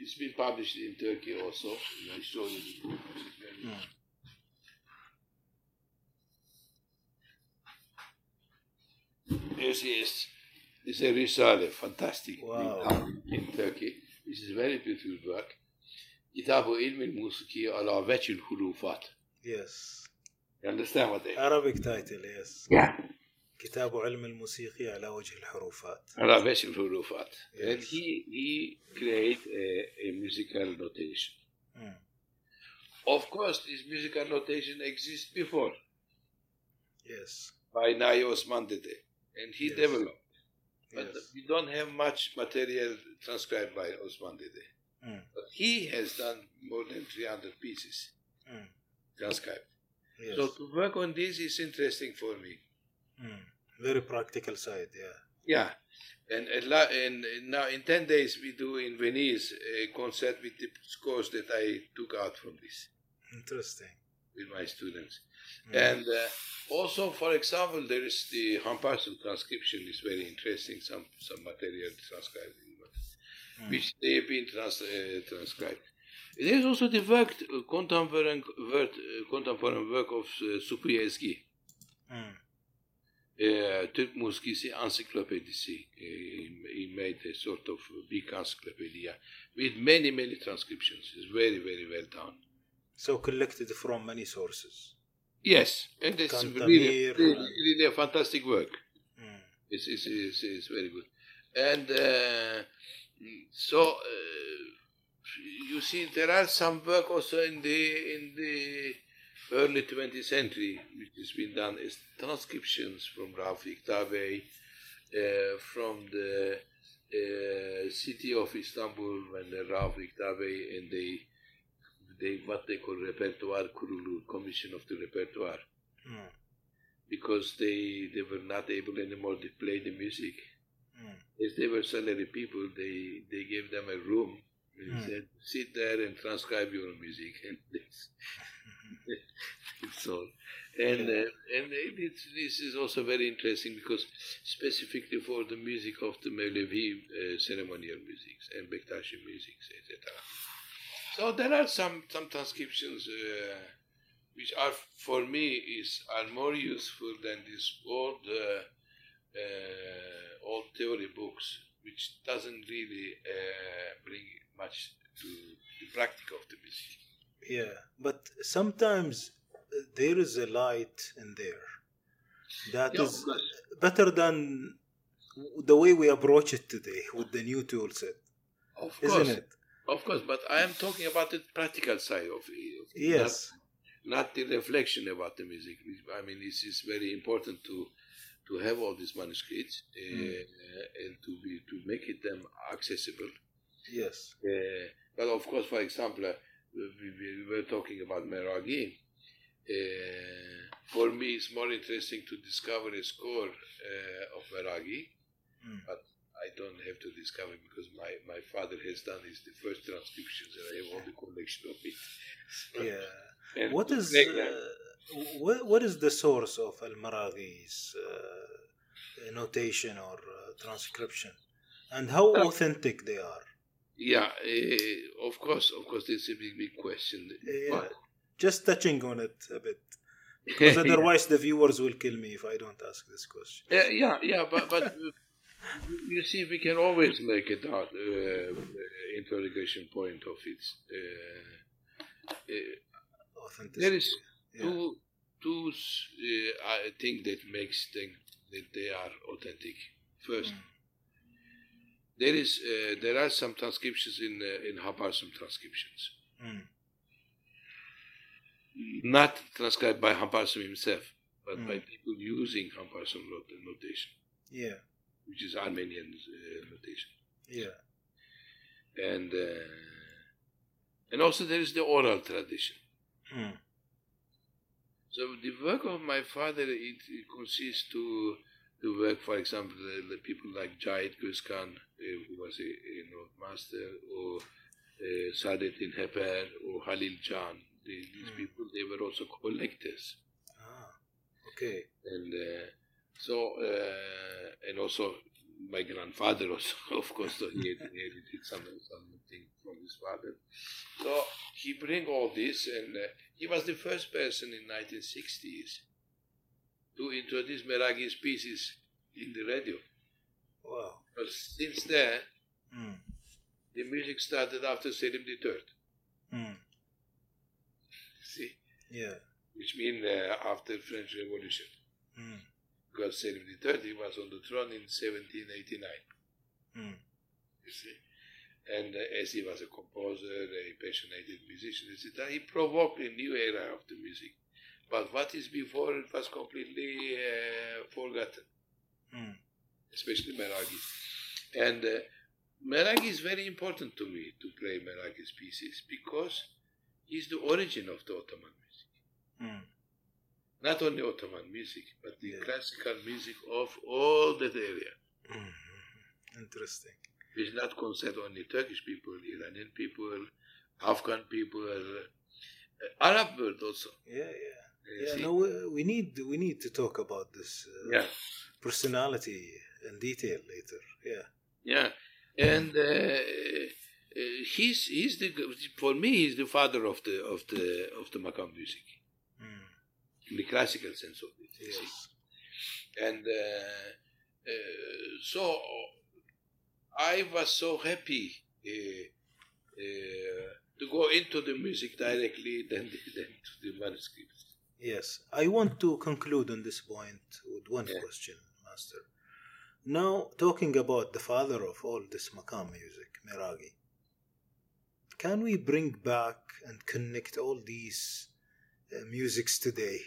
it's been published in Turkey also. And I show you the book. Mm. This is this is a risale, fantastic. Wow. In, in Turkey, this is a very beautiful work. Kitab-ı İlm-i Musiki ala vecil hulufat. Yes. You understand what they Arabic title, yes. Yeah. Kitab علم الموسيقى على وجه الحروفات. Arabic الحروفات. Yes. And he he create a, a musical notation. Mm. Of course, this musical notation exists before. Yes. By Nai Osman Dede, and he yes. developed. But yes. we don't have much material transcribed by Osman Dede. Mm. But he has done more than three hundred pieces mm. transcribed. Yes. So to work on this is interesting for me. Mm. Very practical side, yeah. Yeah. And, and, and now in ten days we do in Venice a concert with the scores that I took out from this. Interesting. With my students. Mm. And uh, also, for example, there is the Hamparson transcription is very interesting, some, some material transcribed, in, mm. which they have been trans, uh, transcribed. There is also the work, uh, contemporary, work, uh, contemporary work of uh, Supri Ezgi, mm. uh, Türk Musikisi Encyclopedisi. Uh, he, he made a sort of big encyclopedia with many, many transcriptions. It's very, very well done. So collected from many sources. Yes, and it's really, really, really a fantastic work. Mm. It's, it's, it's, it's very good. And uh, so... Uh, You see, there are some work also in the in the early twentieth century, which has been done as transcriptions from Rafik Tavey, uh, from the uh, city of Istanbul, when the Rafik Tavey and they they what they call repertoire kurulu, commission of the repertoire, mm. because they they were not able anymore to play the music. Mm. As they were salary people, they they gave them a room. He mm. said, sit there and transcribe your music and this. So, and uh, and it, this is also very interesting because specifically for the music of the Mevlevi uh, ceremonial musics and Bektashi musics, et cetera. So there are some some transcriptions uh, which are for me is are more useful than these old uh, uh, old theory books, which doesn't really uh, bring much to the practice of the music. Yeah, but sometimes there is a light in there that yeah, is better than the way we approach it today with the new tool set. Of course, isn't it? Of course, but I am talking about the practical side of it. Yes. Not, not the reflection about the music. I mean, this is very important to to have all these manuscripts uh, mm. uh, and to be to make it them accessible. Yes. Uh, but of course, for example, uh, we, we were talking about Meraghi. Uh, for me, it's more interesting to discover a score uh, of Meraghi, mm. but I don't have to discover it because my, my father has done his the first transcriptions and I have all the collection of it. So, yeah. What is uh, what, what is the source of Al-Maraghi's uh, notation or uh, transcription, and how authentic they are? Yeah, uh, of course, of course, it's a big, big question. Uh, just touching on it a bit, Because otherwise the viewers will kill me if I don't ask this question. Uh, yeah, yeah, but, but you see, we can always make a doubt, uh, interrogation point of its uh, uh, authenticity. There is two, yeah. two uh, I think that makes things that they are authentic. First, mm. there is uh, there are some transcriptions in uh, in Habar, some transcriptions. Mm. Not transcribed by Hamparsum himself, but mm. by people using Hamparsum notation. Yeah. Which is Armenian uh, notation. Yeah. And uh, and also there is the oral tradition. Mm. So the work of my father, it, it consists to to work, for example, the, the people like Jair Berskan, uh, who was a, a note master, or uh, Sadettin Heper, or Halil Can. The, these mm. people, they were also collectors. Ah, okay. And uh, so, uh, and also my grandfather also, of course, so he inherited some, something from his father. So he bring all this, and uh, he was the first person in nineteen sixties to introduce Meragi's pieces in the radio. Wow. But since then, mm. the music started after Selim the Third. Mm. See? Yeah. Which means uh, after French Revolution. Mm. Because Selim the Third, he was on the throne in seventeen eighty-nine. Mm. You see? And uh, as he was a composer, a passionate musician, et cetera, he provoked a new era of the music. But what is before, it was completely uh, forgotten. Mm. Especially Meragi. And uh, Meragi is very important to me, to play Meragi's pieces, because is the origin of the Ottoman music. Mm. Not only Ottoman music, but the yeah. classical music of all that area. Mm-hmm. Interesting. It's not concerned only Turkish people, Iranian people, Afghan people, uh, Arab world also. Yeah, yeah. Uh, yeah no, we, we need we need to talk about this uh, yeah. personality in detail later. Yeah. Yeah. And uh, Uh, he's he's the for me he's the father of the of the of the Makam music, mm. in the classical sense of it. Yes. And uh, uh, so I was so happy uh, uh, to go into the music directly than the, than to the manuscripts. Yes, I want to conclude on this point with one yeah. question, Master. Now talking about the father of all this Makam music, Meragi. Can we bring back and connect all these uh, musics today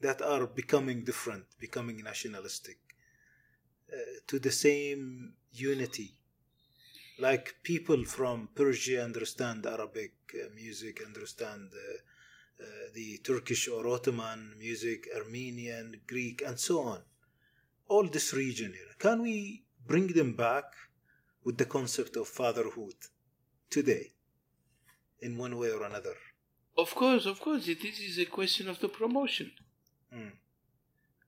that are becoming different, becoming nationalistic, uh, to the same unity? Like people from Persia understand Arabic uh, music, understand uh, uh, the Turkish or Ottoman music, Armenian, Greek, and so on. All this region here. Can we bring them back with the concept of fatherhood today? In one way or another. Of course, of course. It is a question of the promotion. Mm.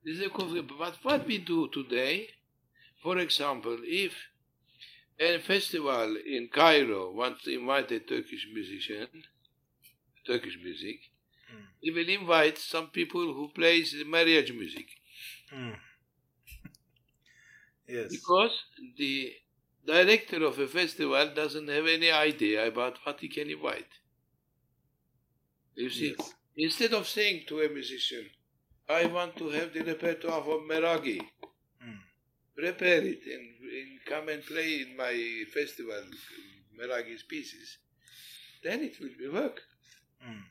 This is a, but what we do today, for example, if a festival in Cairo wants to invite a Turkish musician, Turkish music, mm. he will invite some people who plays marriage music. Mm. Yes. Because the director of a festival doesn't have any idea about what he can invite. You see, yes. Instead of saying to a musician, I want to have the repertoire of Meragi, mm. prepare it and, and come and play in my festival Meragi's pieces, then it will be work. Mm.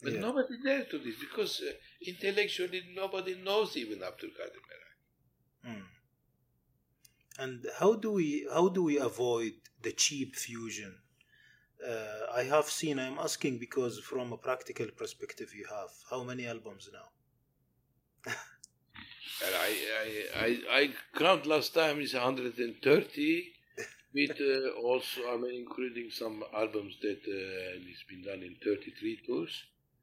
But yeah. nobody dares to this, because uh, intellectually nobody knows even Abdulkadir Meragi. Mm. And how do we how do we avoid the cheap fusion? Uh, I have seen. I'm asking because from a practical perspective, you have how many albums now? And I, I I I count last time is one hundred thirty, with uh, also I mean including some albums that uh, it's been done in thirty-three tours.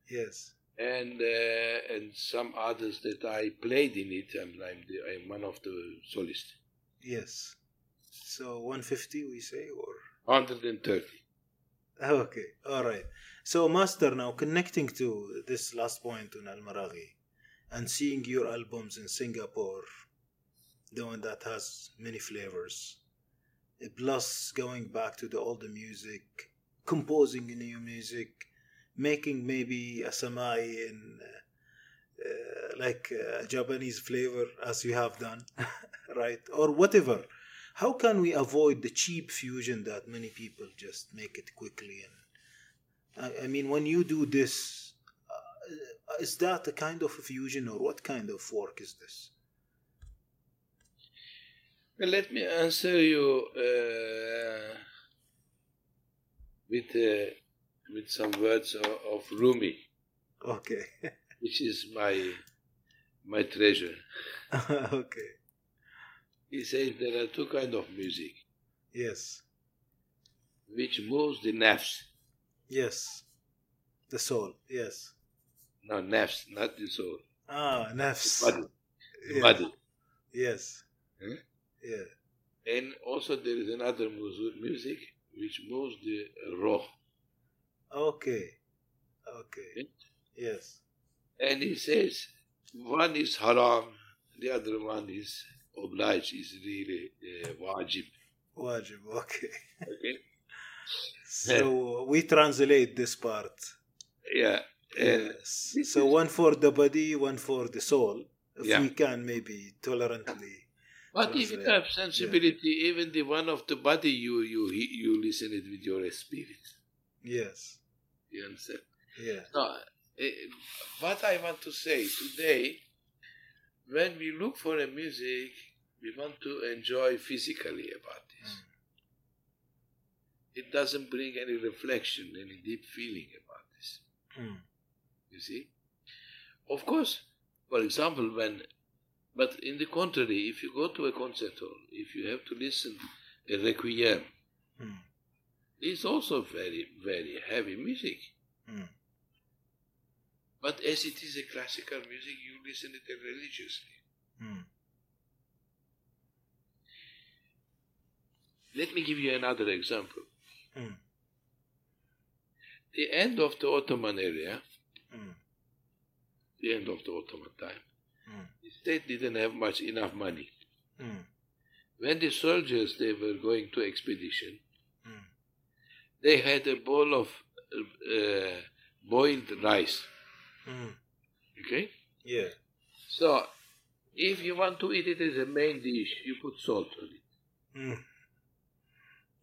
Yes. And uh, and some others that I played in it, and I'm the, I'm one of the solists. Yes. So one hundred fifty we say, or? one hundred thirty. Okay, all right. So, Master, now connecting to this last point on Almaraghi and seeing your albums in Singapore, the one that has many flavors, plus going back to the older music, composing new music, making maybe a samai in uh, like a Japanese flavor as you have done, right? Or whatever. How can we avoid the cheap fusion that many people just make it quickly? And I, I mean, when you do this, uh, is that a kind of fusion, or what kind of work is this? Well, let me answer you uh, with uh, with some words of, of Rumi. Okay. Which is my my treasure. Okay. He says there are two kinds of music. Yes. Which moves the nafs. Yes. The soul, yes. No, nafs, not the soul. Ah, nafs. The body. The yeah. body. Yes. Hmm? Yeah. And also there is another music which moves the roh. Okay. Okay. Hmm? Yes. And he says one is haram, the other one is obliged, is really uh, wajib. Wajib, okay. Okay. So we translate this part. Yeah. And yes. So one for the body, one for the soul. If yeah. we can maybe tolerantly. But translate. If you have sensibility, yeah. even the one of the body, you you you listen it with your spirit. Yes. You understand? Yeah. No, what I want to say today, when we look for a music, we want to enjoy physically about this. Mm. It doesn't bring any reflection, any deep feeling about this. Mm. You see? Of course, for example, when, but in the contrary, if you go to a concert hall, if you have to listen a requiem, mm. it's also very, very heavy music. Mm. But as it is a classical music, you listen to it religiously. Mm. Let me give you another example. Mm. The end of the Ottoman era, mm. the end of the Ottoman time, mm. the state didn't have much enough money. Mm. When the soldiers, they were going to expedition, mm. they had a bowl of uh, boiled rice. Mm. Okay? Yeah. So, if you want to eat it as a main dish, you put salt on it. Mm.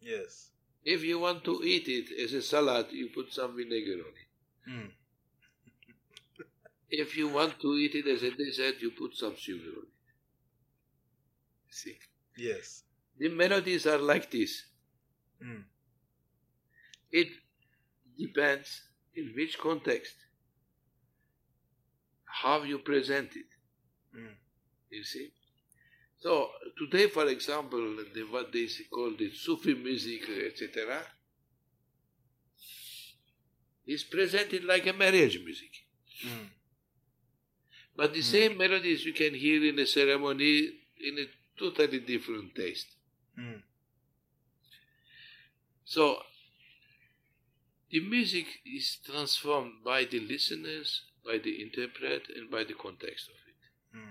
Yes. If you want to eat it as a salad, you put some vinegar on it. Mm. If you want to eat it as a dessert, you put some sugar on it. See? Yes. The melodies are like this. Mm. It depends in which context, how you present it, mm. you see. So today, for example, the, what they call the Sufi music, et cetera, is presented like a marriage music. Mm. But the mm. same melodies you can hear in a ceremony in a totally different taste. Mm. So the music is transformed by the listeners, by the interpret, and by the context of it. Mm.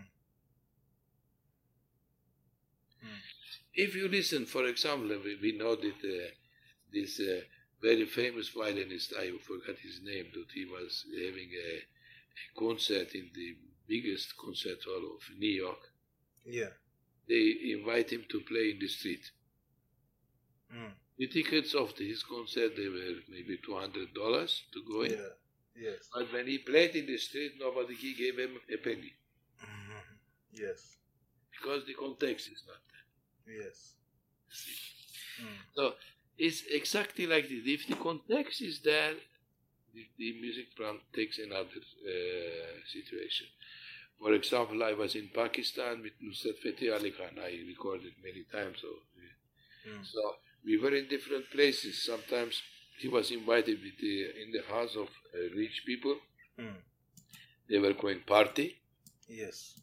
Mm. If you listen, for example, we, we know that uh, this uh, very famous violinist, I forgot his name, that he was having a, a concert in the biggest concert hall of New York. Yeah. They invite him to play in the street. Mm. The tickets of his concert, they were maybe two hundred dollars to go in. Yeah. Yes. But when he played in the street, nobody gave him a penny. Mm-hmm. Yes. Because the context is not there. Yes. Mm. So it's exactly like this. If the context is there, the, the music takes another uh, situation. For example, I was in Pakistan with Nusrat Fateh Ali Khan. I recorded many times. So, mm. so we were in different places. Sometimes he was invited with the, in the house of uh, rich people. Mm. They were going party. Yes.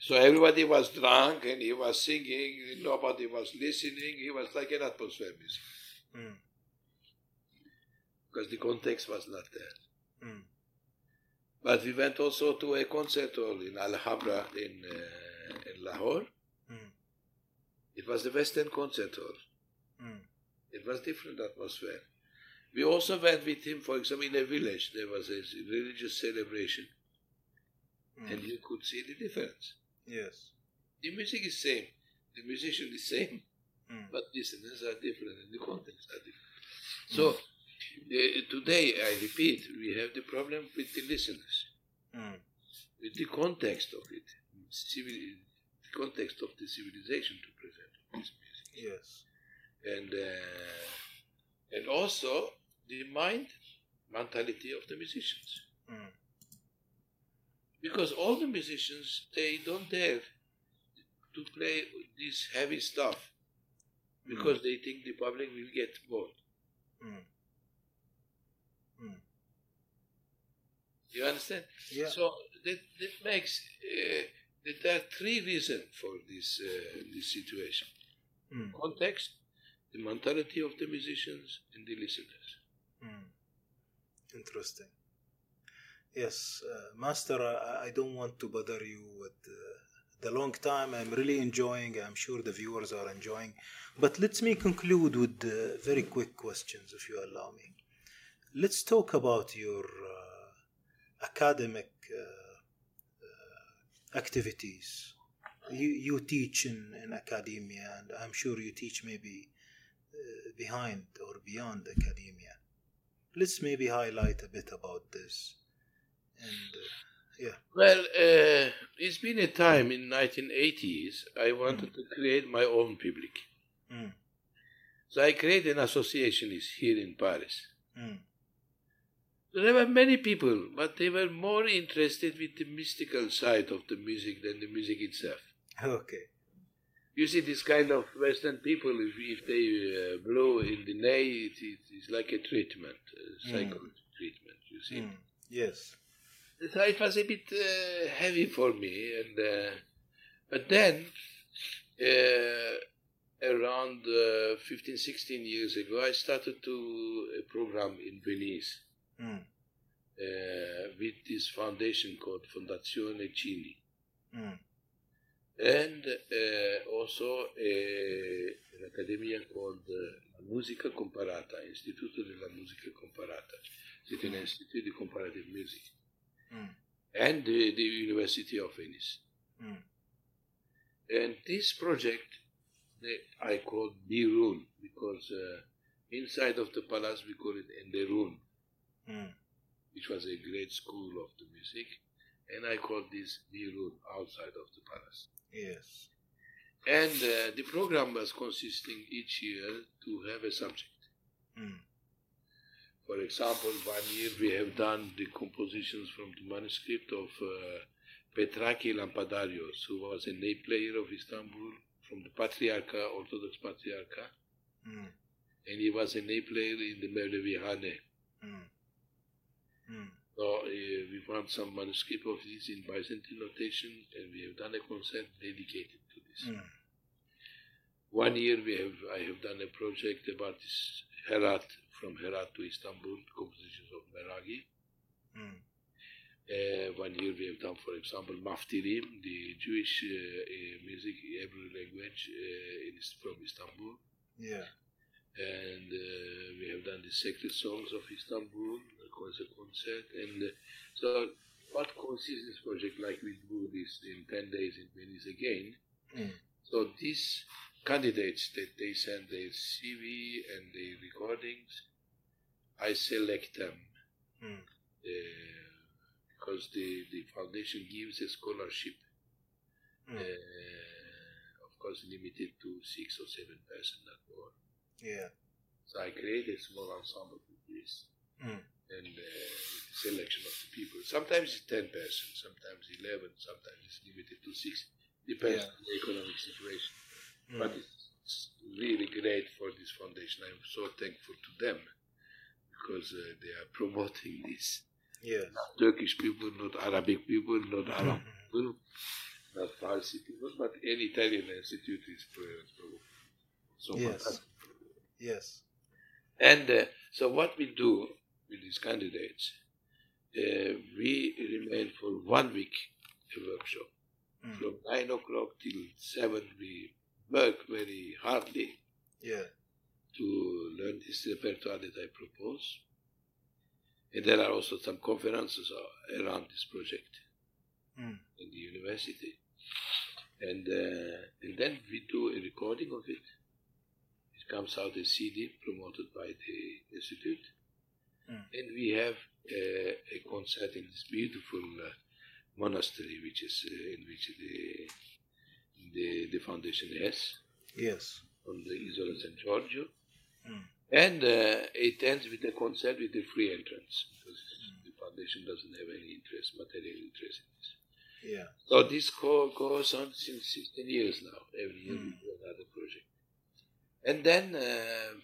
So everybody was drunk and he was singing. Nobody was listening. He was like an atmosphere music. Mm. because the context was not there. Mm. But we went also to a concert hall in Al Habra in, uh, in Lahore. Mm. It was the Western concert hall. Mm. It was different atmosphere. We also went with him, for example, in a village. There was a religious celebration. Mm. And you could see the difference. Yes. The music is same. The musician is same. Mm. But listeners are different and the contexts are different. Mm. So, uh, today, I repeat, we have the problem with the listeners. Mm. With the context of it. Civil, the context of the civilization to present this music. Yes. And, uh, and also, the mind, mentality of the musicians. Mm. Because all the musicians, they don't dare to play this heavy stuff because mm. they think the public will get bored. Mm. Mm. You understand? Yeah. So that, that makes, uh, that there are three reasons for this, uh, this situation. Mm. Context, the mentality of the musicians, and the listeners. Mm. Interesting. Yes, uh, Master, I, I don't want to bother you with uh, the long time. I'm really enjoying, I'm sure the viewers are enjoying. But let me conclude with uh, very quick questions, if you allow me. Let's talk about your uh, academic uh, uh, activities. You, you teach in, in academia, and I'm sure you teach maybe uh, behind or beyond academia. Let's maybe highlight a bit about this. And, uh, yeah. Well, uh, it's been a time in nineteen eighties I wanted mm. to create my own public. Mm. So I created an association here in Paris. Mm. So there were many people, but they were more interested with the mystical side of the music than the music itself. Okay. You see, this kind of Western people, if, if they uh, blow in the ney, it, it, it's like a treatment, a psychological mm. treatment, you see. Mm. Yes. So it was a bit uh, heavy for me, and uh, but then uh, around uh, fifteen, sixteen years ago, I started to a program in Venice mm. uh, with this foundation called Fondazione Cini, mm. and uh, also a, an academia called La Musica Comparata, Istituto della Musica Comparata. It's an institute of comparative music. Mm. And the, the University of Venice. Mm. And this project they, I call Birun because uh, inside of the palace we call it Enderun, mm. which was a great school of the music, and I call this Birun outside of the palace. Yes. And uh, the program was consisting each year to have a subject. Mm. For example, one year we have done the compositions from the manuscript of uh, Petraki Lampadarios, who was a ney player of Istanbul from the Patriarcha, Orthodox Patriarcha, mm. and he was a ney player in the Mevlevi Hane. Mm. Mm. So uh, we found some manuscript of this in Byzantine notation, and we have done a concert dedicated to this. Mm. One year we have I have done a project about this Herat, from Herat to Istanbul, compositions of Meragi. Mm. Uh, one year we have done, for example, Maftirim, the Jewish uh, uh, music, Hebrew language, uh, in, from Istanbul. Yeah. And uh, we have done the sacred songs of Istanbul, as a concert. And uh, so, what consists this project, like we do this in ten days in Venice again. Mm. So this. Candidates that they send their C V and their recordings, I select them mm. uh, because the, the foundation gives a scholarship, mm. uh, of course limited to six or seven persons, not more. Yeah. So I create a small ensemble with this mm. and uh, with the selection of the people. Sometimes it's ten persons, sometimes eleven, sometimes it's limited to six. Depends yeah. on the economic situation. Mm. But it's really great for this foundation. I'm so thankful to them because uh, they are promoting this. Yes. Not Turkish people, not Arabic people, not Arab people, not Farsi people, but any Italian institute is promoting. So yes. Fantastic. Yes. And uh, so what we do, with these candidates, uh, we remained for one week a workshop. Mm. From nine o'clock till seven, we worked very hardly yeah. to learn this repertoire that I propose. And there are also some conferences around this project mm. in the university. And, uh, and then we do a recording of it. It comes out a C D promoted by the Institute. Mm. And we have a, a concert in this beautiful uh, monastery, which is uh, in which the, the the foundation is. Yes. On the Isola San Giorgio. Mm. And uh, it ends with a concert with a free entrance, because mm. the foundation doesn't have any interest, material interest in this. Yeah. So this co- goes on since sixteen years now. Every year mm. we do another project. And then, uh,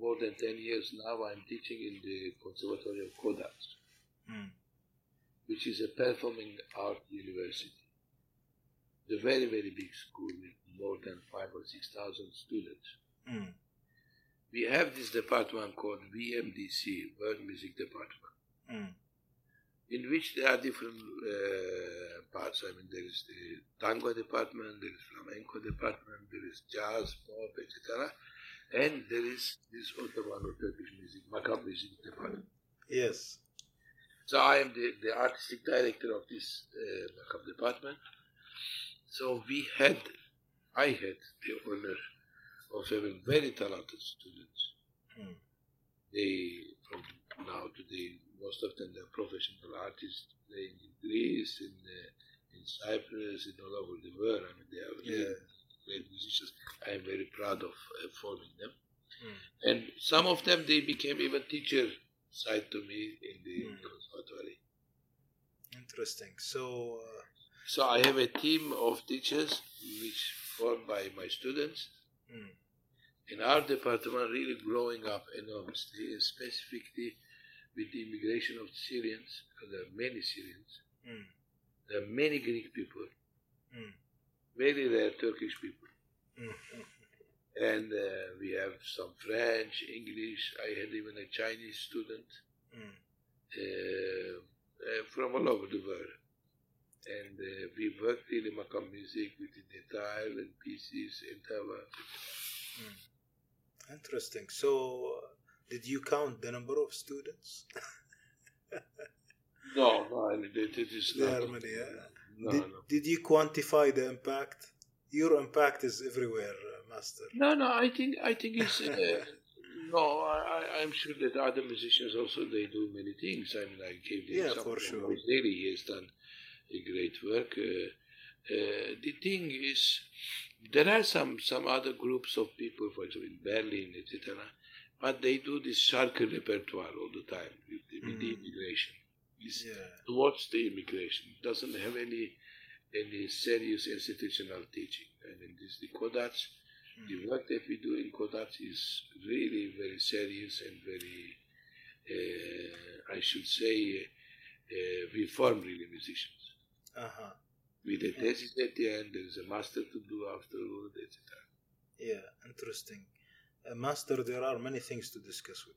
more than ten years now, I'm teaching in the Conservatory of Kodans, mm. which is a performing art university. It's a very, very big school with more than five or six thousand students. Mm. We have this department called V M D C, World Music Department. Mm. In which there are different uh, parts. I mean, there is the tango department, there is flamenco department, there is jazz, pop, et cetera. And there is this other one of Turkish music, makam music department. Yes. So I am the, the artistic director of this uh, makam department. So we had, I had the honor of having very talented students. Mm. They, from now today, most of them are professional artists playing in Greece, in uh, in Cyprus, and all over the world. I mean, they are yeah. really great musicians. I am very proud of uh, forming them. Mm. And some of them, they became even teacher side to me in the mm. conservatory. Interesting. So, uh, so I have a team of teachers which formed by my students. Mm. And our department really growing up enormously, and specifically with the immigration of Syrians, because there are many Syrians, mm. there are many Greek people, mm. very rare Turkish people. Mm. And uh, we have some French, English, I had even a Chinese student mm. uh, uh, from all over the world. And uh, we worked really Makam music with the detail and pieces and tawa. Mm. Interesting. So, did you count the number of students? no, no, it, it is not. There are many, yeah. no, did, no. did you quantify the impact? Your impact is everywhere, uh, Master. No, no, I think I think it's... Uh, no, I, I'm sure that other musicians also, they do many things. I mean, I gave them yeah, for sure. Really, he has done a great work. Uh, uh, the thing is, there are some, some other groups of people, for example, in Berlin, et cetera, but they do this Sharkı repertoire all the time with the, with mm. the immigration. It's yeah. towards the immigration. It doesn't have any any serious institutional teaching. I mean, this the Kodats, mm. the work that we do in Kodats is really very serious and very, uh, I should say, uh, we form really musicians. Uh-huh. With a thesis at the end, there is a master to do afterward, et cetera. Yeah, interesting. Uh, Master, there are many things to discuss with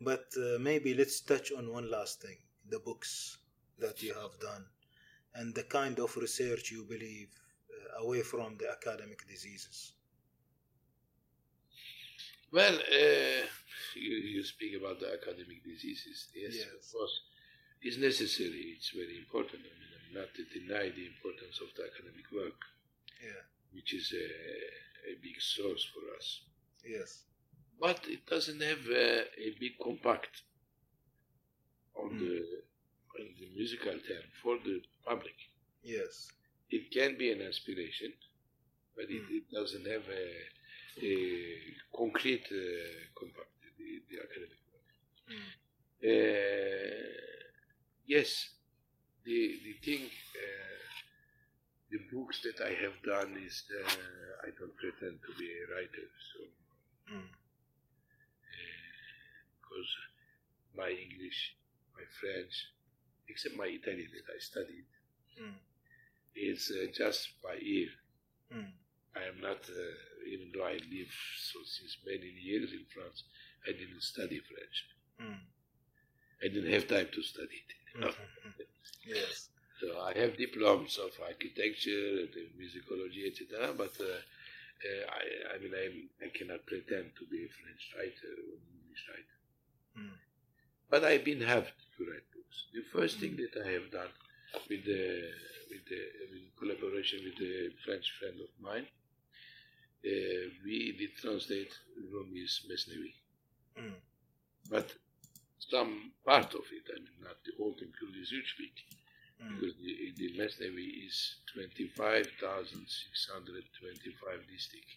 you. But uh, maybe let's touch on one last thing, the books that you have done and the kind of research you believe uh, away from the academic diseases. Well, uh, you, you speak about the academic diseases. Yes, yes, of course. It's necessary. It's very important. I mean, I'm not to deny the importance of the academic work, yeah. which is a... Uh, a big source for us. Yes. But it doesn't have uh, a big compact on, mm. the, on the musical term for the public. Yes. It can be an aspiration, but mm. it, it doesn't have a, a concrete uh, compact, the, the academic work. Mm. Uh, yes, the, the thing... Uh, The books that I have done is, uh, I don't pretend to be a writer, so, mm. uh, because my English, my French, except my Italian that I studied, mm. is uh, just by ear. Mm. I am not, uh, even though I live so since many years in France, I didn't study French. Mm. I didn't have time to study it. You know? Mm-hmm. Yes. So I have diplomas of architecture, musicology, et cetera. But uh, uh, I, I mean, I, I cannot pretend to be a French writer or an English writer. Mm. But I've been helped to write books. The first mm. thing that I have done with the, with the in collaboration with a French friend of mine, uh, we did translate Rumi's Mesnevi. Mm. But some part of it, I mean, not the whole thing, because it's huge bit. Because the, the Mesnevi is twenty-five thousand six hundred twenty-five districts.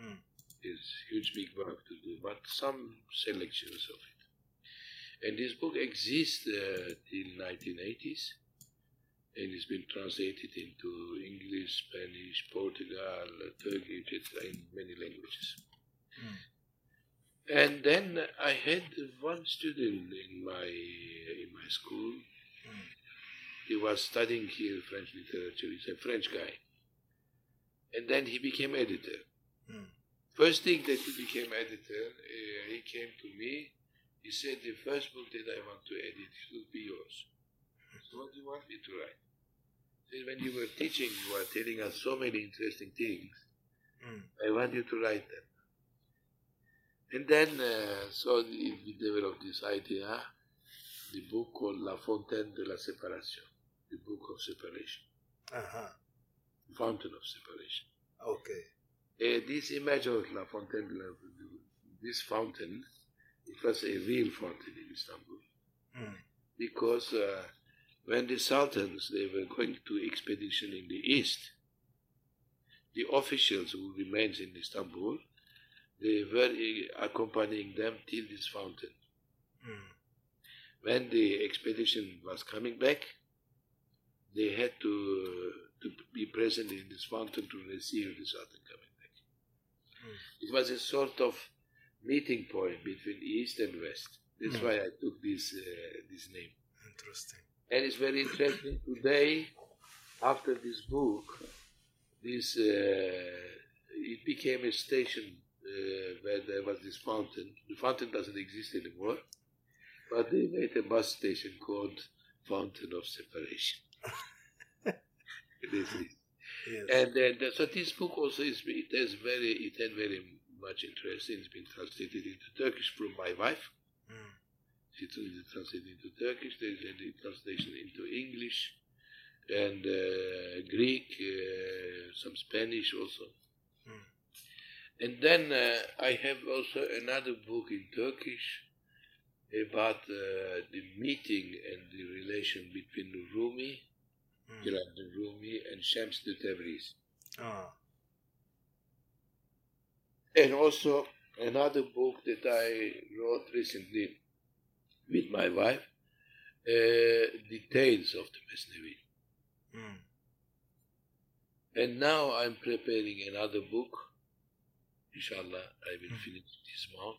Mm. It's huge big work to do, but some selections of it. And this book exists uh, till nineteen eighties, and it's been translated into English, Spanish, Portugal, Turkish, et cetera, in many languages. Mm. And then I had one student in my in my school. Mm. He was studying here French literature. He's a French guy. And then he became editor. Mm. First thing that he became editor, uh, he came to me. He said, the first book that I want to edit should be yours. So what do you want me to write? He said, when you were teaching, you were telling us so many interesting things. Mm. I want you to write them. And then, uh, so we developed this idea, the book called La Fontaine de la Séparation. The book of separation, uh-huh. Fountain of separation. Okay. Uh, this image of La Fontaine, de la, this fountain, it was a real fountain in Istanbul, mm. because uh, when the sultans they were going to expedition in the east, the officials who remained in Istanbul, they were uh, accompanying them till this fountain. Mm. When the expedition was coming back, they had to, uh, to be present in this fountain to receive the sultan coming back. Mm. It was a sort of meeting point between East and West. That's mm. why I took this uh, this name. Interesting. And it's very interesting. Today, after this book, this uh, it became a station uh, where there was this fountain. The fountain doesn't exist anymore, but they made a bus station called Fountain of Separation. This is. Yes. And then, so this book also is it has very it had very much interest. It's been translated into Turkish from my wife. Mm. She translated into Turkish. There is a translation into English and uh, Greek, uh, some Spanish also. Mm. And then uh, I have also another book in Turkish about uh, the meeting and the relation between Rumi, mm. Jalal-Din Rumi, and Shams de Tabriz. Oh. And also another book that I wrote recently with my wife, uh, The Tales of the Mesnevi. Mm. And now I'm preparing another book. Inshallah, I will mm. finish this month.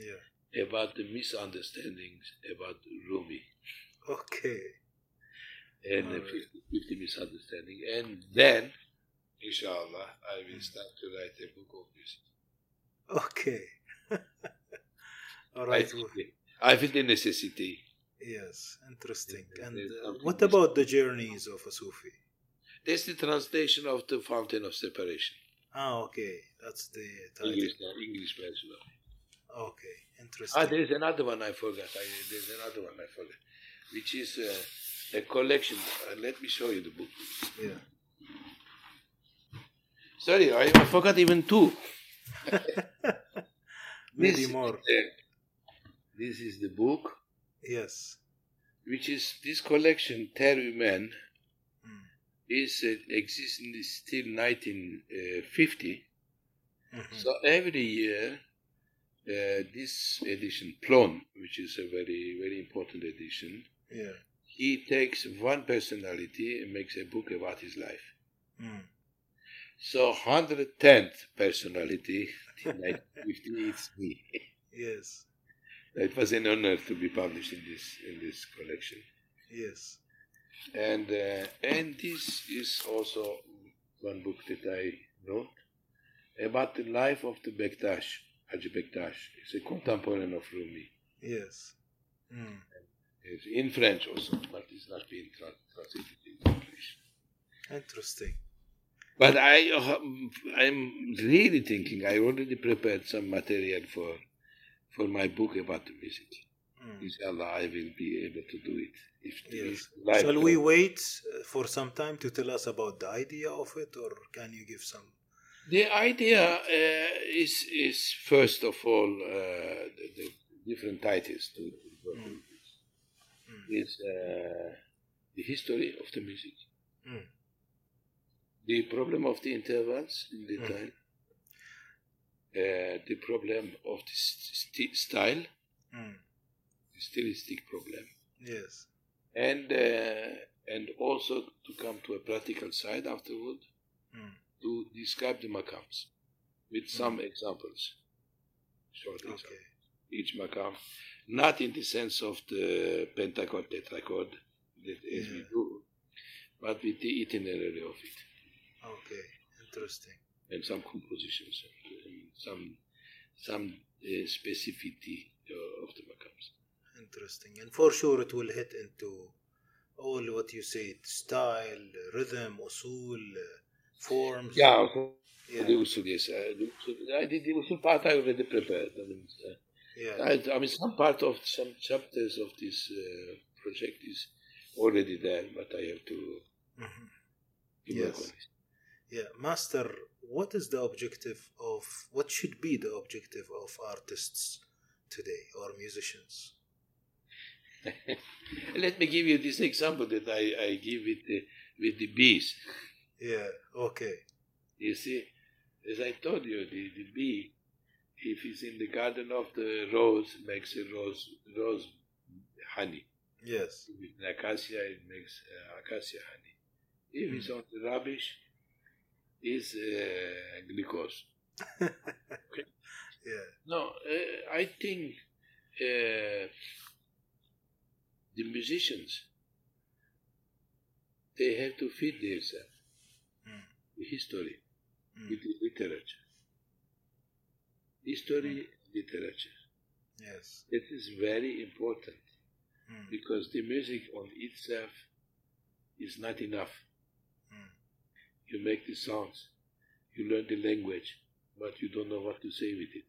Yeah. About the misunderstandings about Rumi. Okay. And right. fifty, fifty misunderstandings. And then, inshallah, I will start to write a book of music. Okay. All right. I feel, I feel the necessity. Yes, interesting. And uh, what about the journeys of a Sufi? That's the translation of the Fountain of Separation. Ah, okay. That's the title. English, English version of it. Okay, interesting. Ah, there is another one I forgot. I, there is another one I forgot, which is uh, a collection. Uh, let me show you the book. Yeah. Sorry, I, I forgot even two. Maybe this, more. Uh, this is the book. Yes. Which is this collection, Terre Humaine, mm. is uh, exists still nineteen fifty. Mm-hmm. So every year. Uh, this edition, Plon, which is a very, very important edition, yeah. he takes one personality and makes a book about his life. Mm. So, one hundred tenth personality, nineteen fifty, it's me. Yes. It was an honor to be published in this in this collection. Yes. And uh, and this is also one book that I wrote about the life of the Bektash. Hacı Bektaş is a contemporary of Rumi. Yes. Mm. It's in French also, but it's not being translated in English. Interesting. But I, uh, I'm really thinking. I already prepared some material for, for my book about the music. Mm. Inshallah, I will be able to do it. If yes. Life shall we wait for some time to tell us about the idea of it, or can you give some? The idea uh, is is first of all uh, the, the different titles to, to work mm. with. Mm. Is uh, the history of the music. Mm. The problem of the intervals in the mm. time, uh, the problem of the st- style, mm. the stylistic problem. Yes. And uh, and also to come to a practical side afterward, mm. to describe the makams with mm. some examples, short examples. Okay. Each makam, not in the sense of the pentachord, tetrachord, that as yeah. we do, but with the itinerary of it. Okay, interesting. And some compositions, and some some uh, specificity uh, of the makams. Interesting, and for sure it will hit into all what you said: style, rhythm, usul, uh, forms. Yeah, okay. Yeah. The usul, yes. Uh, the usul, I did the usul part. I already prepared. I mean, uh, yeah. I, I mean, some part of some chapters of this uh, project is already there, but I have to. Mm-hmm. Yes. Yeah, Master, what is the objective of, what should be the objective of artists today or musicians? Let me give you this example that I, I give with the, with the bees. Yeah, okay. You see, as I told you, the, the bee, if it's in the garden of the rose, makes a rose, rose honey. Yes. With an acacia, it makes uh, acacia honey. If it's on the rubbish, it's uh, glucose. Okay. Yeah. No, uh, I think uh, the musicians, they have to feed themselves mm. with history, mm. with literature. History, mm. literature. Yes. It is very important mm. because the music on itself is not enough. You make the sounds, you learn the language, but you don't know what to say with it.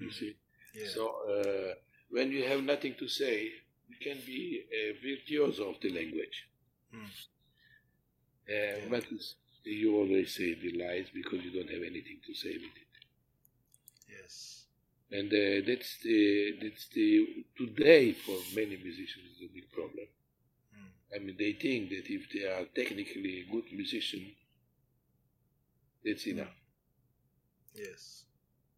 You mm. see? Yeah. So, uh, when you have nothing to say, you can be a virtuoso of the language. Mm. Uh, yeah. But you always say the lies because you don't have anything to say with it. Yes. And uh, that's the, that's the, today for many musicians is a big problem. I mean, they think that if they are technically a good musician, that's enough. Yes.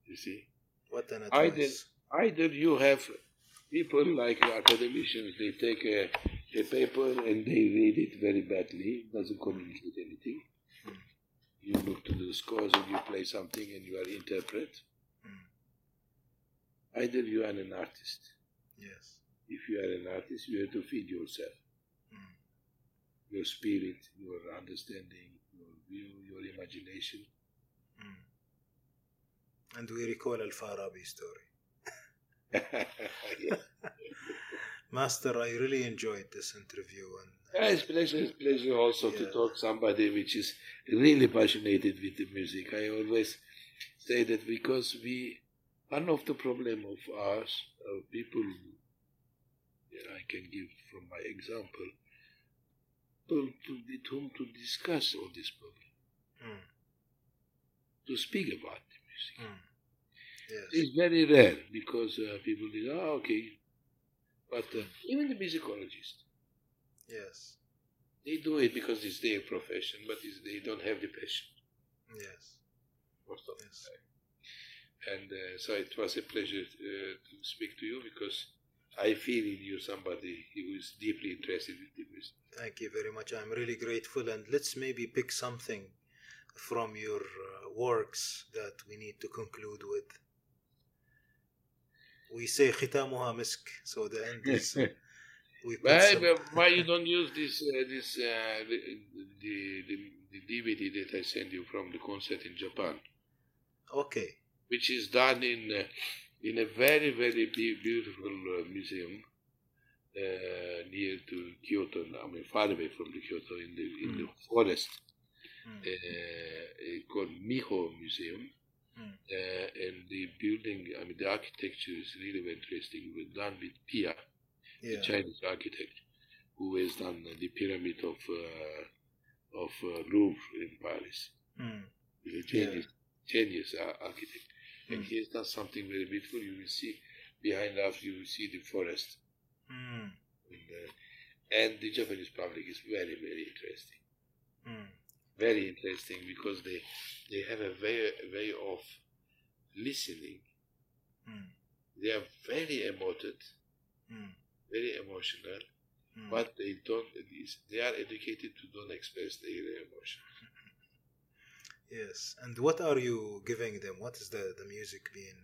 You see? What an advice. Either, either you have people like academicians, they take a, a paper and they read it very badly, it doesn't communicate anything. Mm. You look to the scores and you play something and you are interpret. Mm. Either you are an artist. Yes. If you are an artist, you have to feed yourself. Your spirit, your understanding, your view, your imagination. Mm. And we recall Al-Farabi story. Yeah. Master, I really enjoyed this interview. And, and yeah, it's pleasure, it's pleasure also yeah. to talk to somebody which is really passionate with the music. I always say that because we, one of the problem of us, of people, yeah, I can give from my example, To, with whom to discuss all this problem, mm. to speak about the music. Mm. Yes. It's very rare because uh, people think, oh, okay. But uh, even the musicologists, yes, they do it because it's their profession, but it's, they don't have the passion. Yes. Most of yes. the time. And uh, so it was a pleasure uh, to speak to you because I feel in you somebody who is deeply interested in the music. Thank you very much. I'm really grateful. And let's maybe pick something from your uh, works that we need to conclude with. We say khitamuha misk, so the end is... we why, why you don't use this, uh, this uh, the, the, the D V D that I sent you from the concert in Japan? Okay. Which is done in uh, in a very very beautiful uh, museum uh, near to Kyoto. I mean, far away from the Kyoto, in the in mm. the forest, mm. uh, called Miho Museum. Mm. Uh, and the building, I mean, the architecture is really very interesting. It was done with Pia, yeah. the Chinese architect, who has done the pyramid of uh, of uh, Louvre in Paris. Mm. The genius, yeah. genius uh, architect, mm. and he has done something very beautiful. You will see behind us, you will see the forest, mm. and, uh, and the Japanese public is very, very interesting. Mm. Very interesting because they they have a way way of listening. Mm. They are very emotive, mm. very emotional, mm. but they don't. They are educated to don't express their emotions. Yes, and what are you giving them? What is the, the music being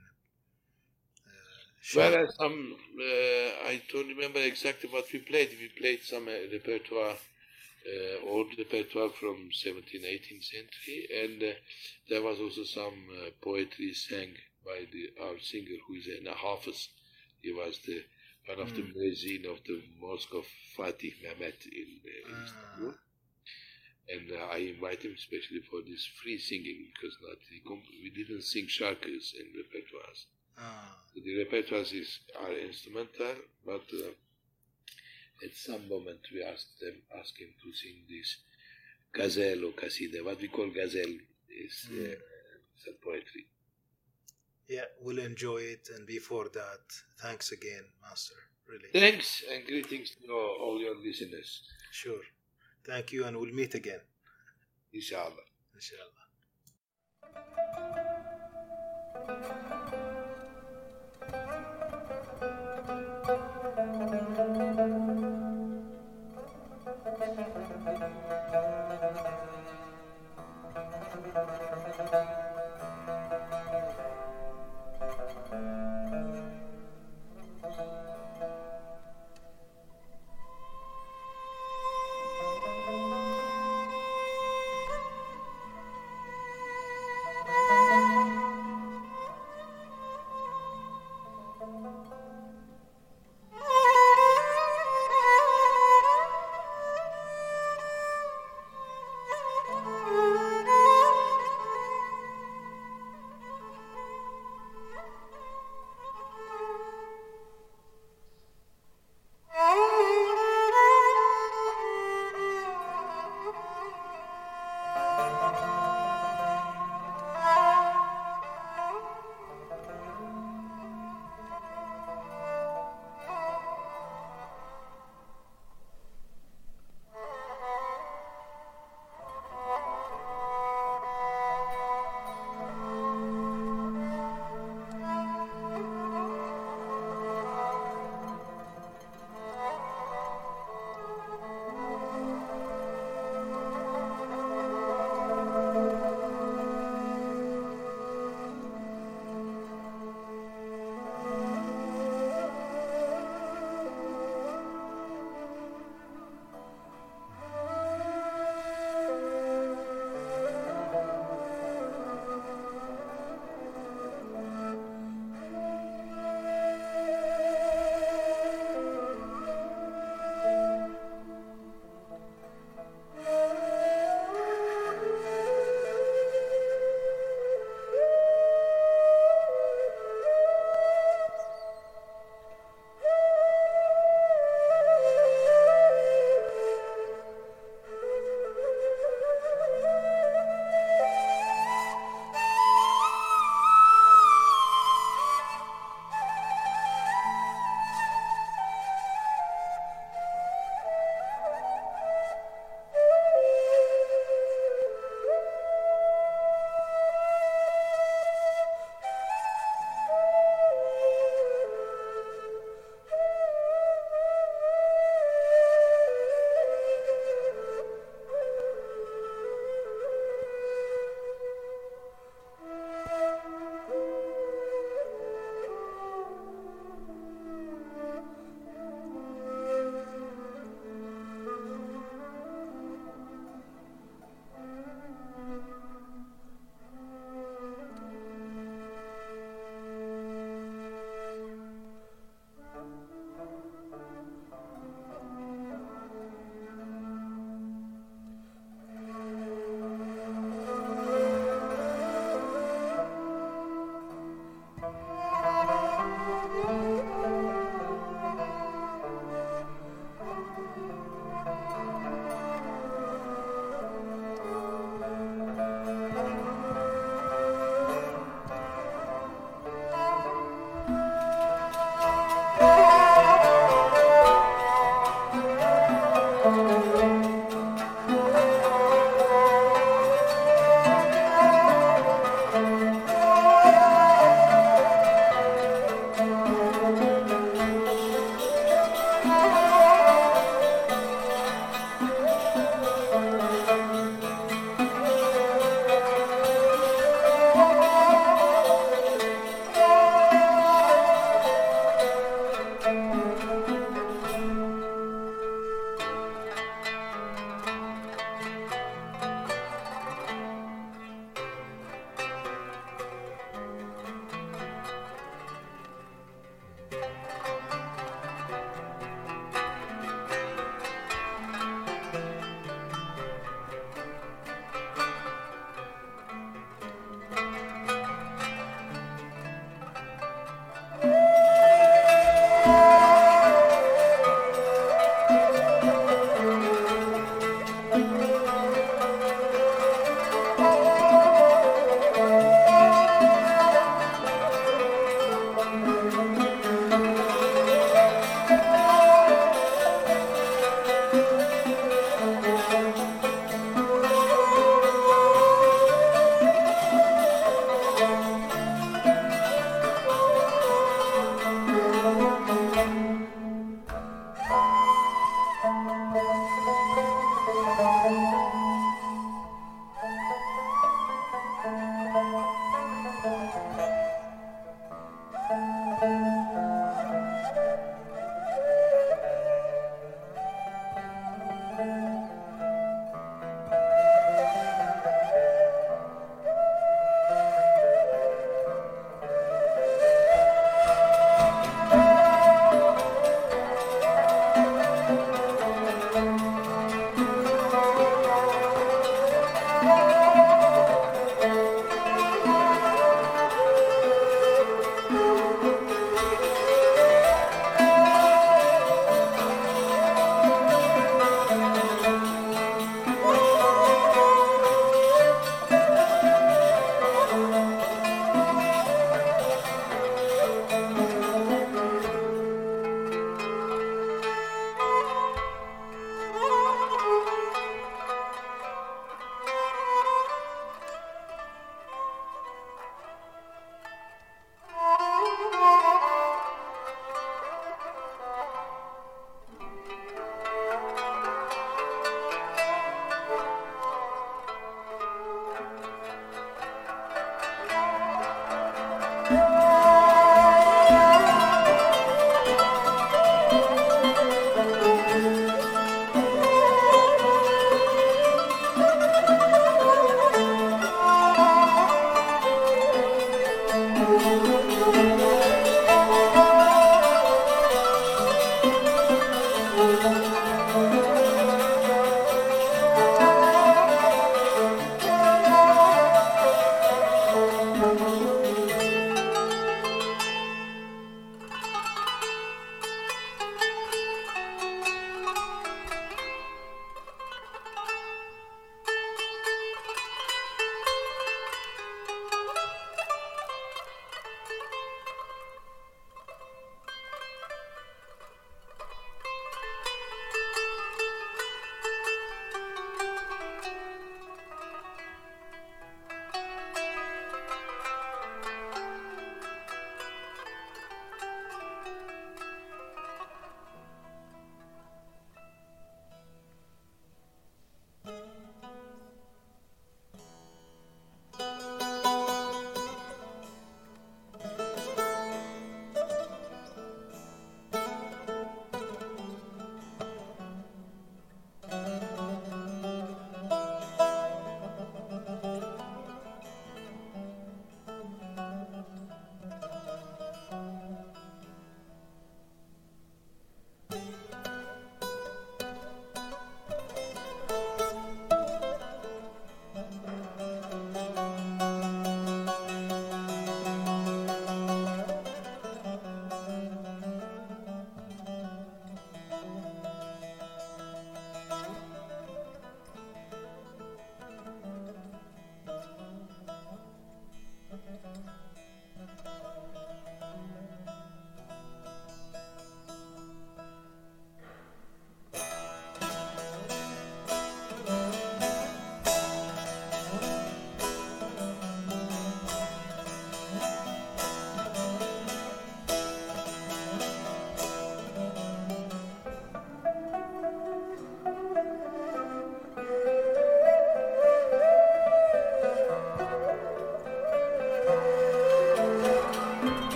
uh, shared? Well, some, uh, I don't remember exactly what we played. We played some uh, repertoire, uh, old repertoire from seventeenth, eighteenth century, and uh, there was also some uh, poetry sang by the, our singer, who is a Hafiz. He was the one of mm. the muezzin of the mosque of Fatih Mehmet in, uh, in ah. Istanbul. And uh, I invite him especially for this free singing, because not comp- we didn't sing sharkas and repertoires. Ah. So the repertoires is, are instrumental, but uh, at some moment we ask them, ask him to sing this gazelle or kasida. What we call gazelle is mm. uh, some poetry. Yeah, we'll enjoy it. And before that, thanks again, Master. Really. Thanks, and greetings to all your listeners. Sure. Thank you, and we'll meet again. Inshallah. Inshallah.